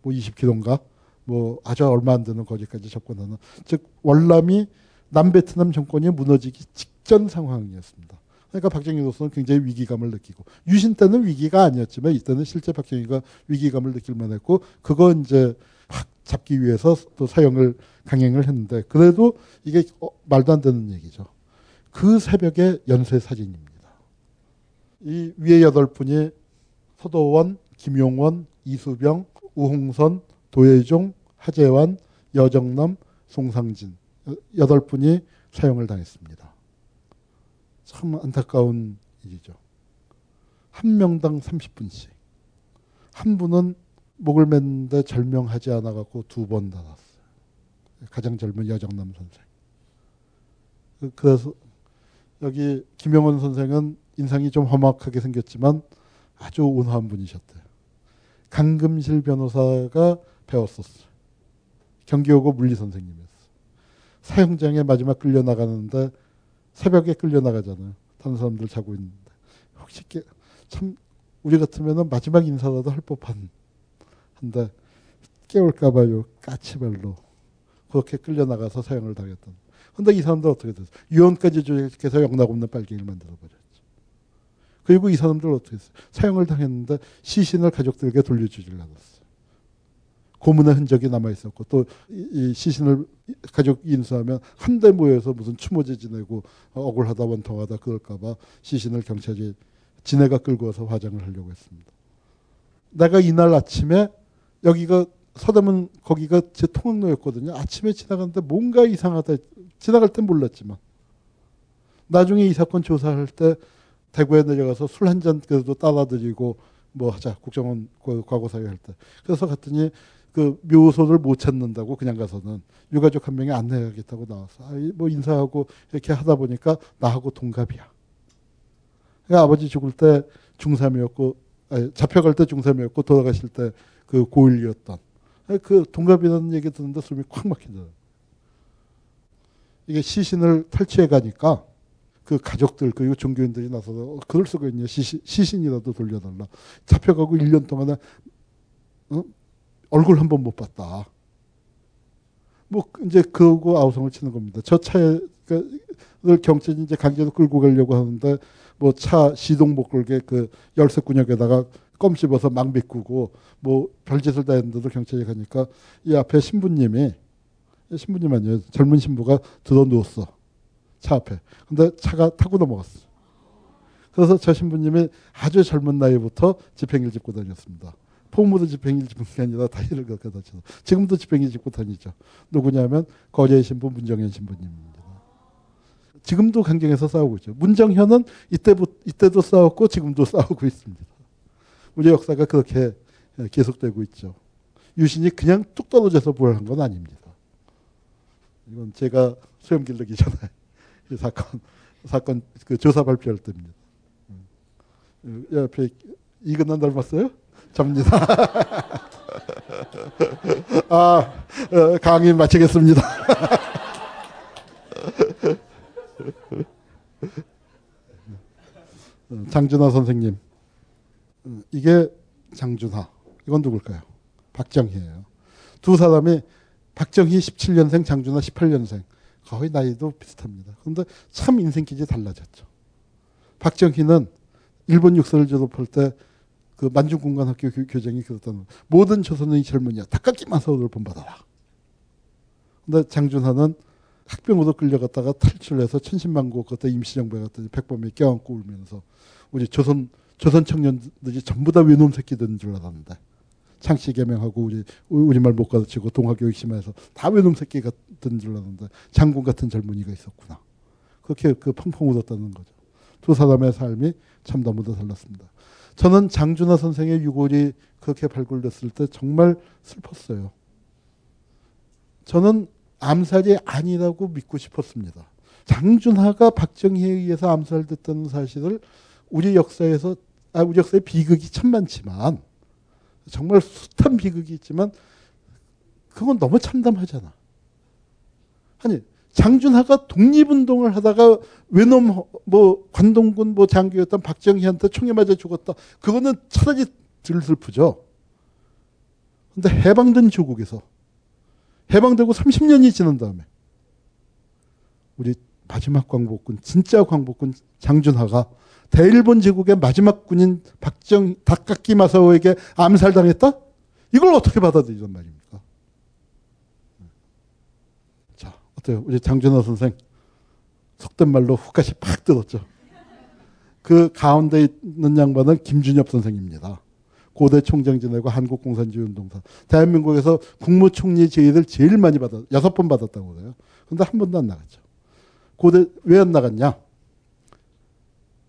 뭐 이십 킬로인가, 뭐 아주 얼마 안 되는 거리까지 접근하는, 즉 월남이 남베트남 정권이 무너지기 직전 상황이었습니다. 그러니까 박정희로서는 굉장히 위기감을 느끼고, 유신 때는 위기가 아니었지만 이때는 실제 박정희가 위기감을 느낄 만했고, 그거 이제 확 잡기 위해서 또 사형을 강행을 했는데, 그래도 이게 어, 말도 안 되는 얘기죠. 그 새벽에 연쇄 사진입니다. 이 위에 여덟 분이 서도원, 김용원, 이수병, 우홍선, 도예종, 하재완, 여정남, 송상진 여덟 분이 사형을 당했습니다. 참 안타까운 일이죠. 한 명당 삼십 분씩. 한 분은 목을 맸는데 절명하지 않아갖고 두 번 달았어요. 가장 젊은 여정남 선생. 그래서 여기 김영원 선생은 인상이 좀 험악하게 생겼지만 아주 온화한 분이셨대요. 강금실 변호사가 배웠었어요. 경기여고 물리 선생님이었어요. 사형장에 마지막 끌려나가는데 새벽에 끌려나가잖아요. 다른 사람들 자고 있는데. 혹시 참 우리 같으면 마지막 인사라도 할 법한 한데 깨울까 봐요. 까치발로 그렇게 끌려나가서 사형을 당했던. 근데 이 사람들 어떻게 됐어요? 유언까지 조직해서 영락없는 빨갱이를 만들어버렸죠. 그리고 이 사람들 어떻게 했어요? 사형을 당했는데 시신을 가족들에게 돌려주질 않았어요. 고문의 흔적이 남아있었고, 또 이 시신을 가족이 인수하면 한데 모여서 무슨 추모제 지내고 억울하다 원통하다 그럴까봐 시신을 경찰이 지네가 끌고 와서 화장을 하려고 했습니다. 내가 이날 아침에 여기가 서대문, 거기가 제 통학로였거든요. 아침에 지나갔는데 뭔가 이상하다. 지나갈 땐 몰랐지만 나중에 이 사건 조사할 때 대구에 내려가서 술 한 잔 그래도 따라드리고 뭐 하자, 국정원 과거사회 할 때. 그래서 갔더니 그 묘소를 못 찾는다고 그냥 가서는 유가족 한 명이 안내하겠다고 나왔어. 뭐 인사하고 이렇게 하다 보니까 나하고 동갑이야. 그러니까 아버지 죽을 때 중삼이었고 아니, 잡혀갈 때 중삼이었고 돌아가실 때 그 고일이었던 그 동갑이라는 얘기 듣는데 숨이 콱 막히잖아요. 이게 시신을 탈취해 가니까 그 가족들 그리고 종교인들이 나서서 그럴 수가 있냐, 시신, 시신이라도 돌려달라. 잡혀가고 일 년 동안에 어? 얼굴 한 번 못 봤다. 뭐 이제 그러고 아우성을 치는 겁니다. 저 차에 경찰이 이제 강제로 끌고 가려고 하는데 뭐 차 시동 못 걸게 그 열쇠 군역에다가 껌 씹어서 막 비꾸고 뭐 별짓을 다 했는데도 경찰이 가니까 이 앞에 신부님이 신부님 아니에요. 젊은 신부가 들어 누웠어. 차 앞에. 근데 차가 타고 넘어갔어. 그래서 저 신부님이 아주 젊은 나이부터 집행일 짚고 다녔습니다. 폼으로 집행일 짚는 게 아니라 다리를 그렇게 다쳐서. 지금도 집행일 짚고 다니죠. 누구냐면 거제의 신부 문정현 신부님입니다. 지금도 강경에서 싸우고 있죠. 문정현은 이때부터, 이때도 싸웠고 지금도 싸우고 있습니다. 우리 역사가 그렇게 계속되고 있죠. 유신이 그냥 뚝 떨어져서 부활한 건 아닙니다. 이건 제가 수염 기르기 전에 이 사건, 사건 그 조사 발표할 때입니다. 옆에 이근안 닮았어요? 접니다. 아, 강의 마치겠습니다. 장준하 선생님. 이게 장준하. 이건 누굴까요? 박정희예요. 두 사람이 박정희 십칠 년생, 장준하 십팔 년생. 거의 나이도 비슷합니다. 그런데 참 인생길이 달라졌죠. 박정희는 일본 육사를 졸업할 때 그 만중공관학교 교장이 그랬다는 거예요. 모든 조선의 젊은이야. 다 깎기만 서울을 본받아라. 그런데 장준하는 학병으로 끌려갔다가 탈출해서 천신만고 그때 임시정부에 갔더니 백범이 껴안고 울면서 우리 조선, 조선 청년들이 전부 다 외놈 새끼들인 줄 알았는데 창씨 개명하고 우리, 우리말 못 가르치고 동화교육 심화해서 다 외놈 새끼 같은 줄 알았는데 장군 같은 젊은이가 있었구나. 그렇게 그 펑펑 울었다는 거죠. 두 사람의 삶이 참 너무도 달랐습니다. 저는 장준하 선생의 유골이 그렇게 발굴됐을 때 정말 슬펐어요. 저는 암살이 아니라고 믿고 싶었습니다. 장준하가 박정희에 의해서 암살됐다는 사실을 우리 역사에서, 아, 우리 역사에 비극이 참 많지만 정말 숱한 비극이 있지만 그건 너무 참담하잖아. 아니 장준하가 독립운동을 하다가 외놈 뭐 관동군 뭐 장교였던 박정희한테 총에 맞아 죽었다. 그거는 차라리 덜 슬프죠. 그런데 해방된 조국에서 해방되고 삼십 년이 지난 다음에 우리 마지막 광복군 진짜 광복군 장준하가 대일본 제국의 마지막 군인 박정 다카키 마사오에게 암살당했다? 이걸 어떻게 받아들이란 말입니까? 자, 어때요? 우리 장준하 선생 속된 말로 후까지 팍 들었죠. 그 가운데 있는 양반은 김준엽 선생입니다. 고대 총장 지내고 한국공산주의운동사. 대한민국에서 국무총리 제의를 제일 많이 받았, 여섯 번 받았다고 그래요. 근데 한 번도 안 나갔죠. 고대 왜 안 나갔냐?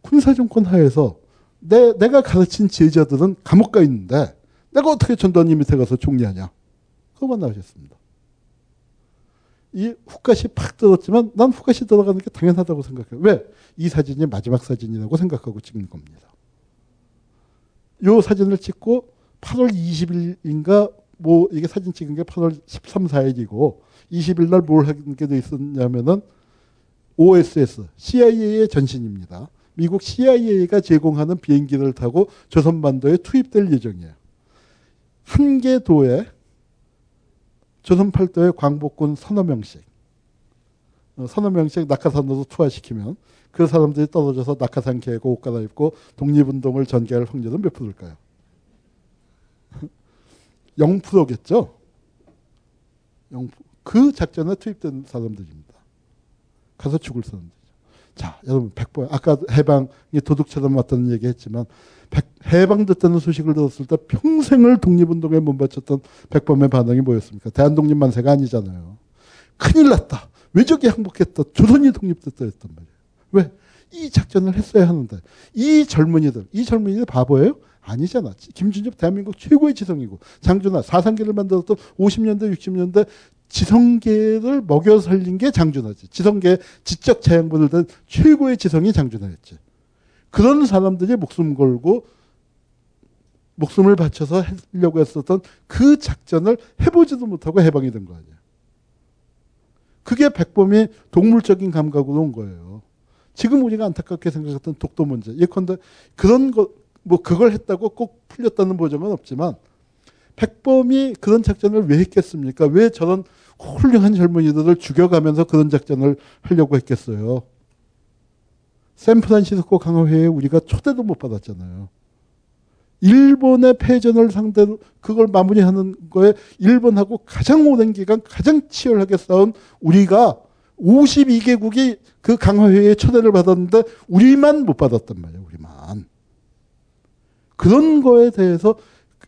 군사정권 하에서 내, 내가 가르친 제자들은 감옥 가 있는데 내가 어떻게 전두환님 밑에 가서 총리하냐. 그거만 나오셨습니다. 이 후까시 팍 들었지만 난 후까시 들어가는 게 당연하다고 생각해요. 왜? 이 사진이 마지막 사진이라고 생각하고 찍는 겁니다. 이 사진을 찍고 팔월 이십일인가 뭐 이게 사진 찍은 게 팔월 십삼, 사일이고 이십일 날 뭘 하는 게 돼 있었냐면은 오에스에스, 씨아이에이의 전신입니다. 미국 씨아이에이가 제공하는 비행기를 타고 조선반도에 투입될 예정이에요. 한 개 도에 조선팔도에 광복군 서너 명씩 서너 명씩 낙하산으로 투하시키면 그 사람들이 떨어져서 낙하산 개고 옷 갈아입고 독립운동을 전개할 확률은 몇 프로일까요? 영 퍼센트겠죠? 영 퍼센트. 그 작전에 투입된 사람들입니다. 가서 죽을 사람들. 자, 여러분, 백보, 아까 해방이 도둑처럼 왔다는 얘기 했지만, 백, 해방됐다는 소식을 들었을 때 평생을 독립운동에 못 바쳤던 백범의 반응이 뭐였습니까? 대한독립만세가 아니잖아요. 큰일 났다. 외적이 항복했다. 조선이 독립됐다. 했단 말이에요. 왜? 이 작전을 했어야 하는데. 이 젊은이들, 이 젊은이들 바보예요? 아니잖아. 김준엽 대한민국 최고의 지성이고, 장준하, 사상계를 만들었던 오십 년대, 육십 년대, 지성계를 먹여 살린 게 장준하지. 지성계의 지적 자양분을 든 최고의 지성이 장준하였지. 그런 사람들이 목숨 걸고 목숨을 바쳐서 하려고 했었던 그 작전을 해보지도 못하고 해방이 된 거 아니야. 그게 백범이 동물적인 감각으로 온 거예요. 지금 우리가 안타깝게 생각했던 독도 문제. 예컨대 그런 거, 뭐 그걸 했다고 꼭 풀렸다는 보장은 없지만 백범이 그런 작전을 왜 했겠습니까? 왜 저런 훌륭한 젊은이들을 죽여가면서 그런 작전을 하려고 했겠어요? 샌프란시스코 강화회에 우리가 초대도 못 받았잖아요. 일본의 패전을 상대로 그걸 마무리하는 거에 일본하고 가장 오랜 기간 가장 치열하게 싸운 우리가 오십이 개국이 그 강화회의에 초대를 받았는데 우리만 못 받았단 말이에요. 우리만. 그런 거에 대해서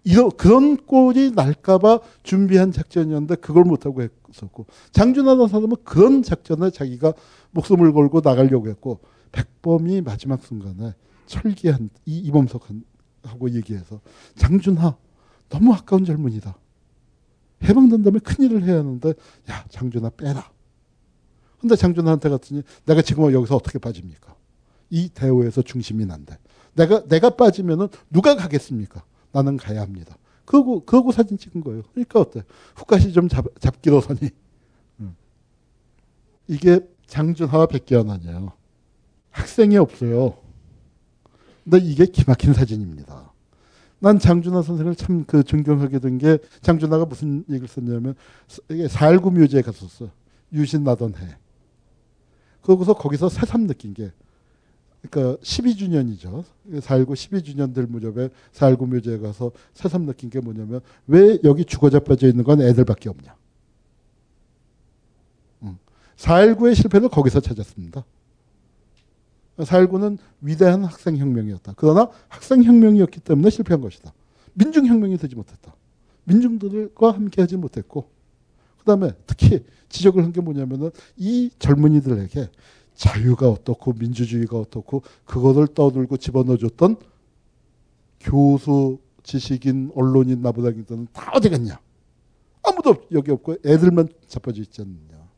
이런, 그런 꼴이 날까봐 준비한 작전이었는데 그걸 못하고 했었고, 장준하라는 사람은 그런 작전에 자기가 목숨을 걸고 나가려고 했고, 백범이 마지막 순간에 철기한 이, 이범석하고 얘기해서 장준하 너무 아까운 젊은이다. 해방된다면 큰일을 해야 하는데 야 장준하 빼라. 근데 장준하한테 갔더니 내가 지금 여기서 어떻게 빠집니까? 이 대오에서 중심이 난대. 내가 내가 빠지면은 누가 가겠습니까? 나는 가야 합니다. 그러고 그러고 사진 찍은 거예요. 그러니까 어때? 후까지 좀 잡, 잡기로 서니. 음. 이게 장준하와 백기환 아니에요. 학생이 없어요. 근데 이게 기막힌 사진입니다. 난 장준하 선생을 참 그 존경하게 된 게, 장준하가 무슨 얘기를 썼냐면 사일구 묘지에 갔었어. 유신 나던 해. 그러고서 거기서 새삼 느낀 게, 그러니까 십이 주년이죠. 사일구 십이 주년 될 무렵에 사일구 묘지에 가서 새삼 느낀 게 뭐냐면, 왜 여기 죽어 자빠져 있는 건 애들밖에 없냐. 음. 사일구의 실패를 거기서 찾았습니다. 사일구는 위대한 학생혁명이었다. 그러나 학생혁명이었기 때문에 실패한 것이다. 민중혁명이 되지 못했다. 민중들과 함께하지 못했고, 그 다음에 특히 지적을 한 게 뭐냐면은 이 젊은이들에게 자유가 어떻고 민주주의가 어떻고 그거를 떠들고 집어넣어줬던 교수, 지식인, 언론인, 나부랭이들은 다 어디 갔냐. 아무도 여기 없고 애들만 자빠져 있지 않느냐.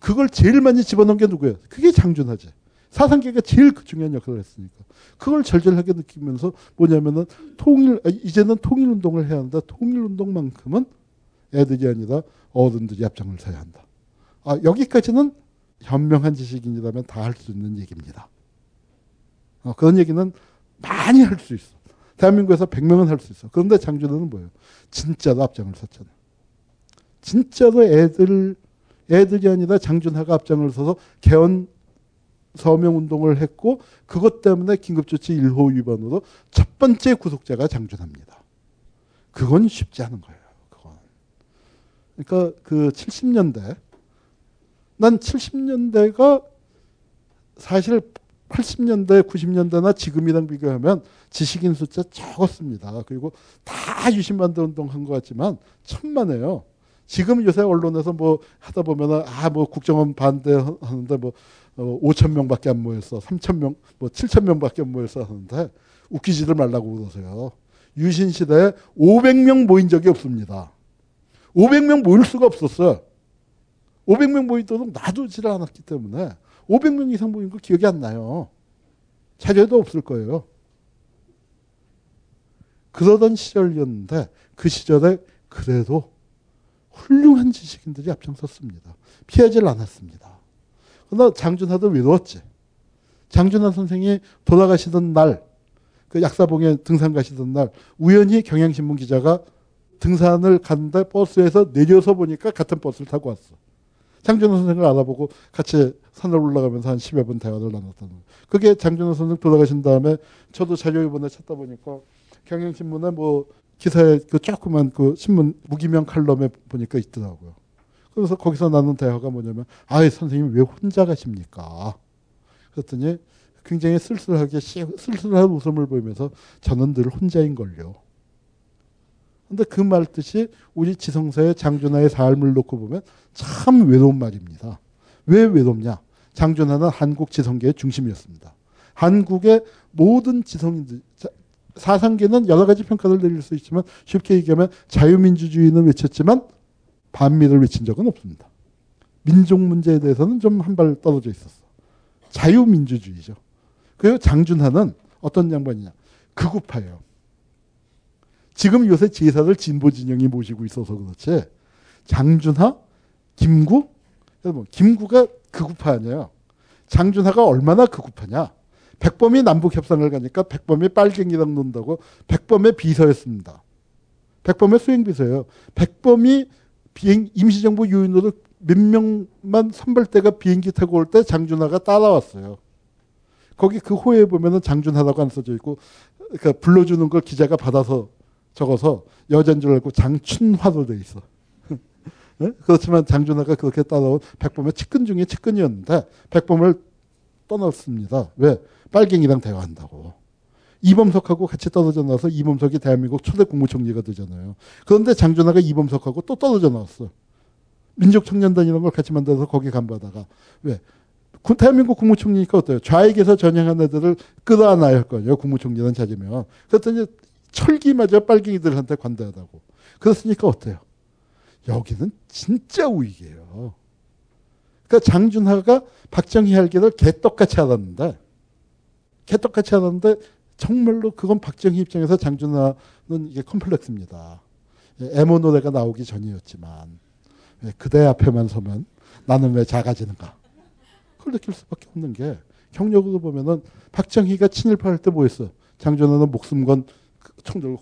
그걸 제일 많이 집어넣은 게 누구야? 그게 장준하지. 사상계가 제일 중요한 역할을 했으니까. 그걸 절절하게 느끼면서 뭐냐면은 통일, 이제는 통일운동을 해야 한다. 통일운동만큼은 애들이 아니라 어른들이 앞장을 서야 한다. 아, 여기까지는 현명한 지식인이라면 다 할 수 있는 얘기입니다. 어, 그런 얘기는 많이 할 수 있어. 대한민국에서 백 명은 할 수 있어. 그런데 장준호는 뭐예요? 진짜로 앞장을 섰잖아. 진짜로 애들, 애들이 아니라 장준하가 앞장을 서서 개헌 서명운동을 했고, 그것 때문에 긴급조치 일 호 위반으로 첫 번째 구속자가 장준하입니다. 그건 쉽지 않은 거예요. 그건. 그러니까 그 칠십 년대, 난 칠십 년대가 사실 팔십 년대, 구십 년대나 지금이랑 비교하면 지식인 숫자 적었습니다. 그리고 다 유신반대 운동한 것 같지만 천만에요. 지금 요새 언론에서 뭐 하다 보면은 아 뭐 국정원 반대하는데 뭐 오천 명밖에 안 모였어, 삼천 명, 뭐 칠천 명밖에 안 모였어 하는데 웃기지들 말라고 그러세요. 유신 시대에 오백 명 모인 적이 없습니다. 오백 명 모일 수가 없었어요. 오백 명 모이도록 놔두지를 않았기 때문에 오백 명 이상 모인 거 기억이 안 나요. 자료도 없을 거예요. 그러던 시절이었는데 그 시절에 그래도 훌륭한 지식인들이 앞장섰습니다. 피하질 않았습니다. 그러나 장준하도 외로웠지. 장준하 선생이 돌아가시던 날, 그 약사봉에 등산 가시던 날, 우연히 경향신문 기자가 등산을 갔는데 버스에서 내려서 보니까 같은 버스를 타고 왔어. 장준하 선생을 알아보고 같이 산을 올라가면서 한 십여 분 대화를 나눴다는 거예요. 그게 장준하 선생 돌아가신 다음에 저도 자료 이번에 찾다 보니까 경향신문에 뭐 기사에 그 조그만 그 신문 무기명 칼럼에 보니까 있더라고요. 그래서 거기서 나눈 대화가 뭐냐면, 아이 선생님 왜 혼자 가십니까? 그랬더니 굉장히 쓸쓸하게 쓸쓸한 웃음을 보이면서 저는 늘 혼자인걸요. 근데 그 말 뜻이 우리 지성사의 장준하의 삶을 놓고 보면 참 외로운 말입니다. 왜 외롭냐? 장준하는 한국 지성계의 중심이었습니다. 한국의 모든 지성인들, 사상계는 여러 가지 평가를 내릴 수 있지만 쉽게 얘기하면 자유민주주의는 외쳤지만 반미를 외친 적은 없습니다. 민족 문제에 대해서는 좀 한 발 떨어져 있었어. 자유민주주의죠. 그리고 장준하는 어떤 양반이냐? 극우파예요. 지금 요새 제사를 진보 진영이 모시고 있어서 그렇지 장준하, 김구, 김구가 극우파 아니에요. 장준하가 얼마나 극우파냐. 백범이 남북 협상을 가니까 백범이 빨갱이랑 논다고 백범의 비서였습니다. 백범의 수행 비서예요. 백범이 비행 임시정부 요인으로 몇 명만 선발대가 비행기 타고 올 때 장준하가 따라왔어요. 거기 그 호에 보면은 장준하라고 안 써져 있고, 그러니까 불러주는 걸 기자가 받아서 적어서 여자인 줄 알고 장춘화로 돼 있어. 네? 그렇지만 장준하가 그렇게 따라온 백범의 측근 중에 측근이었는데 백범을 떠났습니다. 왜? 빨갱이랑 대화한다고. 이범석하고 같이 떨어져 나와서 이범석이 대한민국 초대 국무총리가 되잖아요. 그런데 장준하가 이범석하고 또 떨어져 나왔어. 민족청년단이라는 걸 같이 만들어서 거기 간바다가. 왜? 대한민국 국무총리니까 어때요? 좌익에서 전향한 애들을 끌어안아야 할 거예요. 국무총리는 찾으면. 그랬더니 철기마저 빨갱이들한테 관대하다고. 그렇으니까 어때요? 여기는 진짜 우익이에요. 그러니까 장준하가 박정희 할기를 개떡같이 알았는데 개떡같이 알았는데 정말로 그건 박정희 입장에서 장준하는 이게 컴플렉스입니다. 에모 노래가 나오기 전이었지만 그대 앞에만 서면 나는 왜 작아지는가. 그걸 느낄 수밖에 없는 게 경력으로 보면은 박정희가 친일파 할 때 뭐 했어. 장준하는 목숨 건 총들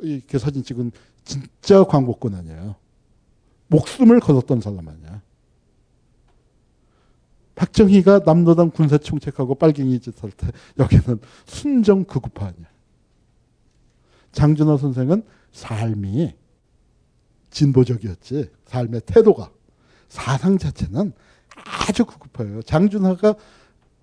이렇게 사진 찍은 진짜 광복군 아니에요. 목숨을 걸었던 사람 아니야. 박정희가 남로당 군사 총책하고 빨갱이 짓할 때 여기는 순정 극우파 아니야. 장준하 선생은 삶이 진보적이었지. 삶의 태도가. 사상 자체는 아주 극우파예요. 장준하가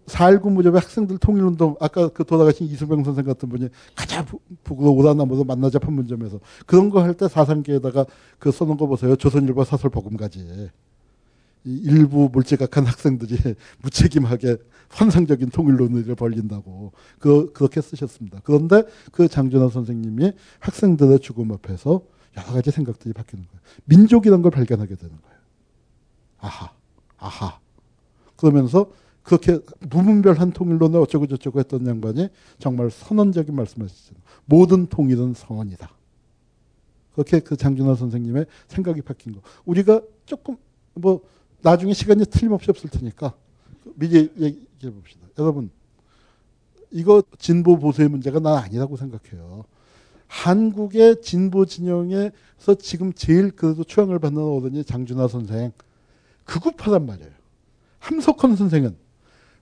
사일구 무렵에 학생들 통일운동, 아까 그 돌아가신 이수병 선생 같은 분이 가자 북으로 오라나무로 만나자 판문점에서 그런 거 할 때 사상계에다가 그 써놓은 거 보세요. 조선일보 사설 버금가지. 일부 몰지각한 학생들이 무책임하게 환상적인 통일론을 벌린다고 그, 그렇게 쓰셨습니다. 그런데 그 장준하 선생님이 학생들의 죽음 앞에서 여러 가지 생각들이 바뀌는 거예요. 민족이란 걸 발견하게 되는 거예요. 아하, 아하. 그러면서 그렇게 무분별한 통일론을 어쩌고 저쩌고 했던 양반이 정말 선언적인 말씀을 하시죠. 모든 통일은 성언이다. 그렇게 그 장준하 선생님의 생각이 바뀐 거. 우리가 조금 뭐 나중에 시간이 틀림없이 없을 테니까 미리 얘기해 봅시다. 여러분, 이거 진보 보수의 문제가 난 아니라고 생각해요. 한국의 진보 진영에서 지금 제일 그래도 추앙을 받는 어른이 장준하 선생. 극우파란 말이에요. 함석헌 선생은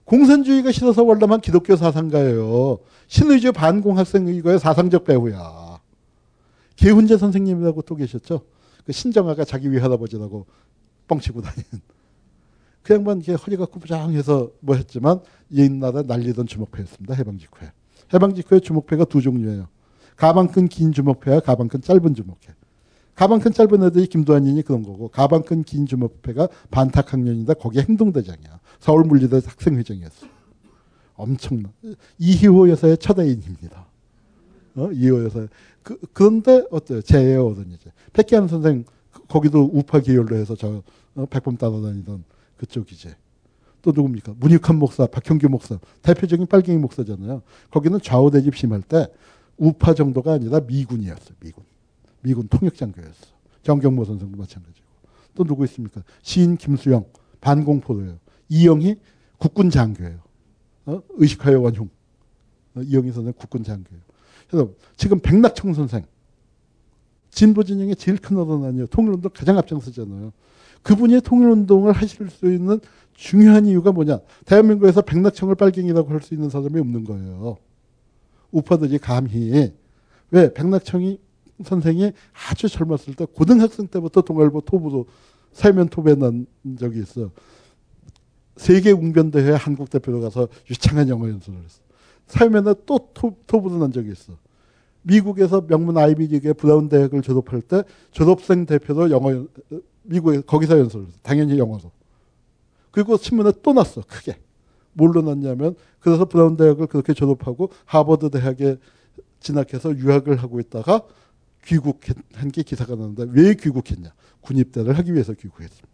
공산주의가 싫어서 월남한 기독교 사상가예요. 신의주 반공학생의거의 사상적 배후야. 계훈재 선생님이라고 또 계셨죠. 그 신정아가 자기 위할아버지라고 뻥치고 다니는. 그 양반 이렇게 허리가 꾸부장해서 뭐 했지만 옛날에 날리던 주먹패였습니다. 해방 직후에. 해방 직후에 주먹패가 두 종류예요. 가방끈 긴 주먹패와 가방끈 짧은 주먹패. 가방끈 짧은 애들이 김도환이니 그런 거고 가방끈 긴 주먹패가 반탁학년이다. 거기에 행동대장이야. 서울물리대 학생회장이었어. 엄청난. 이희호 여사의 첫 애인입니다. 어? 이희호 여사의. 그, 그런데 어때요? 제의 어른이죠. 백기환 선생 거기도 우파 계열로 해서 저 어? 백범 따라다니던 그쪽이지. 또 누굽니까? 문익환 목사, 박형규 목사. 대표적인 빨갱이 목사잖아요. 거기는 좌우대집 심할 때 우파 정도가 아니라 미군이었어요. 미군. 미군 통역장교였어. 정경모 선생도 마찬가지고. 또 누구 있습니까? 시인 김수영 반공포로예요. 이영희 국군장교예요. 어? 의식하여 원흉. 어? 이영희 선생 국군장교예요. 그래서 지금 백낙청 선생 진보진영의 제일 큰 어른 아니에요. 통일운동 가장 앞장서잖아요. 그분이 통일운동을 하실 수 있는 중요한 이유가 뭐냐. 대한민국에서 백낙청을 빨갱이라고 할 수 있는 사람이 없는 거예요. 우파들이 감히. 왜? 백낙청이 선생이 아주 젊었을 때 고등학생 때부터 동아일보 톱으로 세면 톱에 난 적이 있어. 세계 웅변대회 한국 대표로 가서 유창한 영어 연습을 했어. 세면에 또 톱, 톱으로 난 적이 있어. 미국에서 명문 아이비리그의 브라운 대학을 졸업할 때 졸업생 대표로 영어 미국에 거기서 연습을 했어. 당연히 영어로. 그리고 신문에 또 났어. 크게. 뭘로 났냐면 그래서 브라운 대학을 그렇게 졸업하고 하버드 대학에 진학해서 유학을 하고 있다가 귀국한 게 기사가 나는데 왜 귀국했냐. 군입대를 하기 위해서 귀국했습니다.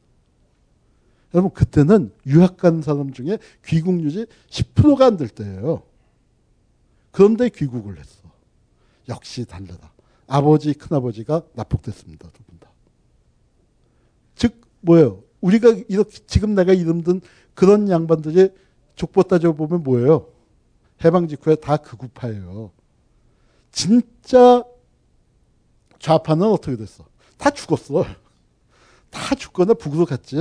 여러분 그때는 유학 간 사람 중에 귀국 유지 십 퍼센트가 안 될 때예요. 그런데 귀국을 했어. 역시 다르다. 아버지, 큰아버지가 납북됐습니다. 두 분 다. 즉 뭐예요? 우리가 이렇게 지금 내가 이름 든 그런 양반들이 족보 따져보면 뭐예요? 해방 직후에 다 극우파예요. 진짜 좌파는 어떻게 됐어? 다 죽었어. 다 죽거나 북으로 갔지.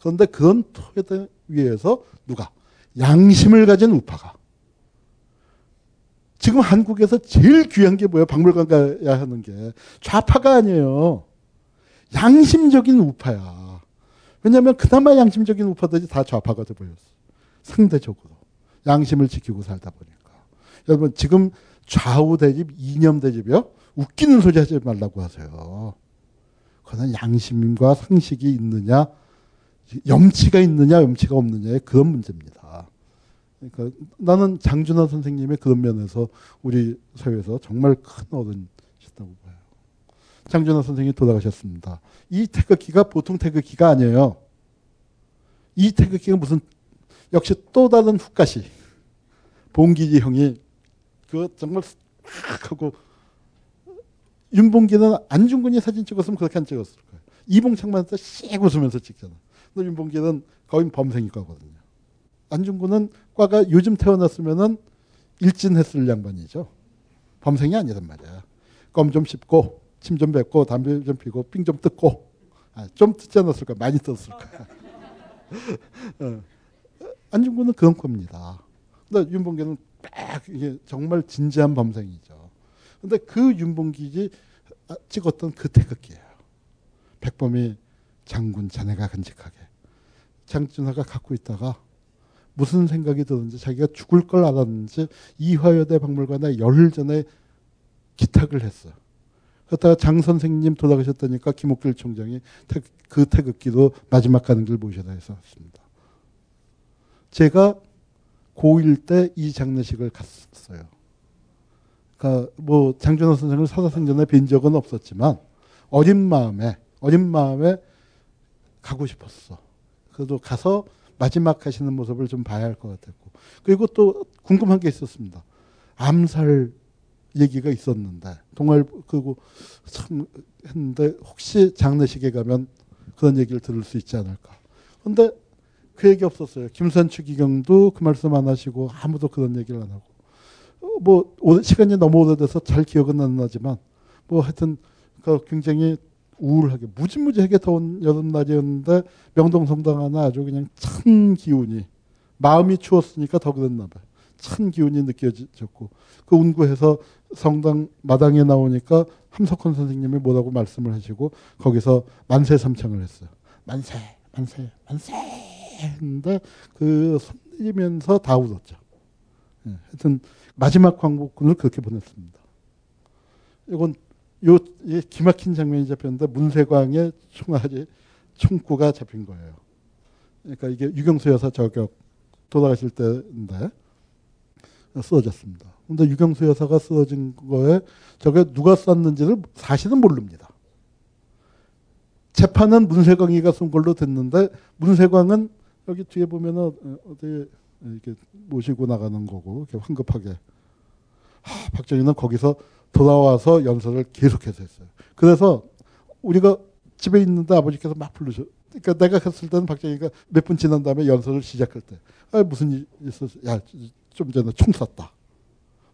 그런데 그런 토대 위에서 누가? 양심을 가진 우파가. 지금 한국에서 제일 귀한 게 뭐예요? 박물관 가야 하는 게. 좌파가 아니에요. 양심적인 우파야. 왜냐하면 그나마 양심적인 우파들이 다 좌파가 돼버렸어. 상대적으로. 양심을 지키고 살다 보니까. 여러분 지금 좌우 대립, 이념 대립이요? 웃기는 소리 하지 말라고 하세요. 그건 양심과 상식이 있느냐, 염치가 있느냐, 염치가 없느냐의 그런 문제입니다. 그러니까 나는 장준하 선생님의 그런 면에서 우리 사회에서 정말 큰 어른이셨다고 봐요. 장준하 선생님이 돌아가셨습니다. 이 태극기가 보통 태극기가 아니에요. 이 태극기가 무슨 역시 또 다른 후가시. 봉기지 형이 그 정말 싹 하고 윤봉기는 안중근이 사진 찍었으면 그렇게 안 찍었을 거예요. 이봉창만 해서 씩 웃으면서 찍잖아. 근데 윤봉기는 거의 범생이과거든요. 안중근은 과가 요즘 태어났으면은 일진했을 양반이죠. 범생이 아니란 말이야. 껌 좀 씹고 침 좀 뱉고 담배 좀 피고 삥 좀 뜯고 아, 좀 뜯지 않았을 거야. 많이 뜯었을 거야. 어. 안중근은 그런 겁니다. 근데 윤봉기는 딱 이게 정말 진지한 범생이죠. 근데 그 윤봉기지 찍었던 그 태극기예요. 백범이 장군 자네가 간직하게. 장준하가 갖고 있다가 무슨 생각이 드는지 자기가 죽을 걸 알았는지 이화여대 박물관에 열흘 전에 기탁을 했어요. 그러다가 장 선생님 돌아가셨다니까 김옥길 총장이 그 태극기도 마지막 가는 길 모셔다 해서 왔습니다. 제가 고일 때 이 장례식을 갔었어요. 그러니까 뭐 장준하 선생을 살아생전에 뵌 적은 없었지만 어린 마음에 어린 마음에 가고 싶었어. 그래도 가서 마지막 하시는 모습을 좀 봐야 할 것 같았고, 그리고 또 궁금한 게 있었습니다. 암살 얘기가 있었는데 동아일 그리고 참 했는데 혹시 장례식에 가면 그런 얘기를 들을 수 있지 않을까. 그런데 그 얘기 없었어요. 김선 추기경도 그 말씀 안 하시고 아무도 그런 얘기를 안 하고 뭐 시간이 너무 오래돼서 잘 기억은 안 나지만 뭐 하여튼 굉장히 우울하게 무지무지하게 더운 여름날이었는데 명동성당 하나 아주 그냥 찬 기운이 마음이 추웠으니까 더 그랬나 봐요. 찬 기운이 느껴졌고 그 운구에서 성당 마당에 나오니까 함석헌 선생님이 뭐라고 말씀을 하시고 거기서 만세 삼창을 했어요. 만세 만세 만세 했는데 그 손내리면서 다 웃었죠. 네, 하여튼 마지막 광복군을 그렇게 보냈습니다. 이건 요 기막힌 장면이 잡혔는데 문세광의 총알이 총구가 잡힌 거예요. 그러니까 이게 유경수 여사 저격 돌아가실 때인데 쓰러졌습니다. 근데 유경수 여사가 쓰러진 거에 저게 누가 쐈는지를 사실은 모릅니다. 재판은 문세광이가 쏜 걸로 됐는데 문세광은 여기 뒤에 보면은 어디 이렇게 모시고 나가는 거고 이렇게 황급하게 하, 박정희는 거기서 돌아와서 연설을 계속해서 했어요. 그래서 우리가 집에 있는데 아버지께서 막 부르셔. 그러니까 내가 갔을 때는 박정희가 몇 분 지난 다음에 연설을 시작할 때 아, 무슨 일 있었어? 야, 좀 전에 총 쐈다.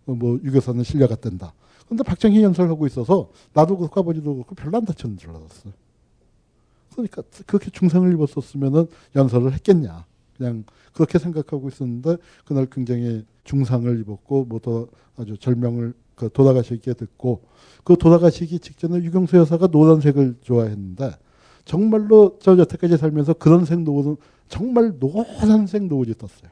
뭐 유교사는 실려갔댄다. 그런데 박정희 연설하고 있어서 나도 그렇고 아버지도 그렇고 별로 안 다쳤는 줄 알았어요. 그러니까 그렇게 중상을 입었었으면 연설을 했겠냐. 그냥 그렇게 생각하고 있었는데 그날 굉장히 중상을 입었고 뭐 더 아주 절명을 그 돌아가시게 됐고 그 돌아가시기 직전에 유경수 여사가 노란색을 좋아했는데 정말로 저 여태까지 살면서 그런 색 노을은 정말 노란색 노을이 떴어요.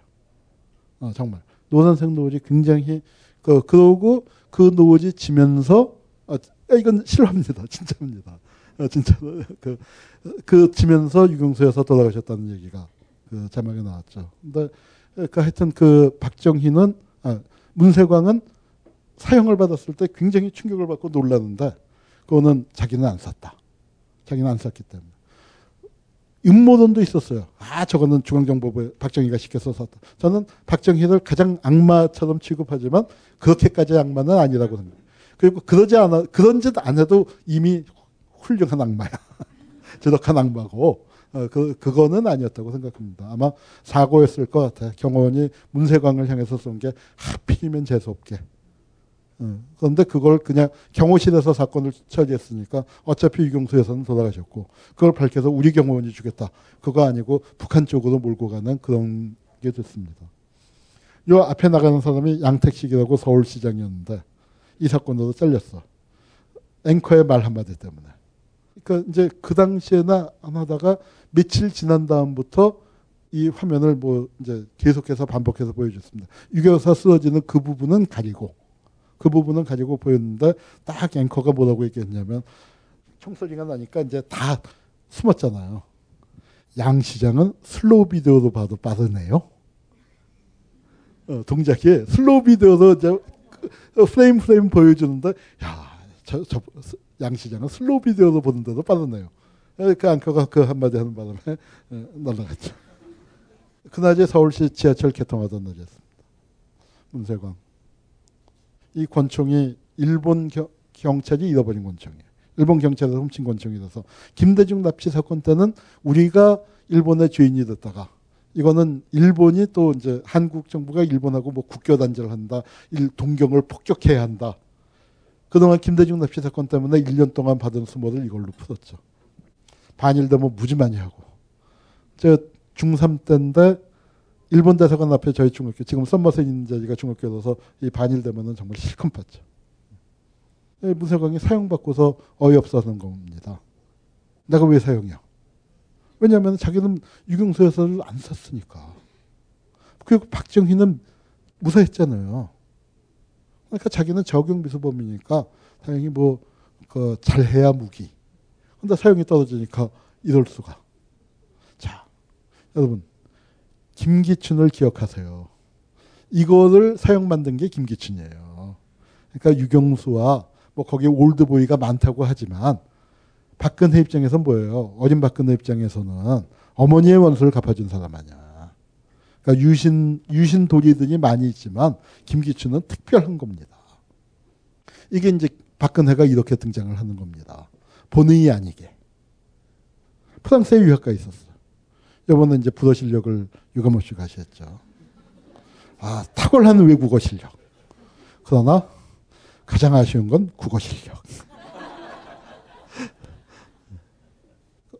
어, 정말 노란색 노을이 굉장히 그 그러고 그 노을이 지면서 아, 이건 실화입니다. 진짜입니다. 아, 진짜 그, 그 지면서 유경수 여사 돌아가셨다는 얘기가 그 자막에 나왔죠. 근데 그 하여튼 그 박정희는 아, 문세광은 사형을 받았을 때 굉장히 충격을 받고 놀랐는데 그거는 자기는 안 쐈다. 자기는 안 쐈기 때문에. 음모론도 있었어요. 아 저거는 중앙정보부에 박정희가 시켜서 쐈다. 저는 박정희를 가장 악마처럼 취급하지만 그렇게까지 악마는 아니라고 합니다. 그리고 그러지 않아, 그런 짓 안 해도 이미 훌륭한 악마야. 지독한 악마고, 어, 그, 그거는 아니었다고 생각합니다. 아마 사고였을 것 같아요. 경호원이 문세광을 향해서 쏜 게 하필이면 재수없게. 음, 그런데 그걸 그냥 경호실에서 사건을 처리했으니까 어차피 유경수에서는 돌아가셨고, 그걸 밝혀서 우리 경호원이 주겠다. 그거 아니고 북한 쪽으로 몰고 가는 그런 게 됐습니다. 요 앞에 나가는 사람이 양택식이라고 서울시장이었는데 이 사건으로 잘렸어. 앵커의 말 한마디 때문에. 그러니까 이제 그 당시에나 안 하다가 며칠 지난 다음부터 이 화면을 뭐 이제 계속해서 반복해서 보여줬습니다. 유교사 쓰러지는 그 부분은 가리고, 그 부분은 가지고 보였는데 딱 앵커가 뭐라고 얘기했냐면, 총소리가 나니까 이제 다 숨었잖아요. 양 시장은 슬로우 비디오로 봐도 빠르네요. 어, 동작이 슬로우 비디오로 이제 프레임 프레임 보여주는데, 야, 저, 저 양 시장은 슬로우 비디오로 보는데도 빠르네요. 그 앵커가 그 한마디 하는 바람에 날아갔죠. 그날이 서울시 지하철 개통하던 날이었습니다. 문세광. 이 권총이 일본 겨, 경찰이 잃어버린 권총이에요. 일본 경찰에서 훔친 권총이라서, 김대중 납치 사건 때는 우리가 일본의 죄인이 됐다가, 이거는 일본이 또 이제 한국 정부가 일본하고 뭐 국교 단절을 한다, 일 동경을 폭격해야 한다. 그동안 김대중 납치 사건 때문에 일 년 동안 받은 수모를 이걸로 풀었죠. 반일대모 무지 많이 하고. 제가 중삼 때인데 일본 대사관 앞에 저희 중학교, 지금 썸머스 있는 자리가 중학교라서 이 반일되면은 정말 실컷 봤죠. 문세광이 사형받고서 어이없어 하는 겁니다. 내가 왜 사형이야? 왜냐하면 자기는 유경수 여사를 안 샀으니까. 그리고 박정희는 무사했잖아요. 그러니까 자기는 적용미수범이니까 당연히 뭐 그 잘해야 무기. 근데 사형이 떨어지니까 이럴 수가. 자, 여러분. 김기춘을 기억하세요. 이거를 사형 만든 게 김기춘이에요. 그러니까 유경수와 뭐 거기에 올드보이가 많다고 하지만, 박근혜 입장에서는 뭐예요? 어린 박근혜 입장에서는 어머니의 원수를 갚아준 사람 아니야. 그러니까 유신, 유신 도리들이 많이 있지만 김기춘은 특별한 겁니다. 이게 이제 박근혜가 이렇게 등장을 하는 겁니다. 본의 아니게. 프랑스에 유학가 있었어요. 요번에 이제 불어 실력을 유감없이 가시했죠. 아, 탁월한 외국어 실력. 그러나 가장 아쉬운 건 국어 실력.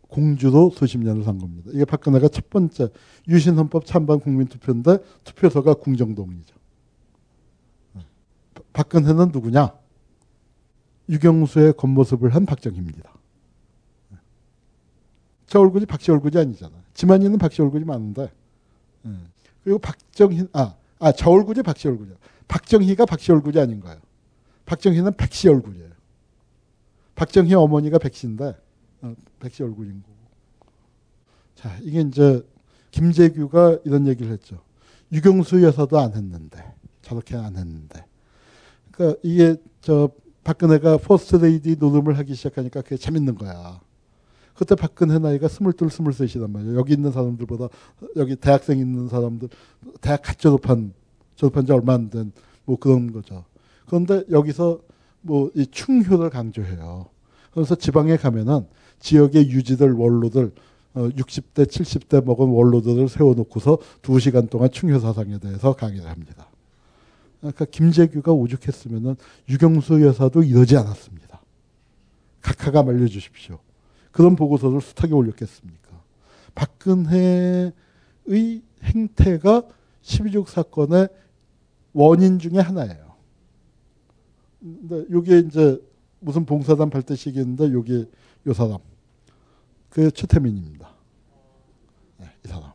공주로 수십 년을 산 겁니다. 이게 박근혜가 첫 번째 유신헌법 찬반 국민투표인데 투표소가 궁정동이죠. 박근혜는 누구냐? 유경수의 겉모습을 한 박정희입니다. 저 얼굴이 박씨 얼굴이 아니잖아. 지만이는 박씨 얼굴이 많은데. 음. 그리고 박정희, 아, 아, 저 얼굴이 박씨 얼굴이야. 박정희가 박씨 얼굴이 아닌 거예요. 박정희는 백씨 얼굴이에요. 박정희 어머니가 백씨인데, 어, 백씨 얼굴인 거고. 자, 이게 이제 김재규가 이런 얘기를 했죠. 유경수 여사도 안 했는데, 저렇게 안 했는데. 그러니까 이게 저 박근혜가 포스트레이디 노름을 하기 시작하니까 그게 재밌는 거야. 그때 박근혜 나이가 스물둘, 스물셋이란 말이에요. 여기 있는 사람들보다, 여기 대학생 있는 사람들, 대학 갓 졸업한, 졸업한 지 얼마 안 된, 뭐 그런 거죠. 그런데 여기서 뭐 이 충효를 강조해요. 그래서 지방에 가면은 지역의 유지들, 원로들, 어, 육십 대, 칠십 대 먹은 원로들을 세워놓고서 두 시간 동안 충효 사상에 대해서 강의를 합니다. 그러니까 김재규가 오죽했으면은 유경수 여사도 이러지 않았습니다. 각하가 말려주십시오. 그런 보고서를 숱하게 올렸겠습니까? 박근혜의 행태가 십이족 사건의 원인 중에 하나예요. 근데 요게 이제 무슨 봉사단 발대식이었는데 요게 요 사람. 그게 최태민입니다. 네, 이 사람.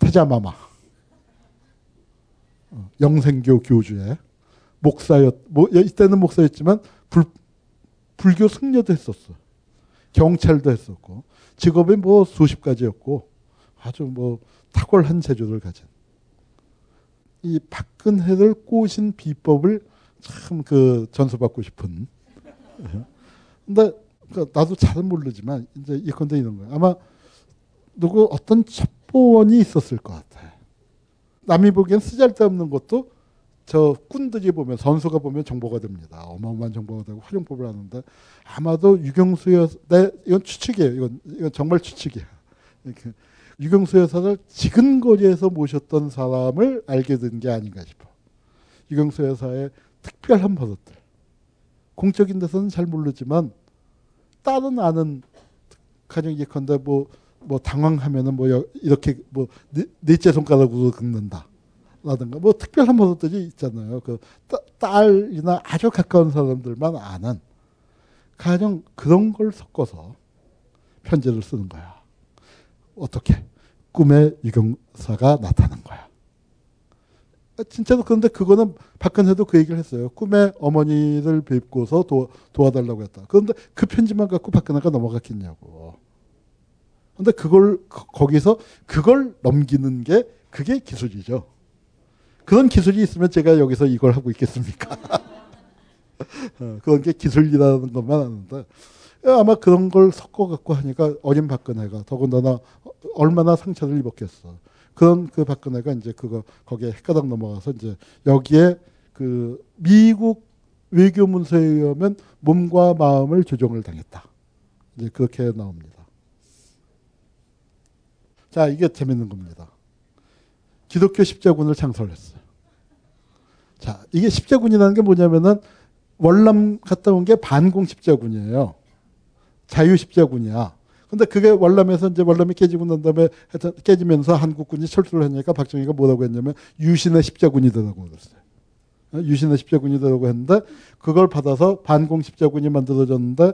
태자마마. 어, 영생교 교주의 목사였, 뭐, 이때는 목사였지만 불, 불교 승려도 했었어. 경찰도 했었고, 직업이 뭐 수십 가지였고, 아주 뭐 탁월한 재주를 가진. 이 박근혜를 꼬신 비법을 참 그 전수받고 싶은. 근데 그러니까 나도 잘 모르지만, 이제 예컨대 이런 거야. 아마 누구 어떤 첩보원이 있었을 것 같아. 남이 보기엔 쓰잘데없는 것도 저 꾼들이 보면 선수가 보면 정보가 됩니다. 어마어마한 정보가 되고 활용법을 하는데 아마도 유경수 여사, 네, 이건 추측이에요. 이건, 이건 정말 추측이야. 이렇게 유경수 여사를 지근 거리에서 모셨던 사람을 알게 된 게 아닌가 싶어. 유경수 여사의 특별한 버릇들. 공적인 데서는 잘 모르지만 딸은 아는 가령 예컨대 뭐, 뭐 당황하면은 뭐 이렇게 뭐 네, 넷째 손가락으로 긁는다. 라든가 뭐 특별한 모습들이 있잖아요. 그 따, 딸이나 아주 가까운 사람들만 아는 가령 그런 걸 섞어서 편지를 쓰는 거야. 어떻게? 꿈에 유경사가 나타난 거야. 진짜로. 그런데 그거는 박근혜도 그 얘기를 했어요. 꿈에 어머니를 뵙고서 도, 도와달라고 했다. 그런데 그 편지만 갖고 박근혜가 넘어갔겠냐고. 그런데 그걸 거기서 그걸 넘기는 게 그게 기술이죠. 그런 기술이 있으면 제가 여기서 이걸 하고 있겠습니까? 어, 그런 게 기술이라는 것만 아는데 아마 그런 걸 섞어갖고 하니까 어린 박근혜가 더군다나 얼마나 상처를 입었겠어. 그런 그 박근혜가 이제 그거 거기에 헷가닥 넘어가서 이제 여기에 그 미국 외교 문서에 의하면 몸과 마음을 조종을 당했다. 이제 그렇게 나옵니다. 자, 이게 재밌는 겁니다. 기독교 십자군을 창설했어요. 자, 이게 십자군이라는 게 뭐냐면은 월남 갔다 온 게 반공 십자군이에요. 자유 십자군이야. 근데 그게 월남에서 이제 월남이 깨지고 난 다음에 하여튼 깨지면서 한국군이 철수를 하니까 박정희가 뭐라고 했냐면 유신의 십자군이 되라고 그랬어요. 유신의 십자군이 되라고 했는데 그걸 받아서 반공 십자군이 만들어졌는데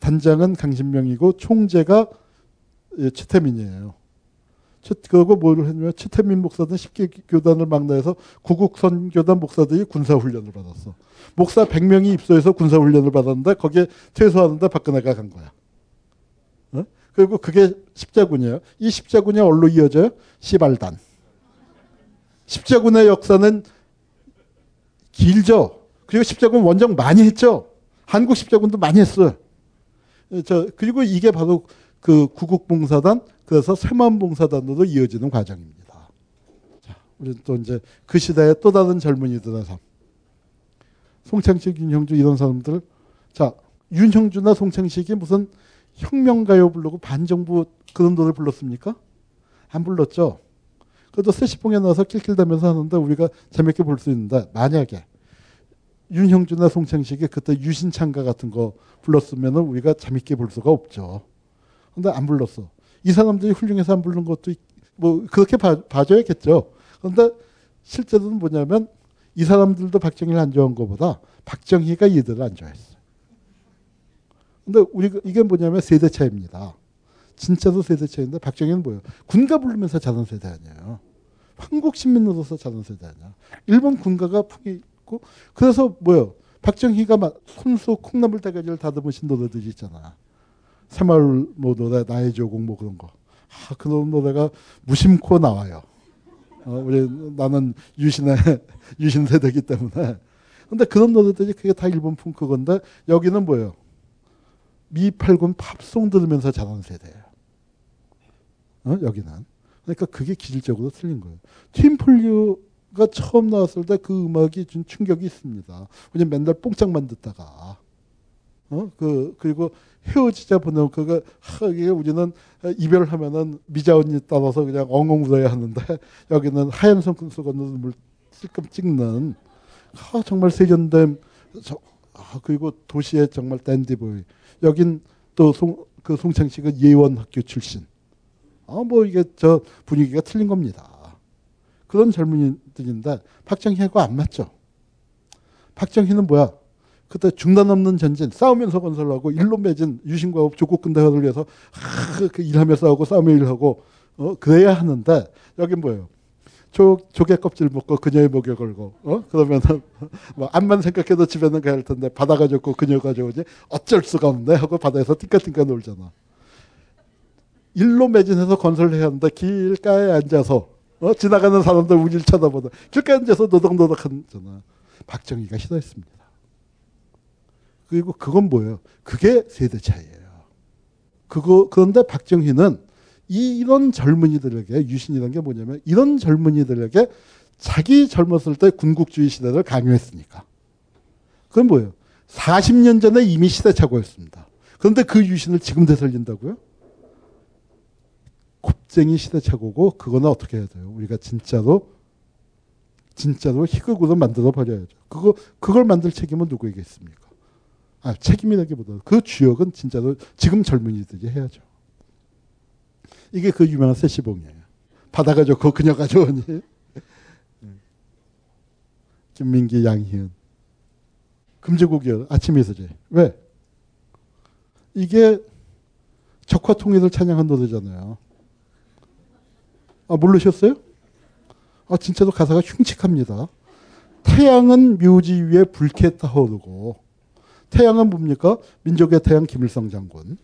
단장은 강신명이고 총재가 최태민이에요. 그리고 뭘 했냐면 최태민 목사는 십계 교단을 망라해서 구국선교단 목사들이 군사훈련을 받았어. 목사 백 명이 입소해서 군사훈련을 받았는데 거기에 퇴소하는데 박근혜가 간 거야. 어? 그리고 그게 십자군이에요. 이 십자군이 어디로 이어져요? 시발단. 십자군의 역사는 길죠. 그리고 십자군 원정 많이 했죠. 한국 십자군도 많이 했어요. 저 그리고 이게 바로 그 구국봉사단, 그래서 새만봉사단으로 이어지는 과정입니다. 자, 우리는 또 이제 그 시대의 또 다른 젊은이들의 삶. 송창식, 윤형주 이런 사람들. 자, 윤형주나 송창식이 무슨 혁명가요 부르고 반정부 그런 노래 불렀습니까? 안 불렀죠. 그래도 세시봉에 나와서 낄낄대면서 하는데 우리가 재밌게 볼 수 있는데 만약에 윤형주나 송창식이 그때 유신창가 같은 거 불렀으면 우리가 재밌게 볼 수가 없죠. 근데 안 불렀어. 이 사람들이 훌륭해서 안 부르는 것도 뭐 그렇게 봐, 봐줘야겠죠. 그런데 실제로는 뭐냐면 이 사람들도 박정희를 안 좋아한 것보다 박정희가 얘들을 안 좋아했어. 그런데 우리가 이게 뭐냐면 세대 차이입니다. 진짜로 세대 차이인데 박정희는 뭐예요? 군가 부르면서 자란 세대 아니에요. 한국 시민으로서 자란 세대 아니야. 일본 군가가 풍이 있고 그래서 뭐예요? 박정희가 막 손수 콩나물 대가지를 다듬으신 노래들이 있잖아. 새마을 뭐 노래, 나의 조국 뭐 그런 거. 아, 그런 노래가 무심코 나와요. 어, 우리 나는 유신의 유신 세대이기 때문에. 근데 그런 노래들이 그게 다 일본 펑크 건데 여기는 뭐예요? 미팔군 팝송 들으면서 자란 세대예요. 어? 여기는. 그러니까 그게 기질적으로 틀린 거예요. 팀폴리오가 처음 나왔을 때 그 음악이 준 충격이 있습니다. 우리 맨날 뽕짝만 듣다가. 어? 그, 그리고 헤어지자 보내고, 그거, 하, 이게 우리는 이별하면은 미자 언니 따라서 그냥 엉엉 울어야 하는데, 여기는 하얀 손금 속 건너서 물 찔끔 찍는, 하, 정말 세련됨, 저, 아, 그리고 도시의 정말 댄디보이. 여긴 또 송, 그 송창식은 예원학교 출신. 아, 뭐 이게 저 분위기가 틀린 겁니다. 그런 젊은이들인데, 박정희하고 안 맞죠? 박정희는 뭐야? 그때 중단 없는 전진, 싸우면서 건설하고, 일로 매진, 유신과 조국 근대화를 위해서, 하, 그 일하며 싸우고, 싸우며 일하고, 어, 그래야 하는데, 여긴 뭐예요? 조, 조개 껍질 먹고, 그녀의 목에 걸고, 어? 그러면은, 뭐, 암만 생각해도 집에는 가야 할 텐데, 바다가 좋고, 그녀가 좋으니, 어쩔 수가 없네? 하고, 바다에서 띵까띵까 놀잖아. 일로 매진해서 건설해야 하는데, 길가에 앉아서, 어? 지나가는 사람들 우리를 쳐다보다, 길가에 앉아서 노덕노덕 하잖아. 박정희가 싫어했습니다. 그리고 그건 뭐예요? 그게 세대 차이예요. 그거 그런데 박정희는 이, 이런 젊은이들에게 유신이라는 게 뭐냐면 이런 젊은이들에게 자기 젊었을 때 군국주의 시대를 강요했으니까. 그건 뭐예요? 사십 년 전에 이미 시대착오였습니다. 그런데 그 유신을 지금 되살린다고요? 곱쟁이 시대착오고 그거는 어떻게 해야 돼요? 우리가 진짜로 진짜로 희극으로 만들어 버려야죠. 그거 그걸 만들 책임은 누구에게 있습니까? 아, 책임이라기보다 그 주역은 진짜로 지금 젊은이들이 해야죠. 이게 그 유명한 세시봉이에요. 바다가 좋고 그녀가 좋으니. 김민기, 양희은. 금지곡이요. 아침 이슬이. 왜? 이게 적화 통일을 찬양한 노래잖아요. 아, 모르셨어요? 아, 진짜로 가사가 흉측합니다. 태양은 묘지 위에 붉게 타오르고, 태양은 뭡니까? 민족의 태양 김일성 장군.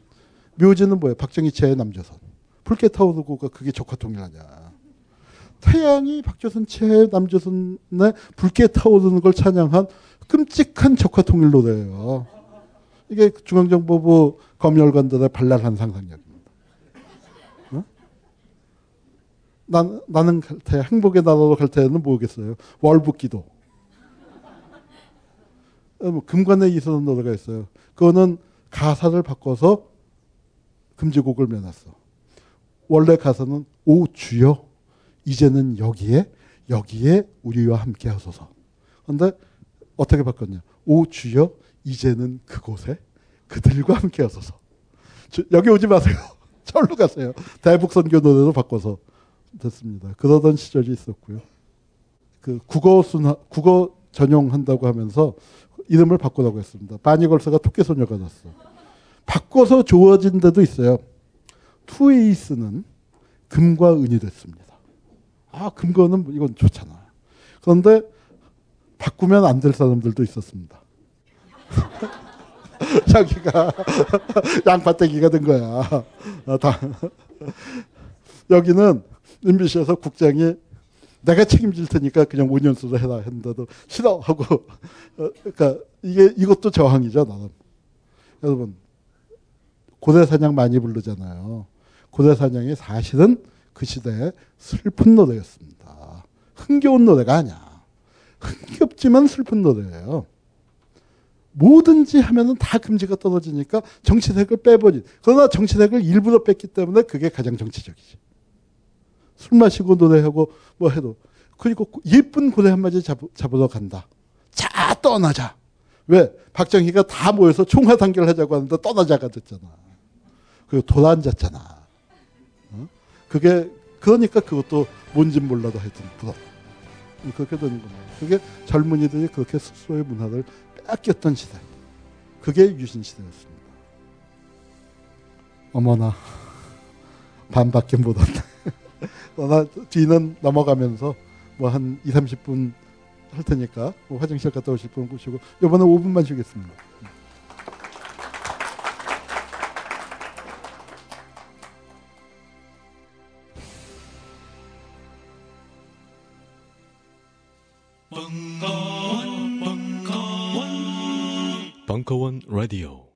묘지는 뭐예요? 박정희 체의 남조선. 붉게 타오르고가 그게 적화 통일하냐. 태양이 박조선 체의 남조선에 붉게 타오르는 걸 찬양한 끔찍한 적화 통일 노래예요. 이게 중앙정보부 검열관들의 발랄한 상상력입니다. 응? 난, 나는 갈 때, 행복의 나라로 갈 때는 뭐겠어요? 월북기도. 금관에 이서는 노래가 있어요. 그거는 가사를 바꿔서 금지곡을 매놨어. 원래 가사는 오 주여 이제는 여기에 여기에 우리와 함께 하소서. 그런데 어떻게 바꿨냐. 오 주여 이제는 그곳에 그들과 함께 하소서. 여기 오지 마세요. 절로 가세요. 대북선교 노래로 바꿔서 됐습니다. 그러던 시절이 있었고요. 그 국어 순화, 국어 전용한다고 하면서 이름을 바꾸라고 했습니다. 바니걸스가 토끼소녀가 됐어. 바꿔서 좋아진 데도 있어요. 투에이스는 금과 은이 됐습니다. 아, 금과는 이건 좋잖아. 그런데 바꾸면 안 될 사람들도 있었습니다. 자기가 양파떼기가 된 거야. 여기는 엠비씨에서 국장이 내가 책임질 테니까 그냥 오 년수로 해라 했는데도 싫어 하고. 그러니까 이게 이것도 저항이죠, 나는. 여러분, 고래사냥 많이 부르잖아요. 고래사냥이 사실은 그 시대의 슬픈 노래였습니다. 흥겨운 노래가 아니야. 흥겹지만 슬픈 노래예요. 뭐든지 하면은 다 금지가 떨어지니까 정치색을 빼버린. 그러나 정치색을 일부러 뺐기 때문에 그게 가장 정치적이지. 술 마시고 노래하고 뭐 해도. 그리고 예쁜 고래 한 마리 잡으러 간다. 자, 떠나자. 왜? 박정희가 다 모여서 총화 단결 하자고 하는데 떠나자가 됐잖아. 그리고 돌아앉았잖아. 어? 그게, 그러니까 그것도 뭔진 몰라도 하여튼 부러워. 그렇게 되는 겁니다. 그게 젊은이들이 그렇게 숙소의 문화를 아꼈던 시대. 그게 유신 시대였습니다. 어머나, 반밖에 못 왔네. 그러나 뒤는 넘어가면서 뭐 한 이삼십 분 할 테니까 뭐 화장실 갔다 오실 분 오시고, 이번에 오 분만 쉬겠습니다. 벙커원 라디오.